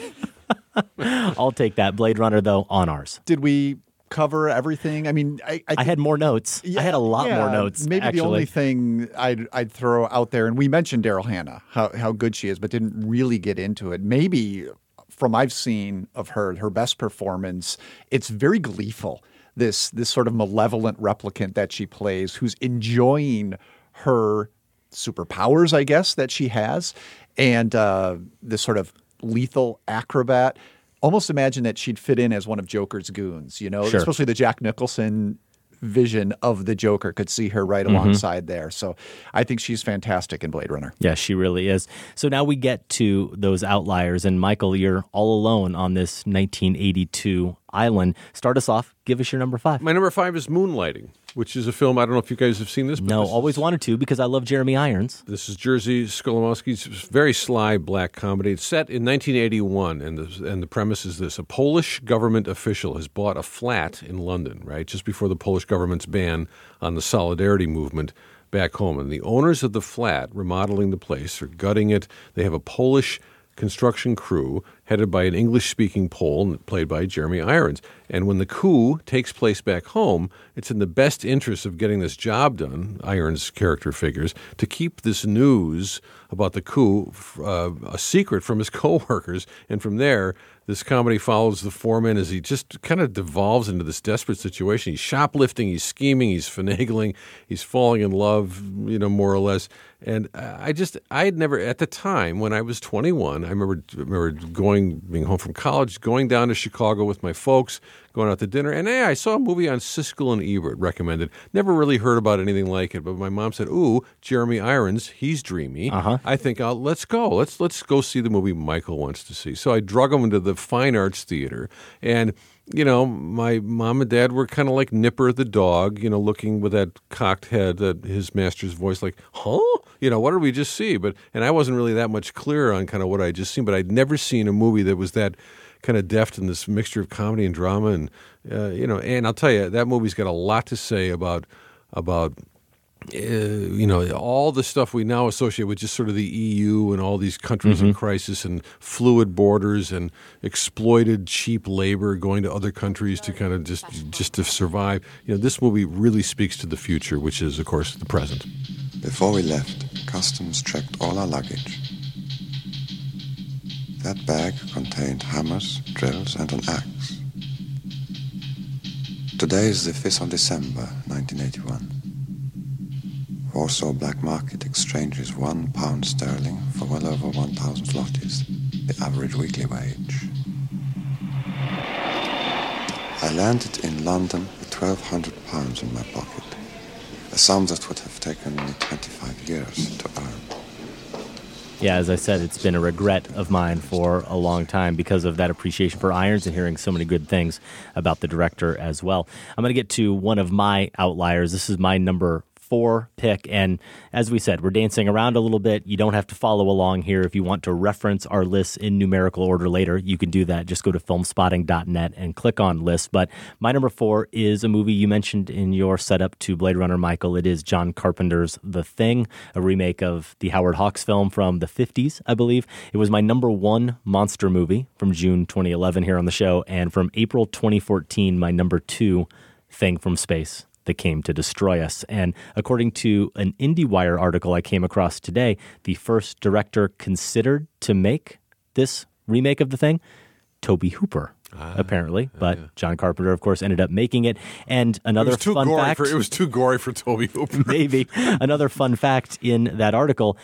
I'll take that. Blade Runner, though, on ours. Did we cover everything? I mean, I... I, I had more notes. Yeah, I had a lot yeah, more notes, Maybe actually. The only thing I'd, I'd throw out there, and we mentioned Daryl Hannah, how, how good she is, but didn't really get into it. Maybe, from I've seen of her, her best performance, it's very gleeful, this this sort of malevolent replicant that she plays, who's enjoying her superpowers, I guess, that she has, and uh, this sort of lethal acrobat. Almost imagine that she'd fit in as one of Joker's goons, you know, sure. especially the Jack Nicholson vision of the Joker could see her right mm-hmm. alongside there. So I think she's fantastic in Blade Runner. Yeah, she really is. So now we get to those outliers, and Michael, you're all alone on this nineteen eighty-two island. Start us off. Give us your number five. My number five is Moonlighting. which is a film, I don't know if you guys have seen this. But no, this always is, wanted to because I love Jeremy Irons. This is Jerzy Skolomowski's very sly black comedy. It's set in nineteen eighty-one, and the, and the premise is this. A Polish government official has bought a flat in London, right, just before the Polish government's ban on the Solidarity movement back home. And the owners of the flat, remodeling the place, are gutting it. They have a Polish construction crew headed by an English-speaking Pole played by Jeremy Irons. And when the coup takes place back home, it's in the best interest of getting this job done, Irons' character figures, to keep this news about the coup uh, a secret from his co-workers. And from there, this comedy follows the foreman as he just kind of devolves into this desperate situation. He's shoplifting, he's scheming, he's finagling, he's falling in love, you know, more or less. And I just, I had never, at the time when I was twenty-one, I remember, remember going, being home from college, going down to Chicago with my folks, going out to dinner, and hey, I saw a movie on Siskel and Ebert recommended. Never really heard about anything like it, but my mom said, "Ooh, Jeremy Irons, he's dreamy." Uh-huh. I think I'll, let's go. Let's let's go see the movie Michael wants to see. So I drug him into the Fine Arts Theater, and you know, my mom and dad were kind of like Nipper the dog, you know, looking with that cocked head at his master's voice, like, "Huh? You know, what did we just see?" But and I wasn't really that much clearer on kind of what I just seen, but I'd never seen a movie that was that kind of deft in this mixture of comedy and drama, and uh, you know, and I'll tell you, that movie's got a lot to say about about uh, you know, all the stuff we now associate with just sort of the E U and all these countries mm-hmm. in crisis and fluid borders and exploited cheap labor going to other countries to kind of just just to survive. You know, this movie really speaks to the future, which is, of course, the present. Before we left, customs checked all our luggage. That bag contained hammers, drills, and an axe. Today is the fifth of December, nineteen eighty-one. Warsaw black market exchanges one pound sterling for well over one thousand zlotys, the average weekly wage. I landed in London with twelve hundred pounds in my pocket, a sum that would have taken me twenty-five years to earn. Yeah, as I said, it's been a regret of mine for a long time because of that appreciation for Irons and hearing so many good things about the director as well. I'm going to get to one of my outliers. This is my number four pick, and as we said, we're dancing around a little bit. You don't have to follow along here. If you want to reference our lists in numerical order later, you can do that. Just go to film spotting dot net and click on list. But my number four is a movie you mentioned in your setup to Blade Runner, Michael. It is John Carpenter's The Thing, a remake of the Howard Hawks film from the fifties, I believe. It was my number one monster movie from June twenty eleven here on the show, and from April twenty fourteen, my number two, Thing from Space that came to destroy us. And according to an IndieWire article I came across today, the first director considered to make this remake of The Thing, Toby Hooper, ah, apparently. Yeah, but yeah. John Carpenter, of course, ended up making it. And another it fun fact... For, it was too gory for Toby Hooper. Maybe. Another fun fact in that article,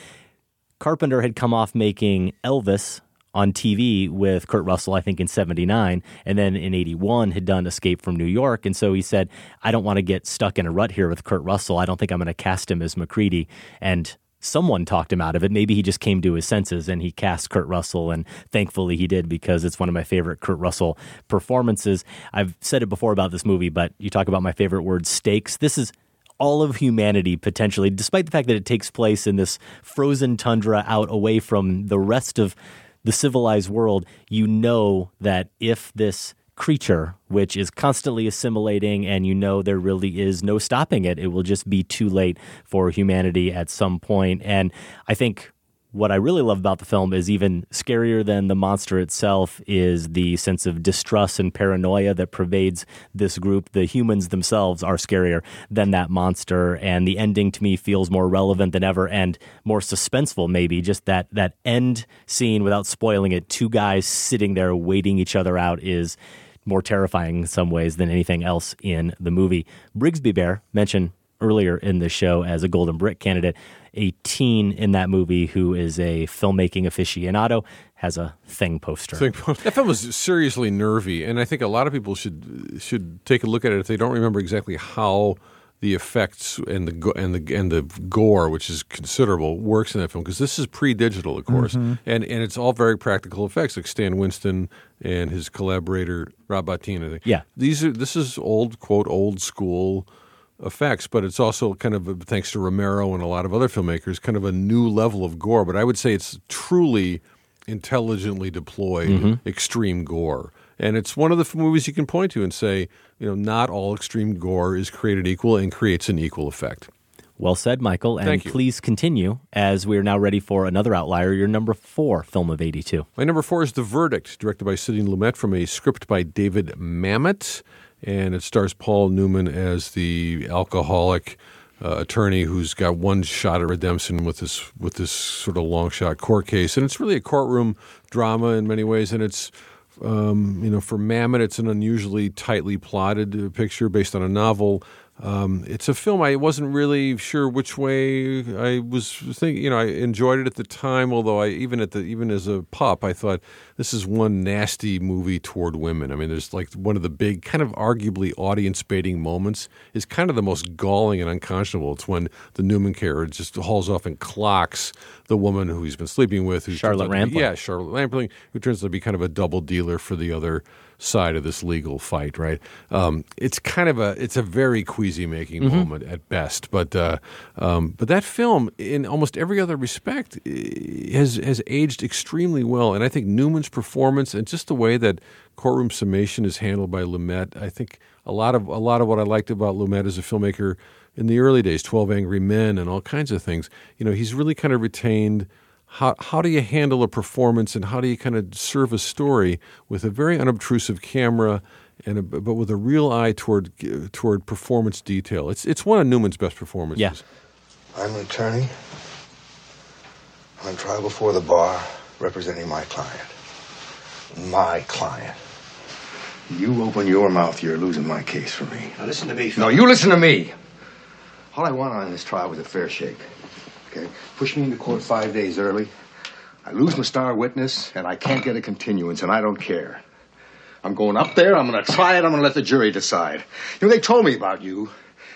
Carpenter had come off making Elvis on T V with Kurt Russell, I think, in seventy-nine, and then in eighty-one had done Escape from New York. And so he said, I don't want to get stuck in a rut here with Kurt Russell. I don't think I'm going to cast him as Macready. And someone talked him out of it. Maybe he just came to his senses and he cast Kurt Russell, and thankfully he did, because it's one of my favorite Kurt Russell performances. I've said it before about this movie, but you talk about my favorite word, stakes. This is all of humanity, potentially, despite the fact that it takes place in this frozen tundra out away from the rest of the civilized world. You know that if this creature, which is constantly assimilating, and you know there really is no stopping it, it will just be too late for humanity at some point. And I think what I really love about the film is, even scarier than the monster itself is the sense of distrust and paranoia that pervades this group. The humans themselves are scarier than that monster, and the ending to me feels more relevant than ever and more suspenseful, maybe. Just that that end scene, without spoiling it, two guys sitting there waiting each other out is more terrifying in some ways than anything else in the movie. Brigsby Bear, mentioned earlier in the show as a Golden Brick candidate, a teen in that movie who is a filmmaking aficionado, has a Thing poster. Thing poster. That film was seriously nervy, and I think a lot of people should should take a look at it if they don't remember exactly how the effects and the and the and the gore, which is considerable, works in that film, because this is pre-digital, of course, mm-hmm. and and it's all very practical effects, like Stan Winston and his collaborator Rob Bottin, I think. Yeah, these are this is old quote old school. effects, but it's also kind of, a, thanks to Romero and a lot of other filmmakers, kind of a new level of gore. But I would say it's truly intelligently deployed mm-hmm. extreme gore. And it's one of the movies you can point to and say, you know, not all extreme gore is created equal and creates an equal effect. Well said, Michael. And Thank you. Please continue, as we are now ready for another outlier, your number four film of eighty-two. My number four is The Verdict, directed by Sidney Lumet from a script by David Mamet. And it stars Paul Newman as the alcoholic uh, attorney who's got one shot at redemption with this with this sort of long shot court case. And it's really a courtroom drama in many ways. And it's, um, you know, for Mamet, it's an unusually tightly plotted picture based on a novel. Um, it's a film I wasn't really sure which way I was thinking. You know, I enjoyed it at the time, although I even at the even as a pup, I thought this is one nasty movie toward women. I mean, there's like one of the big kind of arguably audience-baiting moments is kind of the most galling and unconscionable. It's when the Newman carriage just hauls off and clocks the woman who he's been sleeping with. Who's Charlotte Rampling. Be, yeah, Charlotte Rampling, who turns out to be kind of a double dealer for the other side of this legal fight, right? Um, it's kind of a it's a very queasy-making mm-hmm. moment at best, but uh, um, but that film, in almost every other respect, has has aged extremely well, and I think Newman's performance and just the way that courtroom summation is handled by Lumet, I think a lot of a lot of what I liked about Lumet as a filmmaker in the early days, twelve Angry Men and all kinds of things, you know, he's really kind of retained. How how do you handle a performance and how do you kind of serve a story with a very unobtrusive camera, and a, but with a real eye toward toward performance detail? It's it's one of Newman's best performances. Yeah. I'm an attorney on trial before the bar representing my client. My client. You open your mouth, you're losing my case for me. Now listen to me. No, you listen to me. All I want on this trial was a fair shake. Okay. Push me into court five days early. I lose my star witness, and I can't get a continuance, and I don't care. I'm going up there. I'm going to try it. I'm going to let the jury decide. You know, they told me about you.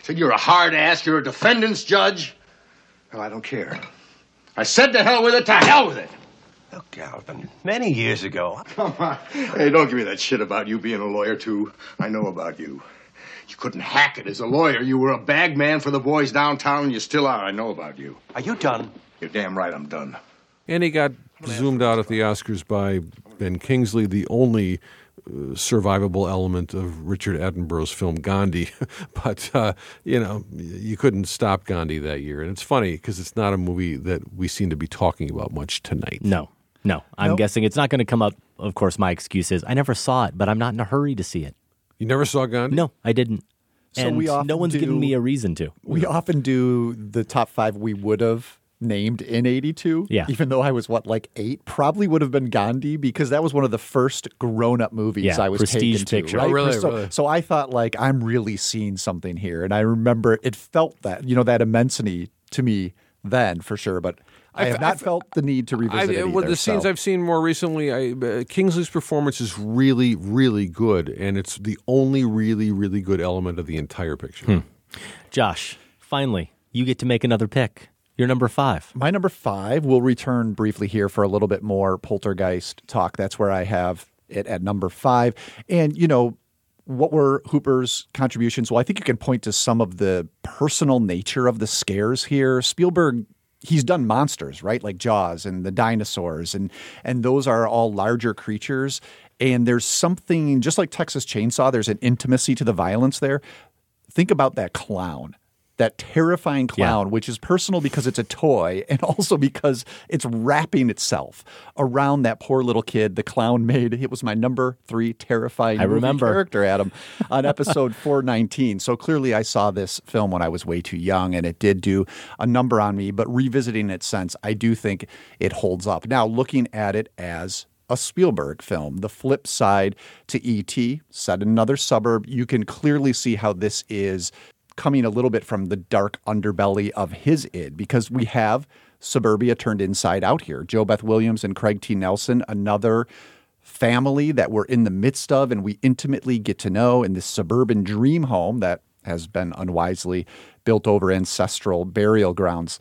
Said you're a hard ass. You're a defendant's judge. Well, I don't care. I said to hell with it. To hell with it. Look, Galvin, many years ago. Come on. Hey, don't give me that shit about you being a lawyer, too. I know about you. You couldn't hack it as a lawyer. You were a bag man for the boys downtown, and you still are. I know about you. Are you done? You're damn right I'm done. And he got zoomed out at the Oscars by Ben Kingsley, the only uh, survivable element of Richard Attenborough's film Gandhi. But, uh, you know, you couldn't stop Gandhi that year. And it's funny because it's not a movie that we seem to be talking about much tonight. No. No. I'm nope. guessing it's not going to come up. Of course, my excuse is I never saw it, but I'm not in a hurry to see it. You never saw Gandhi? No, I didn't. So and we often no one's do, given me a reason to. We often do the top five we would have named in eighty-two. Yeah. Even though I was, what, like eight? Probably would have been Gandhi because that was one of the first grown-up movies yeah, I was prestige taken picture. To. Right? Oh, really, so, really? So I thought, like, I'm really seeing something here. And I remember it felt that, you know, that immensity to me then for sure, but... I have not I've, felt the need to revisit I've, it either, well, the so. scenes I've seen more recently, I, uh, Kingsley's performance is really, really good, and it's the only really, really good element of the entire picture. Hmm. Josh, finally, you get to make another pick. Your number five. My number five. We'll return briefly here for a little bit more Poltergeist talk. That's where I have it at number five. And, you know, what were Hooper's contributions? Well, I think you can point to some of the personal nature of the scares here. Spielberg... He's done monsters, right? Like Jaws and the dinosaurs, and and those are all larger creatures. And there's something, just like Texas Chainsaw, there's an intimacy to the violence there. Think about that clown, that terrifying clown, yeah. which is personal because it's a toy and also because it's wrapping itself around that poor little kid the clown made. It was my number three terrifying I remember. character, Adam, on episode four nineteen. So clearly I saw this film when I was way too young, and it did do a number on me. But revisiting it since, I do think it holds up. Now, looking at it as a Spielberg film, the flip side to E T, set in another suburb, you can clearly see how this is coming a little bit from the dark underbelly of his id, because we have suburbia turned inside out here. Jo Beth Williams and Craig T. Nelson, another family that we're in the midst of and we intimately get to know in this suburban dream home that has been unwisely built over ancestral burial grounds.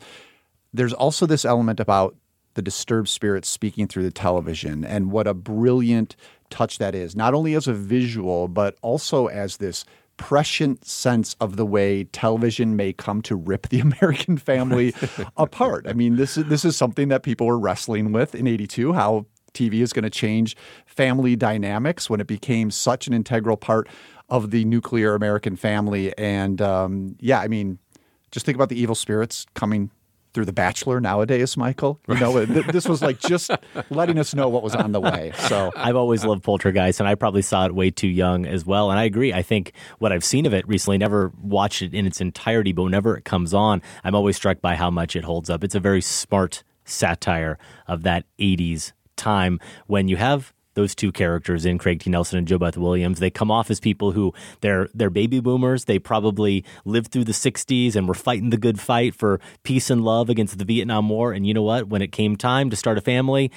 There's also this element about the disturbed spirits speaking through the television, and what a brilliant touch that is, not only as a visual, but also as this prescient sense of the way television may come to rip the American family apart. I mean, this is, this is something that people were wrestling with in eighty-two, how T V is going to change family dynamics when it became such an integral part of the nuclear American family. And um, yeah, I mean, just think about the evil spirits coming through The Bachelor nowadays, Michael. You know, th- this was like just letting us know what was on the way. So I've always loved Poltergeist, and I probably saw it way too young as well. And I agree. I think what I've seen of it recently, never watched it in its entirety, but whenever it comes on, I'm always struck by how much it holds up. It's a very smart satire of that eighties time when you have those two characters in Craig T. Nelson and JoBeth Williams. They come off as people who they're they're baby boomers. They probably lived through the sixties and were fighting the good fight for peace and love against the Vietnam War. And you know what? When it came time to start a family,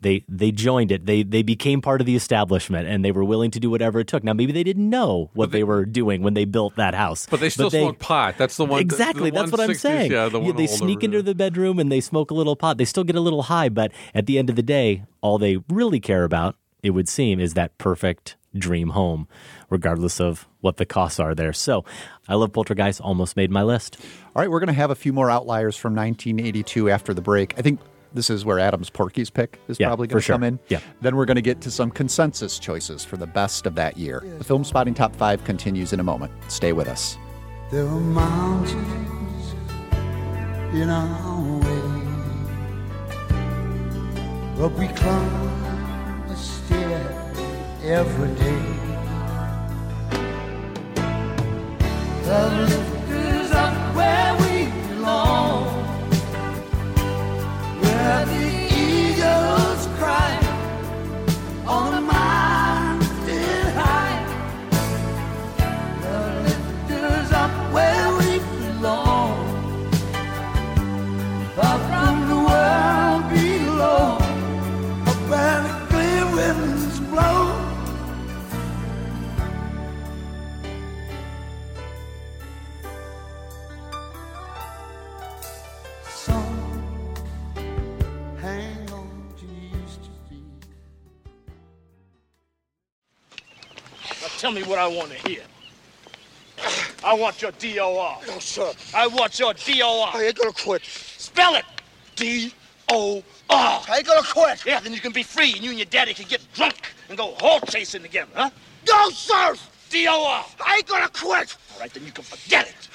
they they joined it. They they became part of the establishment, and they were willing to do whatever it took. Now, maybe they didn't know what they, they were doing when they built that house. But they still but they, smoked pot. That's the one. Exactly. The, the that's one what I'm sixties, saying. Yeah, the one yeah, they older, sneak into yeah. the bedroom, and they smoke a little pot. They still get a little high, but at the end of the day, all they really care about, it would seem, is that perfect dream home, regardless of what the costs are there. So I love Poltergeist. Almost made my list. All right, we're going to have a few more outliers from nineteen eighty-two after the break. I think this is where Adam's Porkies pick is yeah, probably going to sure. come in. Yeah. Then we're going to get to some consensus choices for the best of that year. The Film Spotting Top five continues in a moment. Stay with us. There are mountains in our way, but we climb the stair every day. The lift is up where we belong, where the eagles cry on a mountain high. The lifters up where we belong, far from the world below, up where the clear winds blow. Tell me what I want to hear. I want your D O R. No, sir. I want your D O R. I ain't gonna quit. Spell it. D O R. I ain't gonna quit. Yeah, then you can be free, and you and your daddy can get drunk and go hog chasing together, huh? No, sir. D O R. I ain't gonna quit. All right, then you can forget it.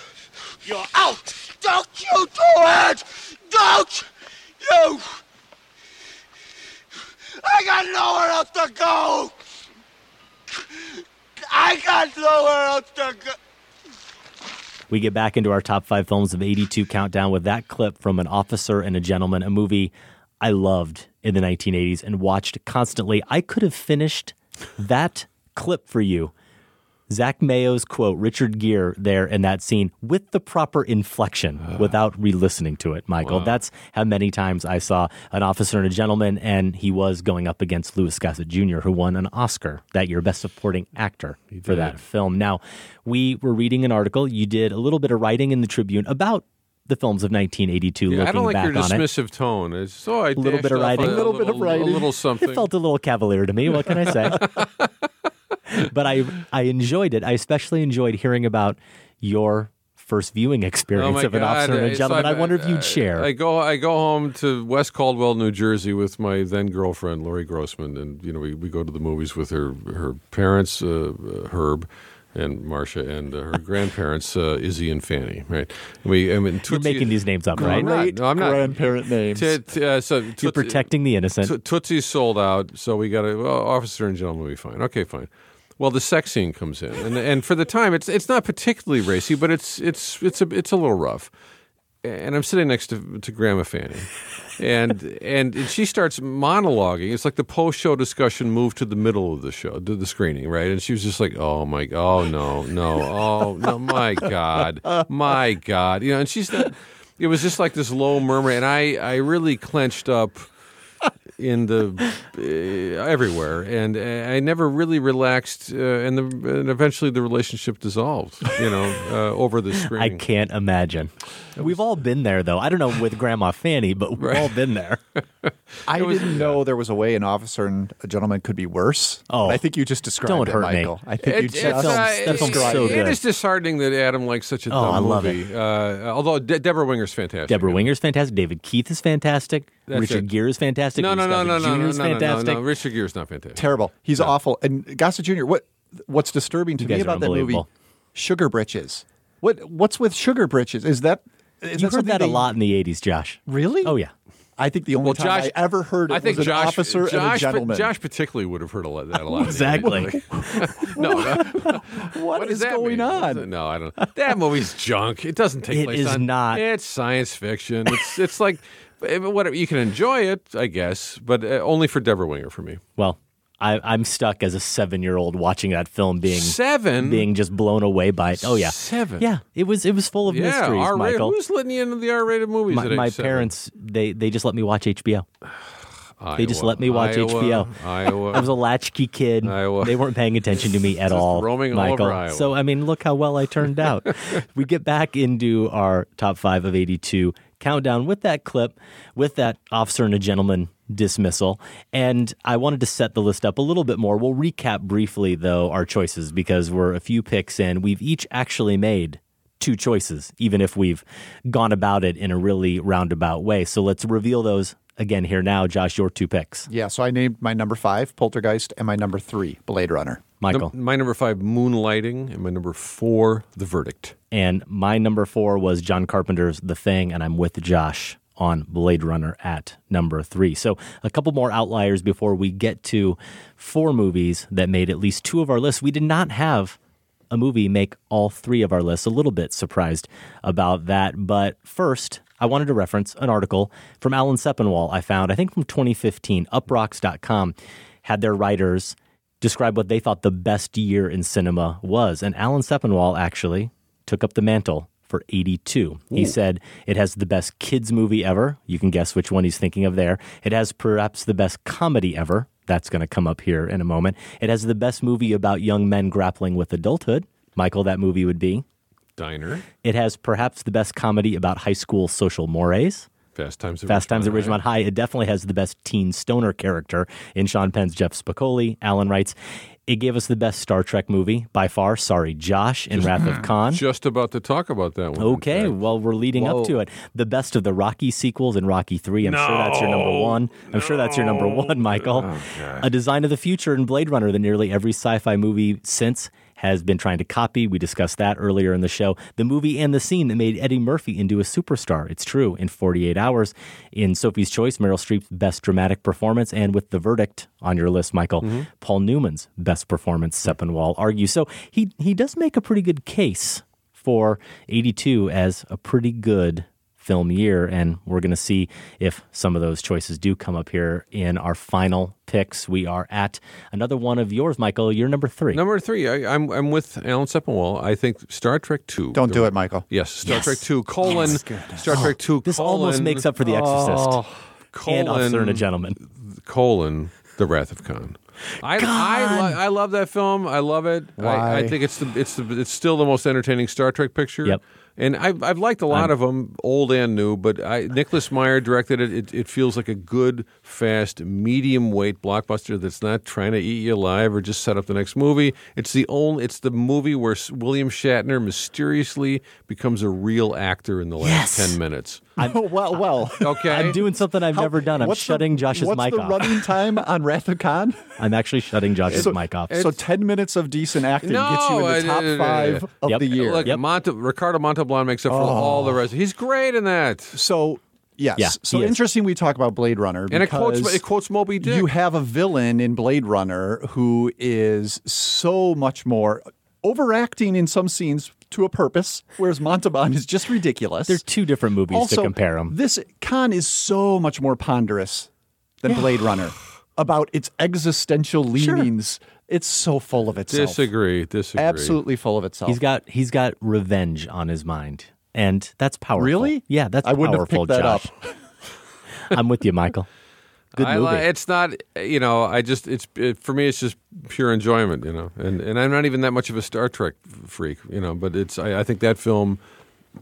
You're out. Don't you do it. Don't you. I got nowhere else to go. I got nowhere else to go. We get back into our top five films of eighty-two countdown with that clip from An Officer and a Gentleman, a movie I loved in the nineteen eighties and watched constantly. I could have finished that clip for you. Zach Mayo's quote, Richard Gere there in that scene with the proper inflection uh, without re-listening to it, Michael. Wow. That's how many times I saw An Officer and a Gentleman, and he was going up against Louis Gossett Junior, who won an Oscar that year, Best Supporting Actor for that film. Now, we were reading an article. You did a little bit of writing in the Tribune about the films of nineteen eighty-two, yeah, looking back on it. I don't like your dismissive it. tone. It's, so I a little bit of writing. A little, little bit of writing. A little something. It felt a little cavalier to me. What can I say? But I I enjoyed it. I especially enjoyed hearing about your first viewing experience oh of An God. Officer and a Gentleman. So I, I wonder if you'd share. I go I go home to West Caldwell, New Jersey, with my then girlfriend, Lori Grossman, and you know we, we go to the movies with her her parents, uh, Herb and Marcia, and uh, her grandparents, uh, Izzy and Fanny. Right? We I mean, Tootsie, you're making these names up, right? No, I'm not. No, I'm not. Grandparent names. T- t- uh, so Tootsie, you're protecting the innocent. T- Tootsie's sold out, so we got a well, Officer and Gentleman will be fine. Okay, fine. Well, the sex scene comes in, and and for the time, it's it's not particularly racy, but it's it's it's a it's a little rough. And I'm sitting next to to Grandma Fanny, and and she starts monologuing. It's like the post show discussion moved to the middle of the show, to the screening, right? And she was just like, "Oh my, oh no, no, oh no, my God, my God," you know. And she's not, it was just like this low murmur, and I I really clenched up in the uh, everywhere, and uh, I never really relaxed, uh, and, the, and eventually the relationship dissolved, you know, uh, over the screen. I can't imagine. We've all been there, though. I don't know with Grandma Fanny, but we've right. all been there. I was, didn't know yeah. there was a way An Officer and a Gentleman could be worse. Oh, I think you just described don't it, hurt Michael. Me. I think it, you just described uh, it. So it is disheartening that Adam likes such a dumb oh, I love movie. It. Uh, although De- Deborah Winger's fantastic. Deborah yeah. Winger's fantastic. David Keith is fantastic. That's Richard it. Gere is fantastic. No, no, no, no, no, no, no, no, no. Richard Gere is not fantastic. Terrible. He's no. awful. And Gossett Junior, what? What's disturbing to me about that movie? Sugar britches. What what's with sugar britches? Is that is you that heard that a they... lot in the eighties, Josh? Really? Oh yeah. I think the only well, time Josh, I ever heard it I think was Josh, an officer Josh, and a gentleman. Josh particularly would have heard a lot, that a lot. Exactly. no, no. What, what is going mean? on? No, I don't know. That movie's junk. It doesn't take it place. It is on. not. It's science fiction. It's it's like whatever. You can enjoy it, I guess, but only for Deborah Winger for me. Well. I, I'm stuck as a seven-year-old watching that film, being seven, being just blown away by it. Oh yeah, seven. Yeah, it was it was full of yeah, mysteries. R-rated. Michael, who's letting you into the R-rated movies? My, at my parents, they they just let me watch H B O. Iowa, they just let me watch Iowa, H B O. Iowa. I was a latchkey kid. Iowa. They weren't paying attention to me at all, roaming Michael. All over Iowa. So I mean, look how well I turned out. We get back into our top five of eighty-two countdown with that clip, with that Officer and a Gentleman dismissal, and I wanted to set the list up a little bit more. We'll recap briefly, though, our choices, because we're a few picks in. We've each actually made two choices, even if we've gone about it in a really roundabout way. So let's reveal those again here now. Josh, your two picks. Yeah, so I named my number five, Poltergeist, and my number three, Blade Runner. Michael. No, my number five, Moonlighting, and my number four, The Verdict. And my number four was John Carpenter's The Thing, and I'm with Josh on Blade Runner at number three. So a couple more outliers before we get to four movies that made at least two of our lists. We did not have a movie make all three of our lists. A little bit surprised about that. But first, I wanted to reference an article from Alan Sepinwall I found, I think from twenty fifteen. Uprocks dot com had their writers describe what they thought the best year in cinema was. And Alan Sepinwall actually took up the mantle for eighty-two. Ooh. He said it has the best kids movie ever. You can guess which one he's thinking of there. It has perhaps the best comedy ever. That's going to come up here in a moment. It has the best movie about young men grappling with adulthood. Michael, that movie would be? Diner. It has perhaps the best comedy about high school social mores. Fast Times at Fast Times at Ridgemont High. It definitely has the best teen stoner character in Sean Penn's Jeff Spicoli. Alan writes, it gave us the best Star Trek movie by far. Sorry, Josh, in just, Wrath of Khan. Just about to talk about that one. Okay, well, we're leading Whoa. up to it. The best of the Rocky sequels in Rocky three. I'm no, sure that's your number one. I'm no. sure that's your number one, Michael. Okay. A design of the future in Blade Runner that nearly every sci-fi movie since has been trying to copy. We discussed that earlier in the show. The movie and the scene that made Eddie Murphy into a superstar. It's true. In forty-eight hours, in Sophie's Choice, Meryl Streep's best dramatic performance, and with The Verdict on your list, Michael, mm-hmm. Paul Newman's best performance, Sepinwall argues. So he he does make a pretty good case for eighty-two as a pretty good film year, and we're going to see if some of those choices do come up here in our final picks. We are at another one of yours, Michael. You're number three. Number three. I, I'm I'm with Alan Sepinwall. I think Star Trek two. Don't the, do it, Michael. Yes, Star yes. Trek two colon yes. Star Trek two. Oh, this colon, almost makes up for The Exorcist oh, colon, and Officer and a Gentleman colon The Wrath of Khan. I I, lo- I love that film. I love it. I, I think it's the it's the, it's still the most entertaining Star Trek picture. Yep. And I've, I've liked a lot I'm, of them, old and new, but I, Nicholas Meyer directed it. it. It feels like a good, fast, medium-weight blockbuster that's not trying to eat you alive or just set up the next movie. It's the only, it's the movie where William Shatner mysteriously becomes a real actor in the last yes. ten minutes. I'm, well, well. Okay. I'm doing something I've How, never done. I'm shutting the, Josh's mic off. What's the running time on Wrath of Khan? I'm actually shutting Josh's so, mic off. So ten minutes of decent acting no, gets you in the top I, five I, I, of yep. the year. Look, yep. Monta, Ricardo Montalban Blonde makes up for oh. all the rest. He's great in that. So, yes. Yeah, so interesting we talk about Blade Runner. And it quotes, it quotes Moby Dick. You have a villain in Blade Runner who is so much more overacting in some scenes to a purpose, whereas Montalban is just ridiculous. They're two different movies also, to compare them. This Khan is so much more ponderous than yeah. Blade Runner about its existential leanings. Sure. It's so full of itself. Disagree, disagree. Absolutely full of itself. He's got he's got revenge on his mind, and that's powerful. Really? Yeah, that's I wouldn't powerful, have picked Josh. That up. I'm with you, Michael. Good I movie. Li- it's not, you know, I just, it's it, for me, it's just pure enjoyment, you know, and and I'm not even that much of a Star Trek freak, you know, but it's I, I think that film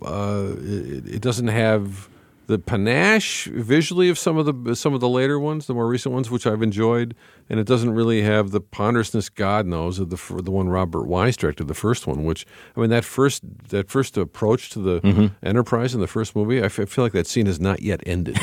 uh, it, it doesn't have the panache visually of some of the some of the later ones, the more recent ones, which I've enjoyed, and it doesn't really have the ponderousness, God knows, of the the one Robert Wise directed, the first one. Which I mean, that first that first approach to the mm-hmm. Enterprise in the first movie, I feel like that scene has not yet ended.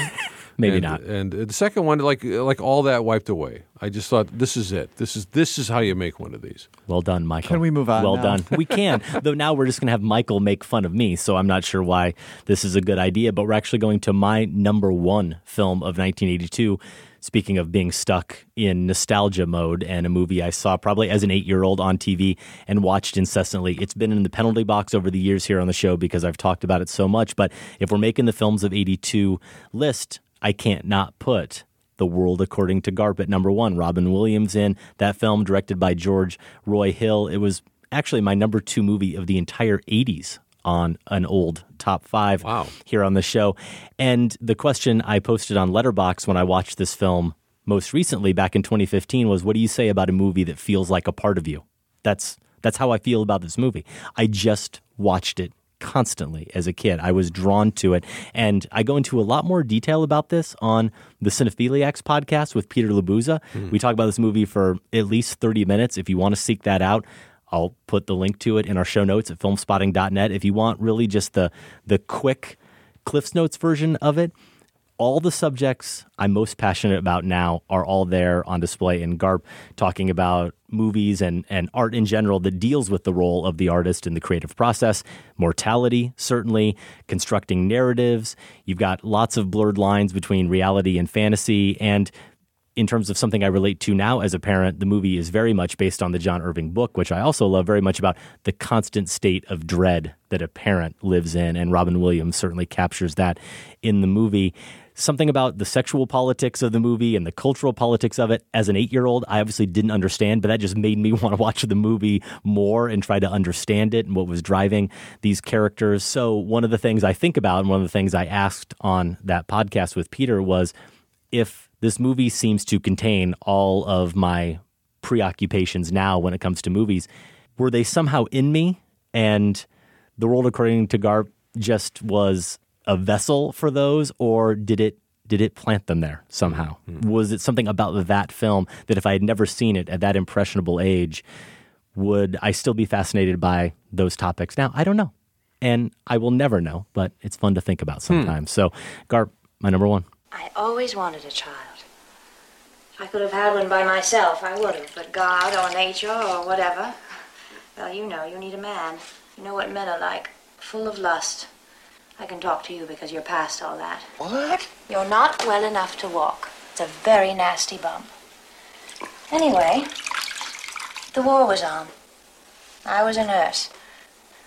Maybe and, not. And the second one, like like all that wiped away. I just thought, this is it. This is this is how you make one of these. Well done, Michael. Can we move on? Well now? done. We can. Though now we're just going to have Michael make fun of me, so I'm not sure why this is a good idea. But we're actually going to my number one film of nineteen eighty-two. Speaking of being stuck in nostalgia mode, and a movie I saw probably as an eight-year-old on T V and watched incessantly. It's been in the penalty box over the years here on the show because I've talked about it so much. But if we're making the films of eighty-two list, I can't not put The World According to Garp at number one. Robin Williams in that film, directed by George Roy Hill. It was actually my number two movie of the entire eighties on an old top five wow. here on the show. And the question I posted on Letterboxd when I watched this film most recently back in twenty fifteen was, what do you say about a movie that feels like a part of you? That's, that's how I feel about this movie. I just watched it constantly as a kid. I was drawn to it. And I go into a lot more detail about this on the Cinephiliacs podcast with Peter Labuza. Mm. We talk about this movie for at least thirty minutes. If you want to seek that out, I'll put the link to it in our show notes at film spotting dot net. If you want really just the the quick Cliff's Notes version of it, all the subjects I'm most passionate about now are all there on display in Garp, talking about movies and, and art in general that deals with the role of the artist in the creative process, mortality, certainly, constructing narratives. You've got lots of blurred lines between reality and fantasy, and in terms of something I relate to now as a parent, the movie is very much based on the John Irving book, which I also love very much, about the constant state of dread that a parent lives in, and Robin Williams certainly captures that in the movie. Something about the sexual politics of the movie and the cultural politics of it as an eight-year-old, I obviously didn't understand, but that just made me want to watch the movie more and try to understand it and what was driving these characters. So one of the things I think about, and one of the things I asked on that podcast with Peter, was if this movie seems to contain all of my preoccupations now when it comes to movies, were they somehow in me? And The World According to Garp just was a vessel for those, or did it did it plant them there somehow? Mm-hmm. Was it something about that film that if I had never seen it at that impressionable age, would I still be fascinated by those topics now? I don't know. And I will never know, but it's fun to think about sometimes. Mm. So Garp, my number one. I always wanted a child. I could have had one by myself, I would have, but God or nature or whatever. Well, you know, you need a man. You know what men are like, full of lust. I can talk to you because you're past all that. What? You're not well enough to walk. It's a very nasty bump. Anyway, the war was on. I was a nurse.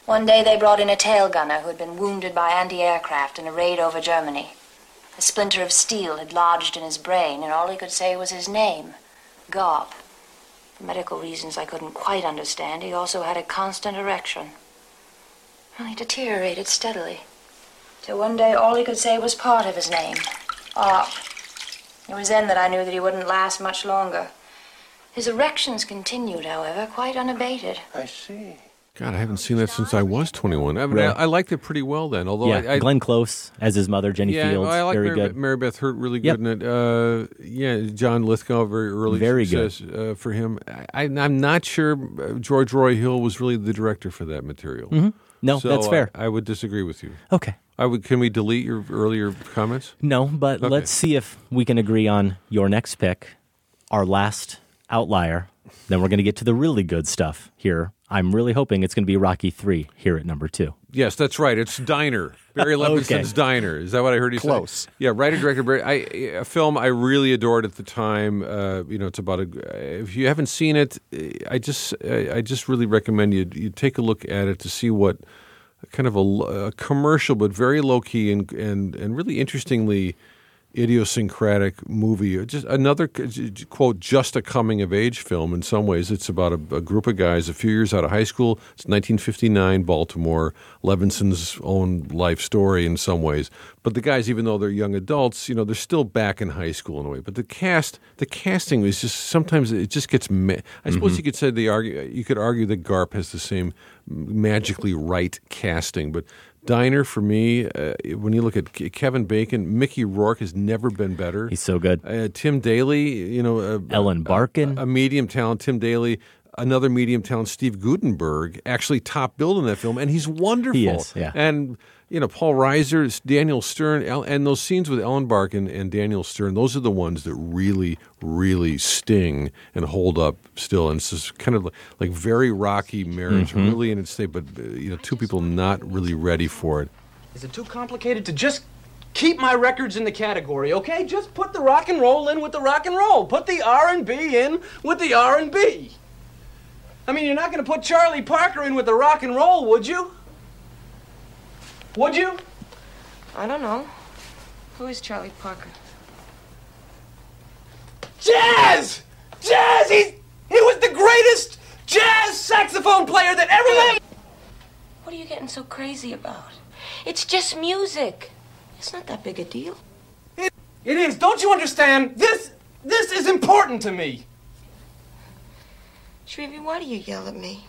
One day they brought in a tail gunner who had been wounded by anti-aircraft in a raid over Germany. A splinter of steel had lodged in his brain, and all he could say was his name, Garp. For medical reasons I couldn't quite understand, he also had a constant erection. Well, he deteriorated steadily. Till one day all he could say was part of his name, Arp. It was then that I knew that he wouldn't last much longer. His erections continued, however, quite unabated. I see. God, I haven't seen that since I was twenty-one. I mean, right. I, I liked it pretty well then. Although yeah, I, I, Glenn Close as his mother, Jenny yeah, Fields, I like very Mary, good. Mary Beth Hurt, really good yep. in it. Uh, yeah, John Lithgow, very early very success good. Uh, for him. I, I'm not sure George Roy Hill was really the director for that material. Mm-hmm. No, so that's fair. I, I would disagree with you. Okay. I would, can we delete your earlier comments? No, but okay. Let's see if we can agree on your next pick, our last outlier. Then we're going to get to the really good stuff here. I'm really hoping it's going to be Rocky three here at number two. Yes, that's right. It's Diner. Barry Levinson's okay. Diner. Is that what I heard you say? Close. Yeah, writer, director, Barry. I, a film I really adored at the time. Uh, you know, it's about a. If you haven't seen it, I just, I, I just really recommend you you take a look at it to see what kind of a, a commercial, but very low key and and and really interestingly idiosyncratic movie. Just another, quote, just a coming-of-age film in some ways. It's about a, a group of guys a few years out of high school. It's nineteen fifty-nine, Baltimore, Levinson's own life story in some ways. But the guys, even though they're young adults, you know, they're still back in high school in a way. But the cast, the casting is just, sometimes it just gets, ma- I suppose mm-hmm. you could say, the argue, you could argue that Garp has the same magically right casting, but Diner for me, uh, when you look at Kevin Bacon, Mickey Rourke has never been better. He's so good. Uh, Tim Daly, you know, uh, Ellen Barkin, a, a medium talent. Tim Daly, another medium talent. Steve Guttenberg actually top billed in that film, and he's wonderful. He is, yeah. And you know, Paul Reiser, Daniel Stern, El- and those scenes with Ellen Barkin and, and Daniel Stern, those are the ones that really, really sting and hold up still. And it's just kind of like, like very rocky marriage, mm-hmm. really in its state, but you know, two people not really ready for it. Is it too complicated to just keep my records in the category, okay? Just put the rock and roll in with the rock and roll. Put the R and B in with the R and B. I mean, you're not going to put Charlie Parker in with the rock and roll, would you? Would you? I don't know. Who is Charlie Parker? Jazz! Jazz! He, he was the greatest jazz saxophone player that ever lived! What are you getting so crazy about? It's just music. It's not that big a deal. It, it is. Don't you understand? This, this is important to me. Shrevey, why do you yell at me?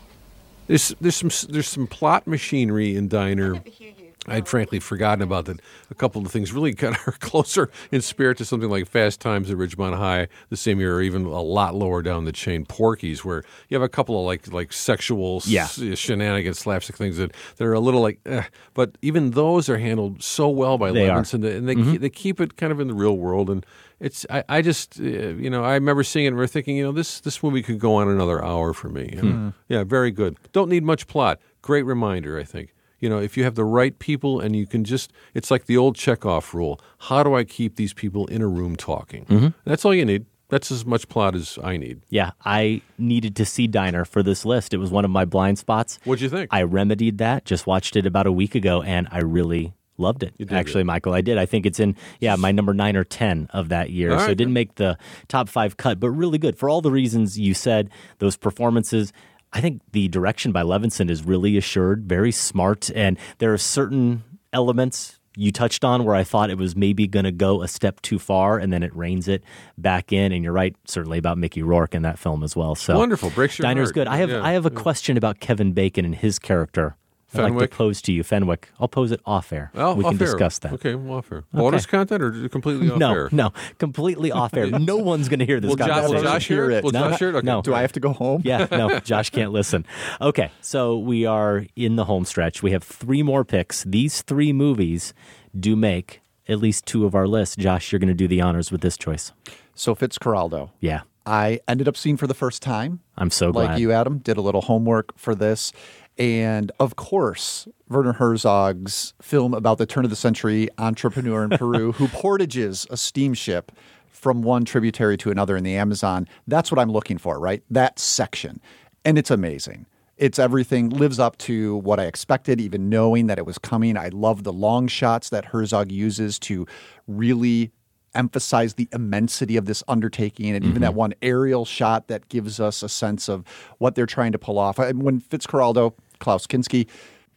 There's, there's, some, there's some plot machinery in Diner. I never hear you. I'd frankly forgotten about that. A couple of things really kind of are closer in spirit to something like Fast Times at Ridgemont High the same year, or even a lot lower down the chain, Porkies, where you have a couple of like like sexual yeah. s- shenanigans, slapstick things that, that are a little like, eh. But even those are handled so well by they Levinson, and, the, and they mm-hmm. keep, they keep it kind of in the real world. And it's I, I just, uh, you know, I remember seeing it and thinking, you know, this, this movie could go on another hour for me. And, hmm. Yeah, very good. Don't need much plot. Great reminder, I think. You know, if you have the right people and you can just, it's like the old Chekhov rule. How do I keep these people in a room talking? Mm-hmm. That's all you need. That's as much plot as I need. Yeah, I needed to see Diner for this list. It was one of my blind spots. What'd you think? I remedied that, just watched it about a week ago, and I really loved it. You did, actually, yeah. Michael, I did. I think it's in, yeah, my number nine or ten of that year. All right. So it didn't make the top five cut, but really good. For all the reasons you said, those performances, I think the direction by Levinson is really assured, very smart, and there are certain elements you touched on where I thought it was maybe going to go a step too far, and then it reins it back in, and you're right, certainly about Mickey Rourke in that film as well. So wonderful. Breaks your Diner's heart. Good. I have, yeah, I have a yeah. question about Kevin Bacon and his character. Fenwick? I'd like to pose to you, Fenwick. I'll pose it off air. Oh, we off can air. Discuss that. Okay, well, off air. Okay. Bonus content or completely off no, air? No, no, completely off air. No one's going to hear this will conversation. Will Josh hear it? Will no, Josh hear it? Okay. No. Do I have to go home? Yeah, no, Josh can't listen. Okay, so we are in the home stretch. We have three more picks. These three movies do make at least two of our lists. Josh, you're going to do the honors with this choice. So Fitzcarraldo. Yeah. I ended up seeing for the first time. I'm so glad. Like you, Adam, did a little homework for this. And, of course, Werner Herzog's film about the turn-of-the-century entrepreneur in Peru who portages a steamship from one tributary to another in the Amazon. That's what I'm looking for, right? That section. And it's amazing. It's everything, lives up to what I expected, even knowing that it was coming. I love the long shots that Herzog uses to really emphasize the immensity of this undertaking, and even mm-hmm. that one aerial shot that gives us a sense of what they're trying to pull off. When Fitzcarraldo, Klaus Kinski,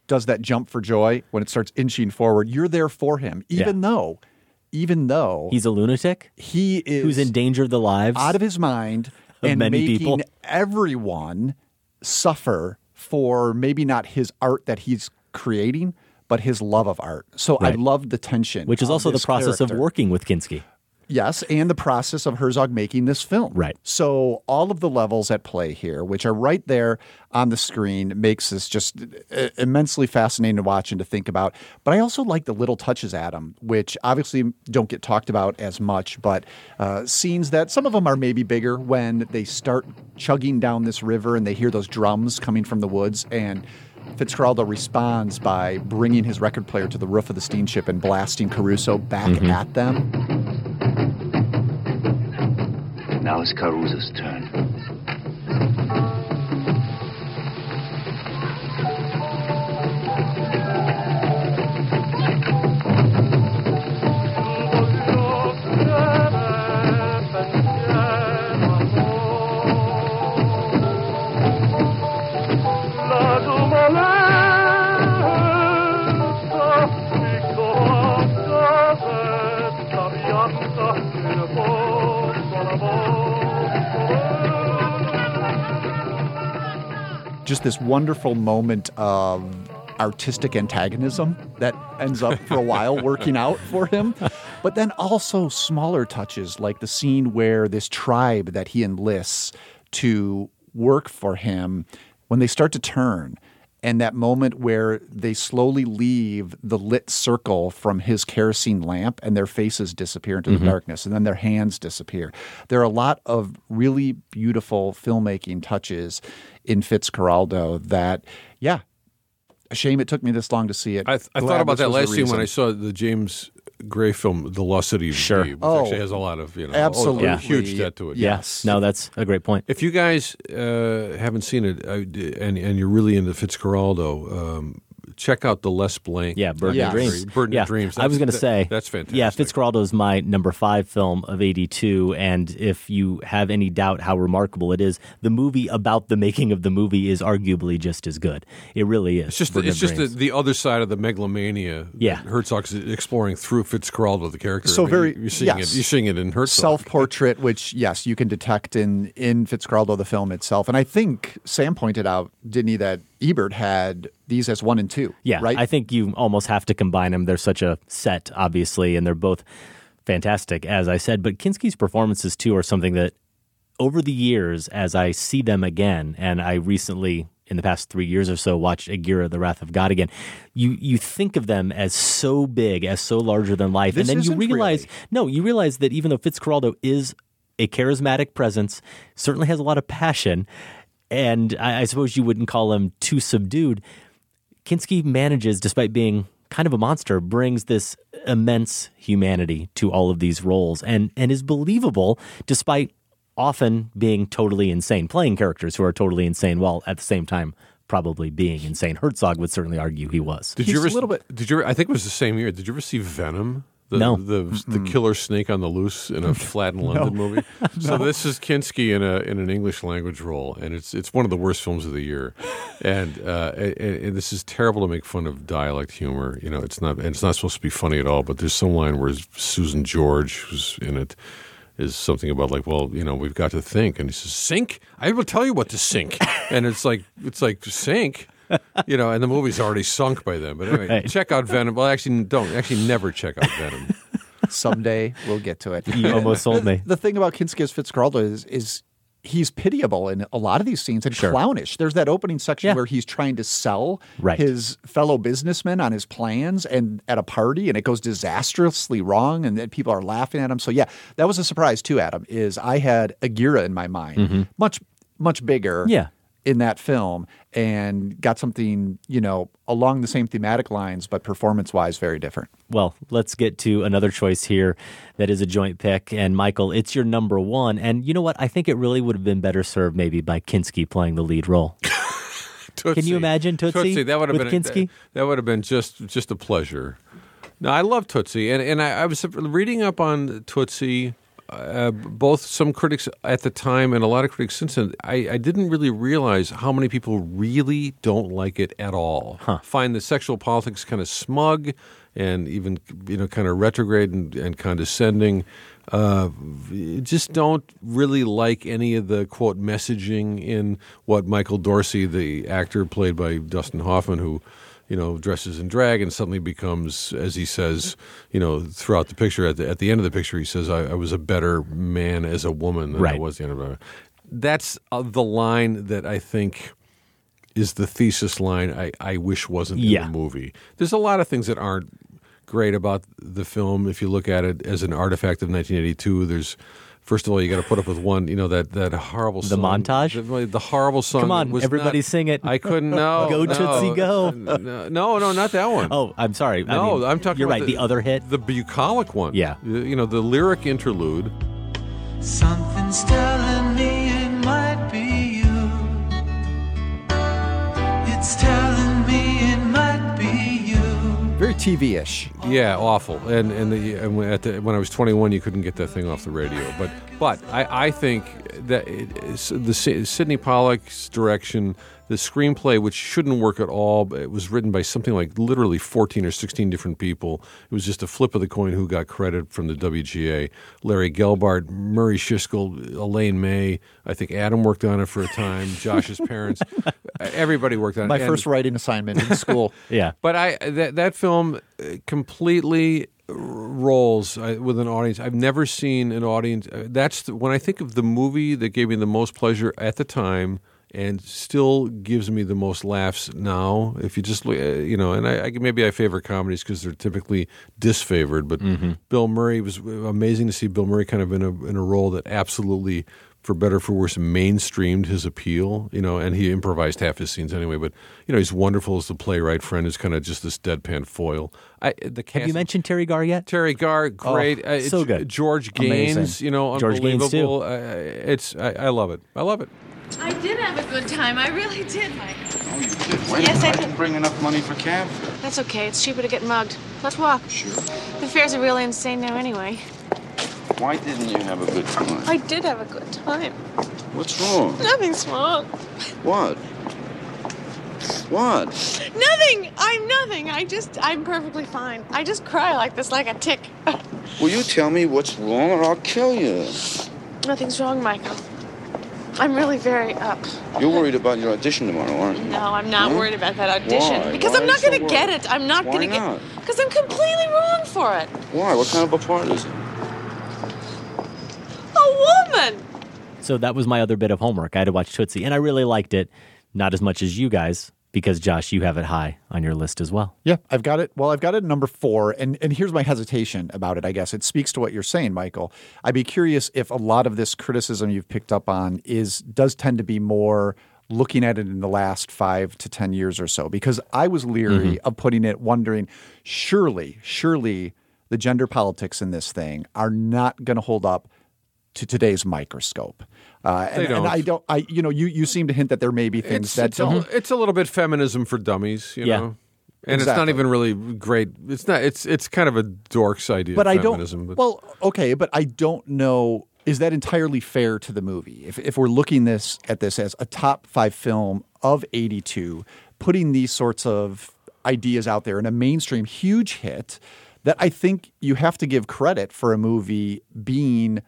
does that jump for joy, when it starts inching forward, you're there for him, even yeah. though, even though... He's a lunatic? He is... Who's endangered the lives? Out of his mind, of and many making people. Everyone suffer for maybe not his art that he's creating, but his love of art. So right. I loved the tension. Which is also the process character. Of working with Kinski. Yes, and the process of Herzog making this film. Right. So all of the levels at play here, which are right there on the screen, makes this just immensely fascinating to watch and to think about. But I also like the little touches, Adam, which obviously don't get talked about as much, but uh, scenes that some of them are maybe bigger when they start chugging down this river and they hear those drums coming from the woods, and Fitzcarraldo responds by bringing his record player to the roof of the steamship and blasting Caruso back mm-hmm. at them. Now it's Caruso's turn. Just this wonderful moment of artistic antagonism that ends up for a while working out for him. But then also smaller touches like the scene where this tribe that he enlists to work for him, when they start to turn, and that moment where they slowly leave the lit circle from his kerosene lamp and their faces disappear into mm-hmm. the darkness, and then their hands disappear. There are a lot of really beautiful filmmaking touches in Fitzcarraldo that, yeah, a shame it took me this long to see it. I, th- I thought about that last scene when I saw the James Gray film, The Lost City of sure. Dreams, oh, actually has a lot of, you know, absolutely. Oh, huge debt to it. Yes. Yeah. No, that's a great point. If you guys uh, haven't seen it I, and, and you're really into Fitzcarraldo, um, check out the Les Blank. Yeah, Burden yeah. of Dreams. Burden yeah. of Dreams. That's, I was going to that, say. That's fantastic. Yeah, Fitzcarraldo is my number five film of eighty-two, and if you have any doubt how remarkable it is, the movie about the making of the movie is arguably just as good. It really is. It's just, it's just the, the other side of the megalomania yeah. that Herzog's exploring through Fitzcarraldo, the character. So I mean, very, you're seeing, yes. it, you're seeing it in Herzog. Self-portrait, which, yes, you can detect in, in Fitzcarraldo, the film itself. And I think Sam pointed out, didn't he, that Ebert had these as one and two, yeah, right? I think you almost have to combine them. They're such a set, obviously, and they're both fantastic, as I said. But Kinski's performances, too, are something that over the years, as I see them again, and I recently, in the past three years or so, watched Aghira, The Wrath of God again, you you think of them as so big, as so larger than life. This and then you realize, really. no, you realize that even though Fitzcarraldo is a charismatic presence, certainly has a lot of passion, and I, I suppose you wouldn't call him too subdued, Kinski manages, despite being kind of a monster, brings this immense humanity to all of these roles and, and is believable despite often being totally insane, playing characters who are totally insane while at the same time probably being insane. Herzog would certainly argue he was. Did He's you ever, a little bit. Did you? I think it was the same year. Did you ever see Venom? The, no. the the killer snake on the loose in a flat in London no. movie. So no. this is Kinski in a in an English language role, and it's it's one of the worst films of the year. And uh, and, and this is terrible to make fun of dialect humor. You know, it's not and it's not supposed to be funny at all. But there's some line where Susan George, who's in it, is something about like, well, you know, we've got to think, and he says, "Sink? I will tell you what to sink." And it's like it's like sink. You know, and the movie's already sunk by then. But anyway, right. check out Venom. Well, actually, don't. Actually, never check out Venom. Someday we'll get to it. You almost sold me. The, the thing about Kinski as Fitzcarraldo is, is he's pitiable in a lot of these scenes and sure. clownish. There's that opening section yeah. where he's trying to sell right. his fellow businessmen on his plans and at a party, and it goes disastrously wrong, and then people are laughing at him. So, yeah, that was a surprise too, Adam, is I had Aghira in my mind, mm-hmm. much, much bigger. Yeah. in that film, and got something, you know, along the same thematic lines, but performance-wise, very different. Well, let's get to another choice here that is a joint pick. And, Michael, it's your number one. And you know what? I think it really would have been better served maybe by Kinski playing the lead role. Tootsie. Can you imagine Tootsie, Tootsie that would have with been Kinski? A, that, that would have been just, just a pleasure. No, I love Tootsie. And, and I, I was reading up on Tootsie... Uh, both some critics at the time and a lot of critics since then, I, I didn't really realize how many people really don't like it at all. Huh. Find the sexual politics kind of smug and even, you know, kind of retrograde and, and condescending. Uh, just don't really like any of the, quote, messaging in what Michael Dorsey, the actor played by Dustin Hoffman, who... you know, dresses in drag and suddenly becomes, as he says, you know, throughout the picture, at the, at the end of the picture, he says, I, I was a better man as a woman than right. I was the end of the That's uh, the line that I think is the thesis line I, I wish wasn't in yeah. the movie. There's a lot of things that aren't great about the film. If you look at it as an artifact of nineteen eighty-two, there's... First of all, you got to put up with one, you know, that, that horrible the song. The montage? The, the horrible song. Come on, was everybody not, sing it. I couldn't, no. Go, no, Tootsie, go. No, no, no, not that one. Oh, I'm sorry. No, I mean, I'm talking you're about right, the, the other hit. The bucolic one. Yeah. You know, the lyric interlude. Something's telling me it might be you. It's telling me it might be you. Very T V-ish. Yeah, awful. And and, the, and at the, when I was twenty-one, you couldn't get that thing off the radio. But but I, I think that it, the Sidney Pollack's direction, The screenplay, which shouldn't work at all, but it was written by something like literally fourteen or sixteen different people. It was just a flip of the coin who got credit from the W G A. Larry Gelbart, Murray Shiskel, Elaine May. I think Adam worked on it for a time. Josh's parents. Everybody worked on it. My and, first writing assignment in school. Yeah. But I that, that film completely rolls with an audience. I've never seen an audience. That's the, when I think of the movie that gave me the most pleasure at the time, and still gives me the most laughs now. If you just look, you know, and I, I maybe I favor comedies because they're typically disfavored. But mm-hmm. Bill Murray, was amazing to see Bill Murray kind of in a in a role that absolutely, for better or for worse, mainstreamed his appeal. You know, and he improvised half his scenes anyway. But you know, he's wonderful as the playwright friend, who's kind of just this deadpan foil. I, the cast, Have you mentioned Terry Garr yet? Terry Garr, great, oh, so good. Uh, George Gaines, amazing. You know, unbelievable. George Gaines too. Uh, it's I, I love it. I love it. I did have a good time. I really did, Mike. Oh, you did? Wait, yes, I did. I didn't bring enough money for cab fare. That's okay. It's cheaper to get mugged. Let's walk. Sure. The fares are really insane now anyway. Why didn't you have a good time? I did have a good time. What's wrong? Nothing's wrong. What? What? Nothing. I'm nothing. I just, I'm perfectly fine. I just cry like this, like a tick. Will you tell me what's wrong or I'll kill you? Nothing's wrong, Michael. I'm really very up. You're worried about your audition tomorrow, aren't you? No, I'm not no? worried about that audition. Why? Because Why I'm not going to so get it. I'm not going to get it. Because I'm completely wrong for it. Why? What kind of a part is it? A woman! So that was my other bit of homework. I had to watch Tootsie, and I really liked it. Not as much as you guys, because, Josh, you have it high on your list as well. Yeah, I've got it. Well, I've got it at number four, and, and here's my hesitation about it, I guess. It speaks to what you're saying, Michael. I'd be curious if a lot of this criticism you've picked up on is does tend to be more looking at it in the last five to ten years or so, because I was leery mm-hmm. of putting it, wondering, surely, surely the gender politics in this thing are not going to hold up to today's microscope. Uh, and, and I don't, I, you know, you, you seem to hint that there may be things it's, that it's don't. A, it's a little bit feminism for dummies, you yeah. know? And exactly. It's not even really great. It's not, it's, it's kind of a dork's idea but of I feminism. Don't, but. Well, okay, but I don't know, is that entirely fair to the movie? If, if we're looking this at this as a top five film of eighty-two, putting these sorts of ideas out there in a mainstream huge hit, that I think you have to give credit for a movie being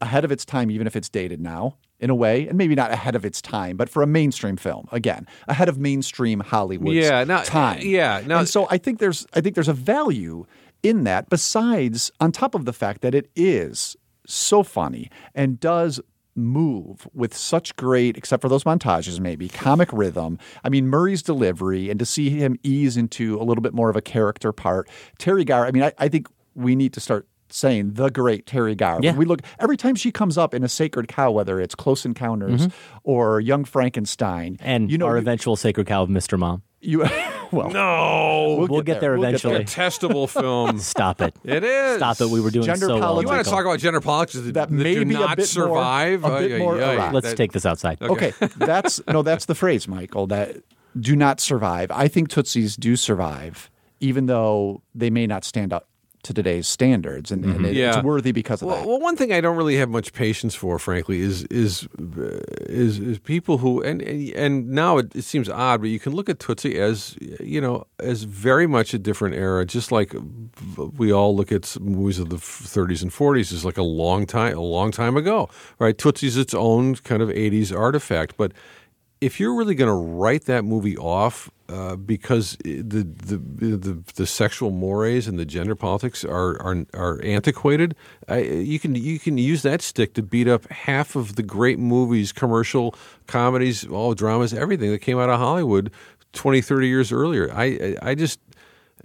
ahead of its time, even if it's dated now, in a way, and maybe not ahead of its time, but for a mainstream film, again, ahead of mainstream Hollywood's yeah, now, time. Yeah, now, and so I think there's, I think there's a value in that. Besides, on top of the fact that it is so funny and does move with such great, except for those montages, maybe comic rhythm. I mean, Murray's delivery, and to see him ease into a little bit more of a character part. Terry Garr. I mean, I, I think we need to start saying the great Terry Garr. Yeah. We look every time she comes up in a Sacred Cow, whether it's Close Encounters mm-hmm. or Young Frankenstein, and you know, our you, eventual Sacred Cow of Mister Mom. You well, no, we'll, we'll get, get there, there we'll eventually. Get there. Detestable film. Stop it! It is. Stop it. We were doing gender so politics. Well. You want to talk about gender politics that, that maybe not a bit survive? More, a bit uh, more yeah, yeah, let's that, take this outside. Okay, okay. that's no, that's the phrase, Michael. That do not survive. I think Tootsies do survive, even though they may not stand up to today's standards, and, and it, yeah. it's worthy because of well, that. Well, one thing I don't really have much patience for, frankly, is is is, is people who and and now it, it seems odd, but you can look at Tootsie as you know as very much a different era, just like we all look at movies of the thirties and forties as like a long time a long time ago, right? Tootsie's its own kind of eighties artifact, but if you're really going to write that movie off uh, because the, the the the sexual mores and the gender politics are are, are antiquated, I, you can you can use that stick to beat up half of the great movies, commercial comedies, all dramas, everything that came out of Hollywood twenty, thirty years earlier. I I just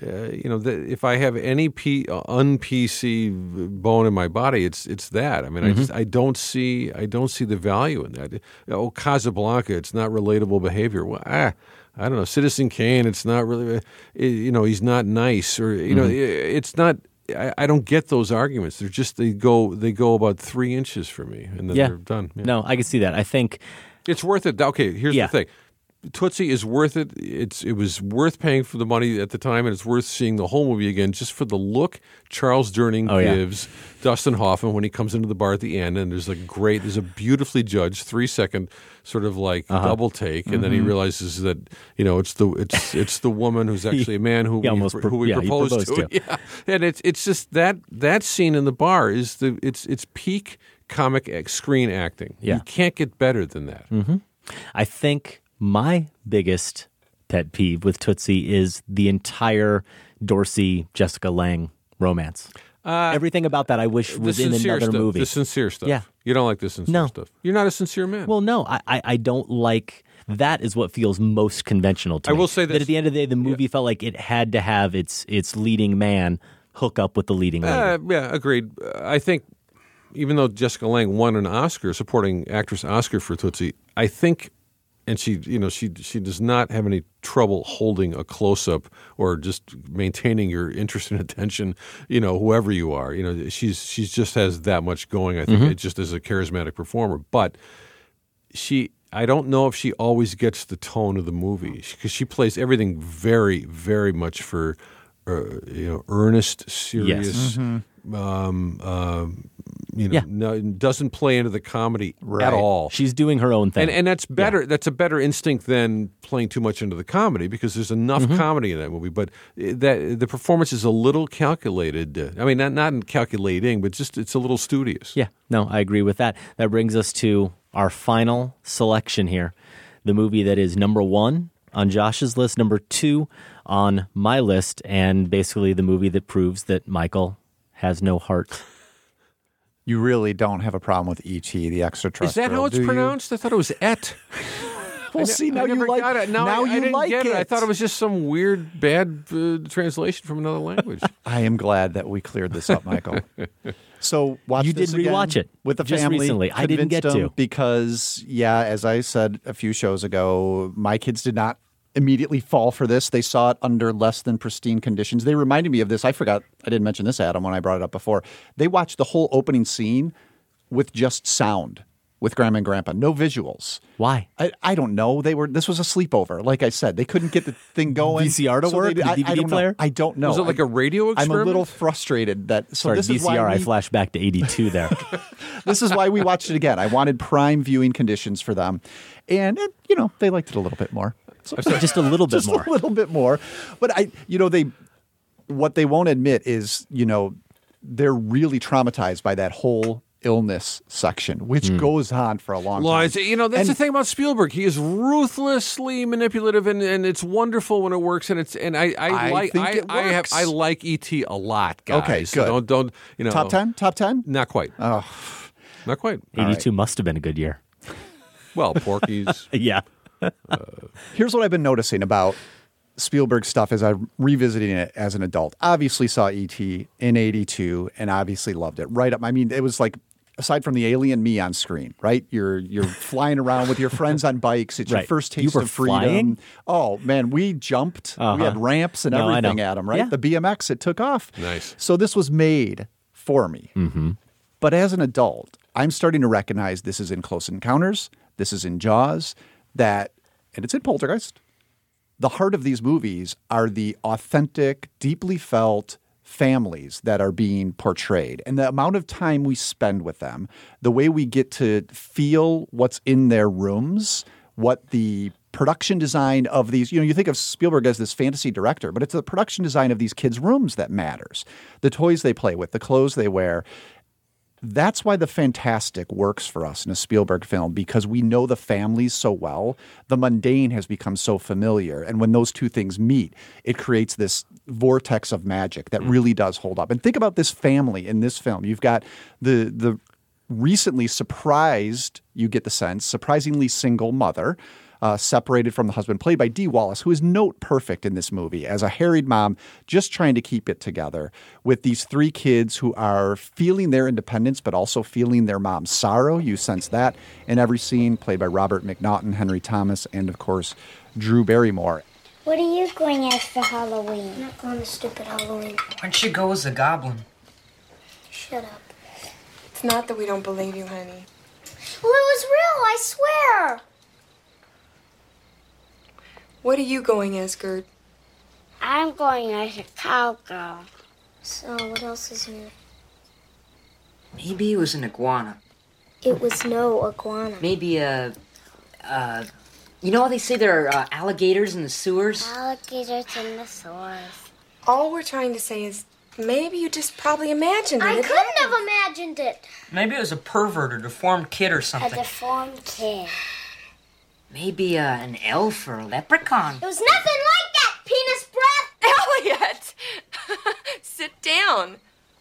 uh, you know the, if I have any P, un-P C bone in my body, it's it's that. I mean, mm-hmm. I just I don't see I don't see the value in that. Oh, Casablanca, it's not relatable behavior. Well, ah, I don't know, Citizen Kane, it's not really you know he's not nice or you mm-hmm. know it's not. I, I don't get those arguments. They're just they go they go about three inches for me, and then yeah. they're done. Yeah. No, I can see that. I think it's worth it. Okay, here's yeah. the thing. Tootsie is worth it. It's it was worth paying for the money at the time, and it's worth seeing the whole movie again just for the look Charles Durning oh, gives yeah. Dustin Hoffman when he comes into the bar at the end. And there's a great, there's a beautifully judged three second sort of like uh-huh. double take, and mm-hmm. then he realizes that you know it's the it's it's the woman who's actually a man who he, he, pro- who he yeah, proposed, he proposed to. to. Yeah, and it's it's just that that scene in the bar is the it's it's peak comic screen acting. Yeah. You can't get better than that. Mm-hmm. I think. My biggest pet peeve with Tootsie is the entire Dorsey-Jessica Lange romance. Uh, Everything about that I wish was in another stuff, movie. The sincere stuff. Yeah. You don't like the sincere no. stuff. You're not a sincere man. Well, no, I, I, I don't like... That is what feels most conventional to I me. I will say this. That at the end of the day, the movie yeah. felt like it had to have its its leading man hook up with the leading uh, lady. Yeah, agreed. I think even though Jessica Lange won an Oscar, supporting actress Oscar for Tootsie, I think... And she, you know, she she does not have any trouble holding a close-up or just maintaining your interest and attention, you know, whoever you are. You know, she's she just has that much going, I think, mm-hmm. it just as a charismatic performer. But she, I don't know if she always gets the tone of the movie because she, she plays everything very, very much for, uh, you know, earnest, serious, yes. mm-hmm. um, um You know, yeah. no, doesn't play into the comedy right. at all. She's doing her own thing, and, and that's better. Yeah. That's a better instinct than playing too much into the comedy because there's enough mm-hmm. comedy in that movie. But that the performance is a little calculated. I mean, not not in calculating, but just it's a little studious. Yeah, no, I agree with that. That brings us to our final selection here, the movie that is number one on Josh's list, number two on my list, and basically the movie that proves that Michael has no heart. You really don't have a problem with E T, the extraterrestrial. Is that how it's pronounced? You? I thought it was Et. Well, I, see, now you like it. Now, now I, you I didn't like get it. it. I thought it was just some weird, bad uh, translation from another language. I am glad that we cleared this up, Michael. So watch you this did again rewatch it with the just family recently. I didn't get to because, yeah, as I said a few shows ago, my kids did not immediately fall for this. They saw it under less than pristine conditions. They reminded me of this. I forgot. I didn't mention this, Adam, when I brought it up before. They watched the whole opening scene with just sound with Grandma and Grandpa. No visuals. Why? I, I don't know. They were. This was a sleepover. Like I said, they couldn't get the thing going. V C R to so work? They, I, the D V D I don't player? Know. I don't know. Was it like a radio experiment? I'm a little frustrated that... So Sorry, this V C R, is why we, I flashed back to eighty-two there. This is why we watched it again. I wanted prime viewing conditions for them. And, it, you know, they liked it a little bit more. So, just a little bit just more. Just a little bit more. But, I, you know, they what they won't admit is, you know, they're really traumatized by that whole illness section, which mm. goes on for a long well, time. You know, that's and, the thing about Spielberg. He is ruthlessly manipulative, and, and it's wonderful when it works. And it's and I, I, I like think I, it I, have, I like E T a lot, guys. Okay, good. So don't, don't, you know, top ten? Top ten? Not quite. Oh. Not quite. eighty-two right. must have been a good year. Well, Porkies. Yeah. Uh, Here's what I've been noticing about Spielberg stuff as I'm revisiting it as an adult. Obviously saw E T in eighty-two and obviously loved it. Right up, I mean, it was like, aside from the alien me on screen, right? You're you're flying around with your friends on bikes. It's right. your first taste you of freedom. Flying? Oh, man, we jumped. Uh-huh. We had ramps and no, everything at them, right? Yeah. The B M X, it took off. Nice. So this was made for me. Mm-hmm. But as an adult, I'm starting to recognize this is in Close Encounters. This is in Jaws. That, and it's in Poltergeist, the heart of these movies are the authentic, deeply felt families that are being portrayed. And the amount of time we spend with them, the way we get to feel what's in their rooms, what the production design of these, you know, you think of Spielberg as this fantasy director, but it's the production design of these kids' rooms that matters. The toys they play with, the clothes they wear. That's why the fantastic works for us in a Spielberg film, because we know the families so well. The mundane has become so familiar. And when those two things meet, it creates this vortex of magic that really does hold up. And think about this family in this film. You've got the the recently surprised, you get the sense, surprisingly single mother, Uh, separated from the husband, played by Dee Wallace, who is note perfect in this movie as a harried mom just trying to keep it together with these three kids who are feeling their independence but also feeling their mom's sorrow. You sense that in every scene, played by Robert McNaughton, Henry Thomas, and, of course, Drew Barrymore. What are you going as for Halloween? I'm not going to stupid Halloween. Aren't you go as a goblin? Shut up. It's not that we don't believe you, honey. Well, it was real, I swear. What are you going as, Gerd? I'm going as a cowgirl. So, what else is here? Maybe it was an iguana. It was no iguana. Maybe a... Uh, you know how they say there are uh, alligators in the sewers? Alligators in the sewers. All we're trying to say is maybe you just probably imagined it. I couldn't happened. have imagined it. Maybe it was a pervert or deformed kid or something. A deformed kid. Maybe uh, an elf or a leprechaun. It was nothing like that, penis breath! Elliot! Sit down.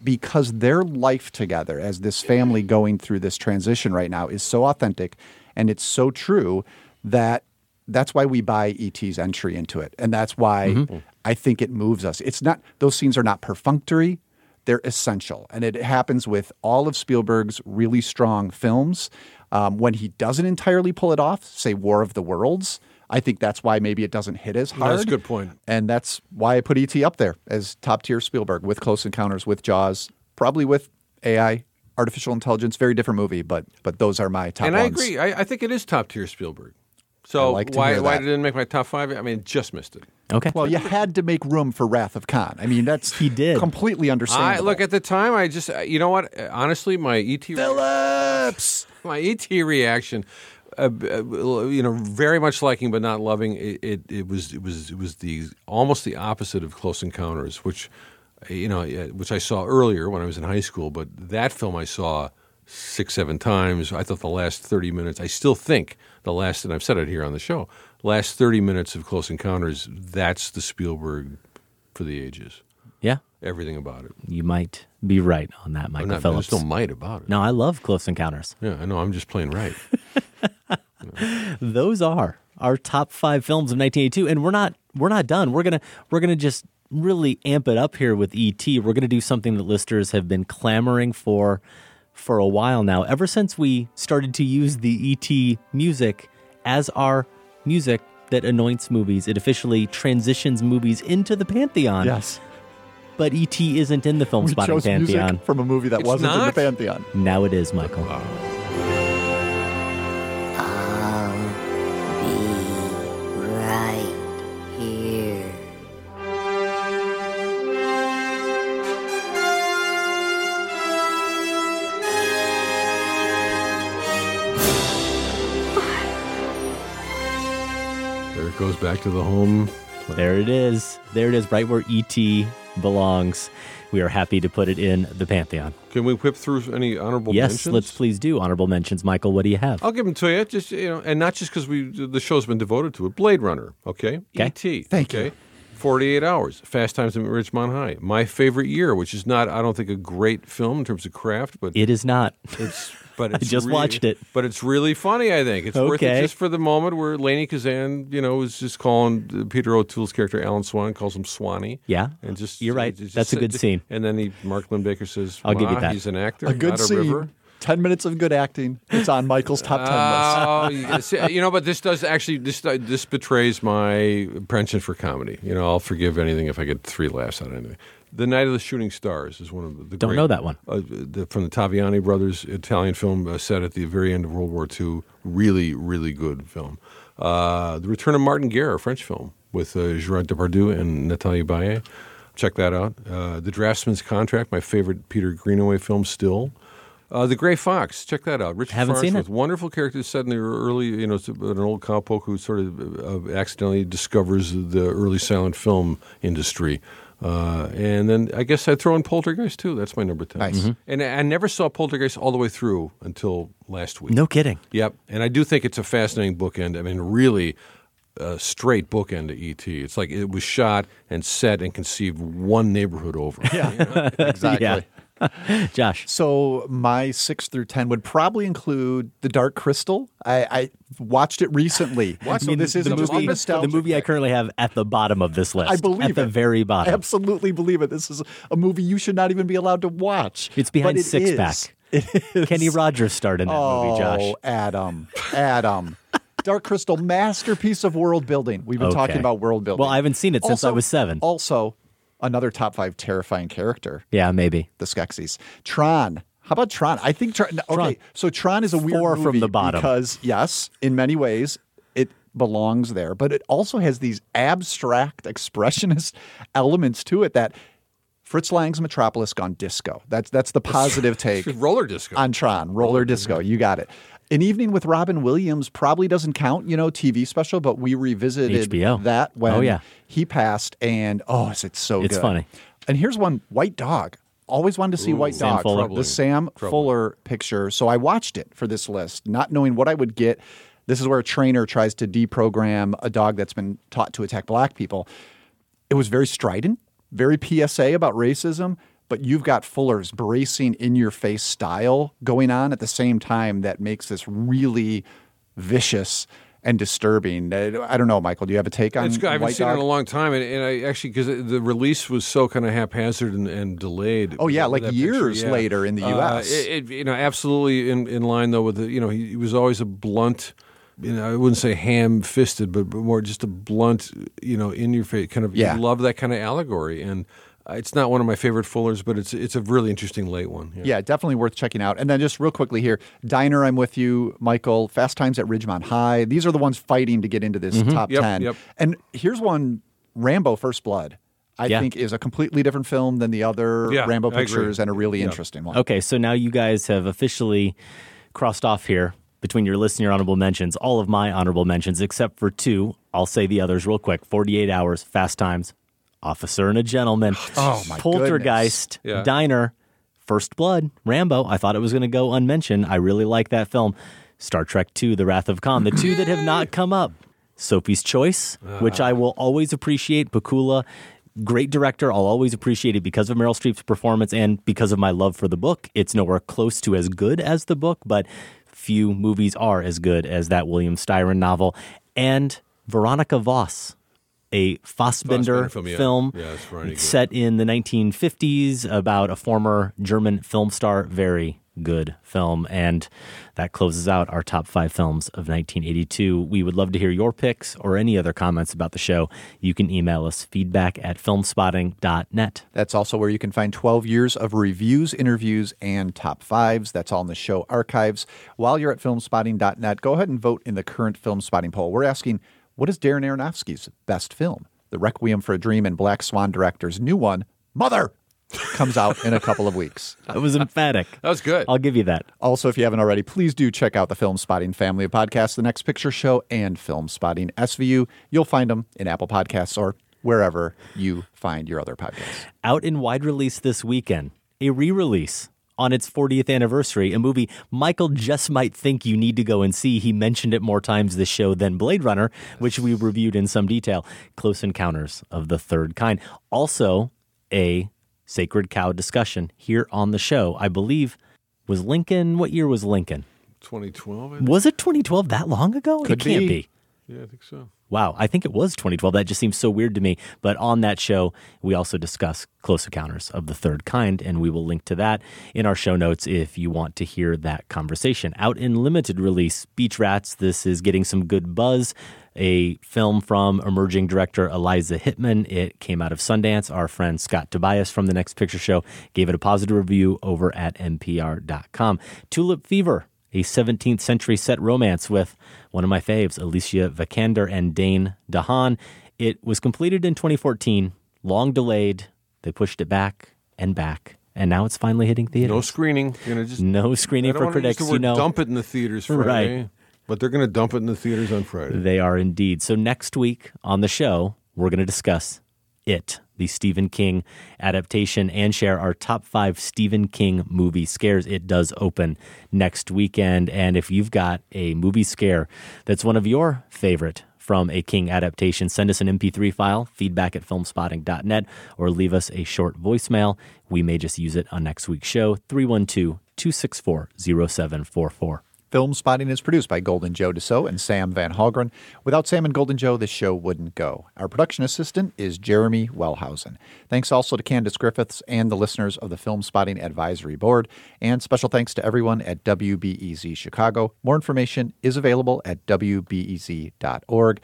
Because their life together as this family going through this transition right now is so authentic and it's so true that that's why we buy E T's entry into it. And that's why mm-hmm. I think it moves us. It's not, those scenes are not perfunctory. They're essential. And it happens with all of Spielberg's really strong films. Um, when he doesn't entirely pull it off, say War of the Worlds, I think that's why maybe it doesn't hit as hard. That's a good point. And that's why I put E T up there as top-tier Spielberg with Close Encounters, with Jaws, probably with A I, artificial intelligence, very different movie, but but those are my top and ones. And I agree. I, I think it is top-tier Spielberg. So like why why did it make my top five? I mean, just missed it. Okay. Well, you had to make room for Wrath of Khan. I mean, that's he did completely understandable. I, look, at the time, I just, you know what? Honestly, my E T Phillips, re- my E T reaction, uh, you know, very much liking but not loving. It, it it was it was it was the almost the opposite of Close Encounters, which you know, which I saw earlier when I was in high school. But that film I saw six, seven times. I thought the last thirty minutes. I still think the last, and I've said it here on the show, last thirty minutes of Close Encounters, that's the Spielberg for the ages. Yeah. Everything about it. You might be right on that, Michael not, Phillips. I still might about it. No, I love Close Encounters. Yeah, I know. I'm just playing right. Yeah. Those are our top five films of nineteen eighty-two, and we're not we're not done. We're gonna we're gonna just really amp it up here with E T. We're gonna do something that listeners have been clamoring for. for a while now, ever since we started to use the E T music as our music that anoints movies. It officially transitions movies into the Pantheon. Yes. But E T isn't in the Film Spotting Pantheon. From a movie that it's wasn't not? in the Pantheon. Now it is, Michael. Wow. I'll be right here. Goes back to the home. There it is. There it is, right where E T belongs. We are happy to put it in the Pantheon. Can we whip through any honorable yes, mentions? Yes, let's please do honorable mentions. Michael, what do you have? I'll give them to you. Just you know, and not just because we the show's been devoted to it. Blade Runner, okay? okay. E T. Thank okay. you. forty-eight Hours, Fast Times at Ridgemont High. My Favorite Year, which is not, I don't think, a great film in terms of craft, but it is not. It's but it's I just re- watched it. But it's really funny, I think. It's okay. worth it just for the moment where Lainey Kazan, you know, is just calling Peter O'Toole's character, Alan Swan, calls him Swanee. Yeah. And just You're right. Just, That's just, a good just, scene. And then he, Mark Lindbaker says, I'll give you that. He's an actor, a good not a scene. river. Ten minutes of good acting. It's on Michael's top ten uh, list. You know, but this does actually, this this betrays my penchant for comedy. You know, I'll forgive anything if I get three laughs out of anything. The Night of the Shooting Stars is one of the great... Don't know that one. Uh, the, from the Taviani brothers, Italian film uh, set at the very end of World War Two. Really, really good film. Uh, the Return of Martin Guerre, a French film, with uh, Gerard Depardieu and Natalie Baye. Check that out. Uh, the Draftsman's Contract, my favorite Peter Greenaway film still. Uh, the Gray Fox, check that out. Richard Haven't Farnsworth, seen it. Wonderful characters set in the early, you know, an old cowpoke who sort of uh, accidentally discovers the early silent film industry. Uh, and then I guess I'd throw in Poltergeist, too. That's my number ten. Nice. Mm-hmm. And I never saw Poltergeist all the way through until last week. No kidding. Yep. And I do think it's a fascinating bookend. I mean, really a straight bookend to E T. It's like it was shot and set and conceived one neighborhood over. Yeah, you know? Exactly. Yeah. Josh. So my six through ten would probably include The Dark Crystal. I, I watched it recently. What? I mean, so this the, is the movie, the movie I currently have at the bottom of this list. I believe at it. At the very bottom. I absolutely believe it. This is a movie you should not even be allowed to watch. It's behind it Six is. Pack. It is. Kenny Rogers starred in that oh, movie, Josh. Oh, Adam. Adam. Dark Crystal, masterpiece of world building. We've been okay. talking about world building. Well, I haven't seen it since also, I was seven. Also... Another top five terrifying character. Yeah, maybe. The Skeksis. Tron. How about Tron? I think Tron. Okay, Tron. So Tron is a weird Four movie. Four from the bottom. Because, yes, in many ways, it belongs there. But it also has these abstract expressionist elements to it that Fritz Lang's Metropolis gone disco. That's that's the positive take. Roller disco. On Tron. Roller disco. You got it. An Evening with Robin Williams probably doesn't count, you know, T V special, but we revisited H B O. That when oh, yeah. he passed, and oh, is it so it's good. It's funny. And here's one, White Dog. Always wanted to see Ooh, White Sam Dog, Fuller. the Sam Trouble. Fuller picture. So I watched it for this list, not knowing what I would get. This is where a trainer tries to deprogram a dog that's been taught to attack black people. It was very strident, very P S A about racism, but you've got Fuller's bracing in-your-face style going on at the same time that makes this really vicious and disturbing. I don't know, Michael, do you have a take on White Dog? I haven't seen it in a long time, and, and I actually, because the release was so kind of haphazard and, and delayed. Oh, yeah, like years picture, yeah. later in the U S Uh, it, it, you know, absolutely in, in line, though, with the, you know, he, he was always a blunt, you know, I wouldn't say ham-fisted, but, but more just a blunt, you know, in-your-face, kind of, yeah. you love that kind of allegory, and it's not one of my favorite Fullers, but it's it's a really interesting late one. Yeah. yeah, definitely worth checking out. And then just real quickly here, Diner, I'm with you, Michael, Fast Times at Ridgemont High. These are the ones fighting to get into this mm-hmm. top yep, ten. Yep. And here's one, Rambo First Blood, I yeah. think is a completely different film than the other yeah, Rambo pictures and a really yeah. interesting one. Okay, so now you guys have officially crossed off here between your list and your honorable mentions, all of my honorable mentions except for two. I'll say the others real quick. forty-eight hours, Fast Times, Officer and a Gentleman, oh, my Poltergeist, yeah. Diner, First Blood, Rambo. I thought it was going to go unmentioned. I really like that film. Star Trek two, The Wrath of Khan. The two that have not come up. Sophie's Choice, uh, which I will always appreciate. Pakula, great director. I'll always appreciate it because of Meryl Streep's performance and because of my love for the book. It's nowhere close to as good as the book, but few movies are as good as that William Styron novel. And Veronica Voss. A Fassbinder, Fassbinder film, yeah. film yeah, set in the nineteen fifties about a former German film star. Very good film. And that closes out our top five films of nineteen eighty-two. We would love to hear your picks or any other comments about the show. You can email us feedback at filmspotting dot net. That's also where you can find twelve years of reviews, interviews, and top fives. That's all in the show archives. While you're at filmspotting dot net, go ahead and vote in the current Film Spotting poll. We're asking, what is Darren Aronofsky's best film? The Requiem for a Dream and Black Swan director's new one, Mother, comes out in a couple of weeks. That was emphatic. That was good. I'll give you that. Also, if you haven't already, please do check out the Film Spotting family of podcasts, The Next Picture Show and Film Spotting S V U. You'll find them in Apple Podcasts or wherever you find your other podcasts. Out in wide release this weekend, a re-release on its fortieth anniversary, a movie Michael just might think you need to go and see. He mentioned it more times this show than Blade Runner, which we reviewed in some detail. Close Encounters of the Third Kind. Also, a Sacred Cow discussion here on the show. I believe, was Lincoln, what year was Lincoln? twenty twelve. Was it twenty twelve that long ago? Could it can't be. be. Yeah, I think so. Wow, I think it was twenty twelve. That just seems so weird to me. But on that show, we also discuss Close Encounters of the Third Kind, and we will link to that in our show notes if you want to hear that conversation. Out in limited release, Beach Rats. This is getting some good buzz, a film from emerging director Eliza Hittman. It came out of Sundance. Our friend Scott Tobias from The Next Picture Show gave it a positive review over at N P R dot com. Tulip Fever, a seventeenth century set romance with one of my faves, Alicia Vikander and Dane DeHaan. It was completed in twenty fourteen, long delayed. They pushed it back and back, and now it's finally hitting theaters. No screening. Just, no screening for critics. You know, dump it in the theaters Friday, right. But they're going to dump it in the theaters on Friday. They are indeed. So next week on the show, we're going to discuss It, the Stephen King adaptation, and share our top five Stephen King movie scares. It does open next weekend, and if you've got a movie scare that's one of your favorite from a King adaptation, send us an M P three file, feedback at filmspotting dot net, or leave us a short voicemail. We may just use it on next week's show, three one two, two six four, zero seven four four. Film Spotting is produced by Golden Joe Dassault and Sam Van Halgren. Without Sam and Golden Joe, this show wouldn't go. Our production assistant is Jeremy Wellhausen. Thanks also to Candace Griffiths and the listeners of the Film Spotting Advisory Board. And special thanks to everyone at W B E Z Chicago. More information is available at W B E Z dot org.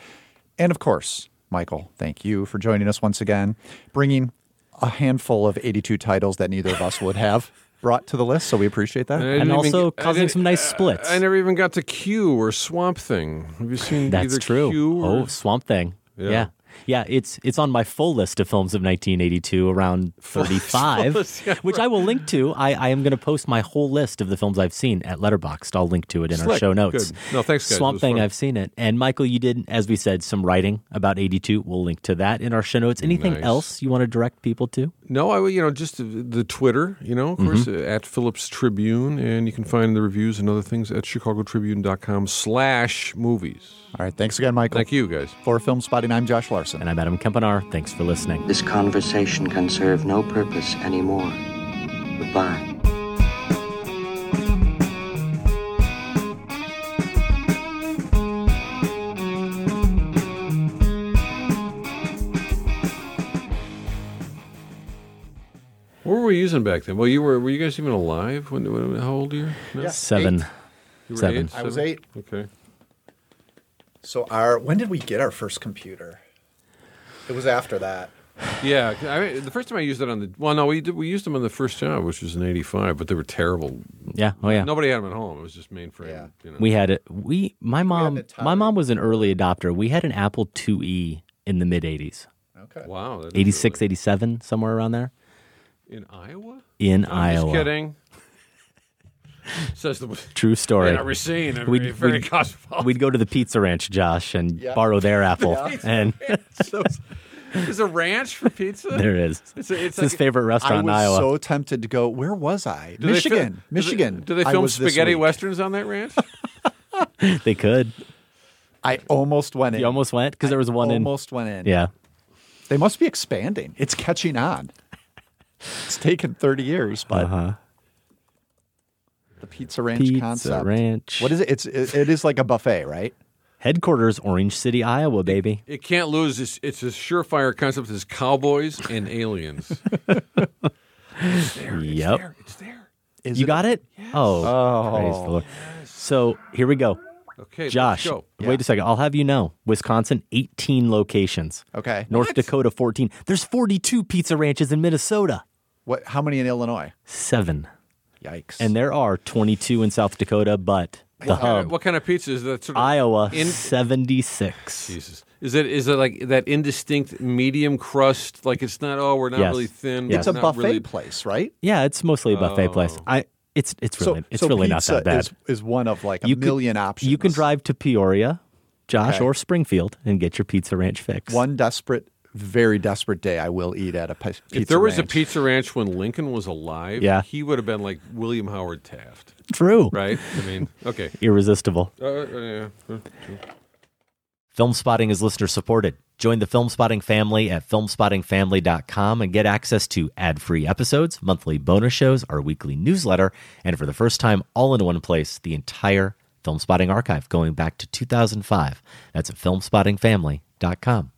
And of course, Michael, thank you for joining us once again, bringing a handful of eighty-two titles that neither of us would have brought to the list, so we appreciate that. And, and also get, causing some nice splits. I never even got to Q or Swamp Thing. Have you seen That's either true. Q or... Oh, Swamp Thing. Yeah. yeah. Yeah, it's it's on my full list of films of nineteen eighty-two, around thirty-five, list, yeah, which right. I will link to. I, I am going to post my whole list of the films I've seen at Letterboxd. I'll link to it in Slick. our show notes. Good. No, thanks, guys. Swamp Thing, fun. I've seen it. And Michael, you did, as we said, some writing about eighty-two. We'll link to that in our show notes. Anything nice. else you want to direct people to? No, I you know just the Twitter, you know, of course, mm-hmm. at Phillips Tribune, and you can find the reviews and other things at chicago tribune dot com slash movies. All right, thanks again, Michael. Thank you, guys. For Film Spotting, I'm Josh Larson. And I'm Adam Kempinar. Thanks for listening. This conversation can serve no purpose anymore. Goodbye. What were we using back then? Well, you were. Were you guys even alive? When? when how old are you? No? Yeah. Seven. You were Seven. Eight? Seven. I was eight. Okay. So our. When did we get our first computer? It was after that. Yeah, I, the first time I used it on the well, no, we did, we used them on the first job, which was in eighty-five, but they were terrible. Yeah, oh yeah. Nobody had them at home. It was just mainframe. Yeah. You know. We had it. We my mom we my mom was an early adopter. We had an Apple two E in the mid eighties. Okay. Wow. eighty-six, really... eighty-seven, somewhere around there. In Iowa? In no, Iowa. Just kidding. Says the true story. In Racine, we'd, very we'd, cosmopolitan. We'd go to the Pizza Ranch, Josh, and yeah. borrow their Apple. The and those, there's a ranch for pizza. There is. It's, a, it's, it's like, his favorite restaurant in Iowa. I was so tempted to go. Where was I? Do Michigan. Fil- Michigan. Do they, do they film spaghetti westerns on that ranch? They could. I almost went in. You almost went because there was one almost in. Almost went in. Yeah. They must be expanding. It's catching on. It's taken thirty years, but. Uh-huh. The Pizza Ranch Pizza concept. Ranch. What is it? It's it, it is like a buffet, right? Headquarters, Orange City, Iowa, baby. It can't lose. It's, it's a surefire concept as cowboys and aliens. It's there. It's yep. there. It's there. Is you it got a, it? Yes. Oh, oh, praise the Lord. Yes. So here we go. Okay, Josh, let's go. Yeah. Wait a second. I'll have you know. Wisconsin, eighteen locations. Okay. North what? Dakota, fourteen. There's forty-two Pizza Ranches in Minnesota. What? How many in Illinois? Seven. Yikes. And there are twenty-two in South Dakota, but the what, hub. What kind of pizza is that? Sort of Iowa, in- seventy-six. Jesus. Is it, is it like that indistinct medium crust? Like it's not, oh, we're not yes. really thin. Yes. It's a buffet really... place, right? Yeah, it's mostly a buffet oh. place. I. It's it's really, so, it's so really not that bad. Is, is one of like a you million could, options. You can drive to Peoria, Josh, okay. or Springfield and get your Pizza Ranch fix. One desperate Very desperate day, I will eat at a pizza ranch. If there was ranch. a Pizza Ranch when Lincoln was alive, yeah. he would have been like William Howard Taft. True. Right? I mean, okay. Irresistible. Uh, yeah. Film Spotting is listener supported. Join the Film Spotting family at film spotting family dot com and get access to ad-free episodes, monthly bonus shows, our weekly newsletter, and for the first time, all in one place, the entire Film Spotting archive going back to two thousand five. That's at film spotting family dot com.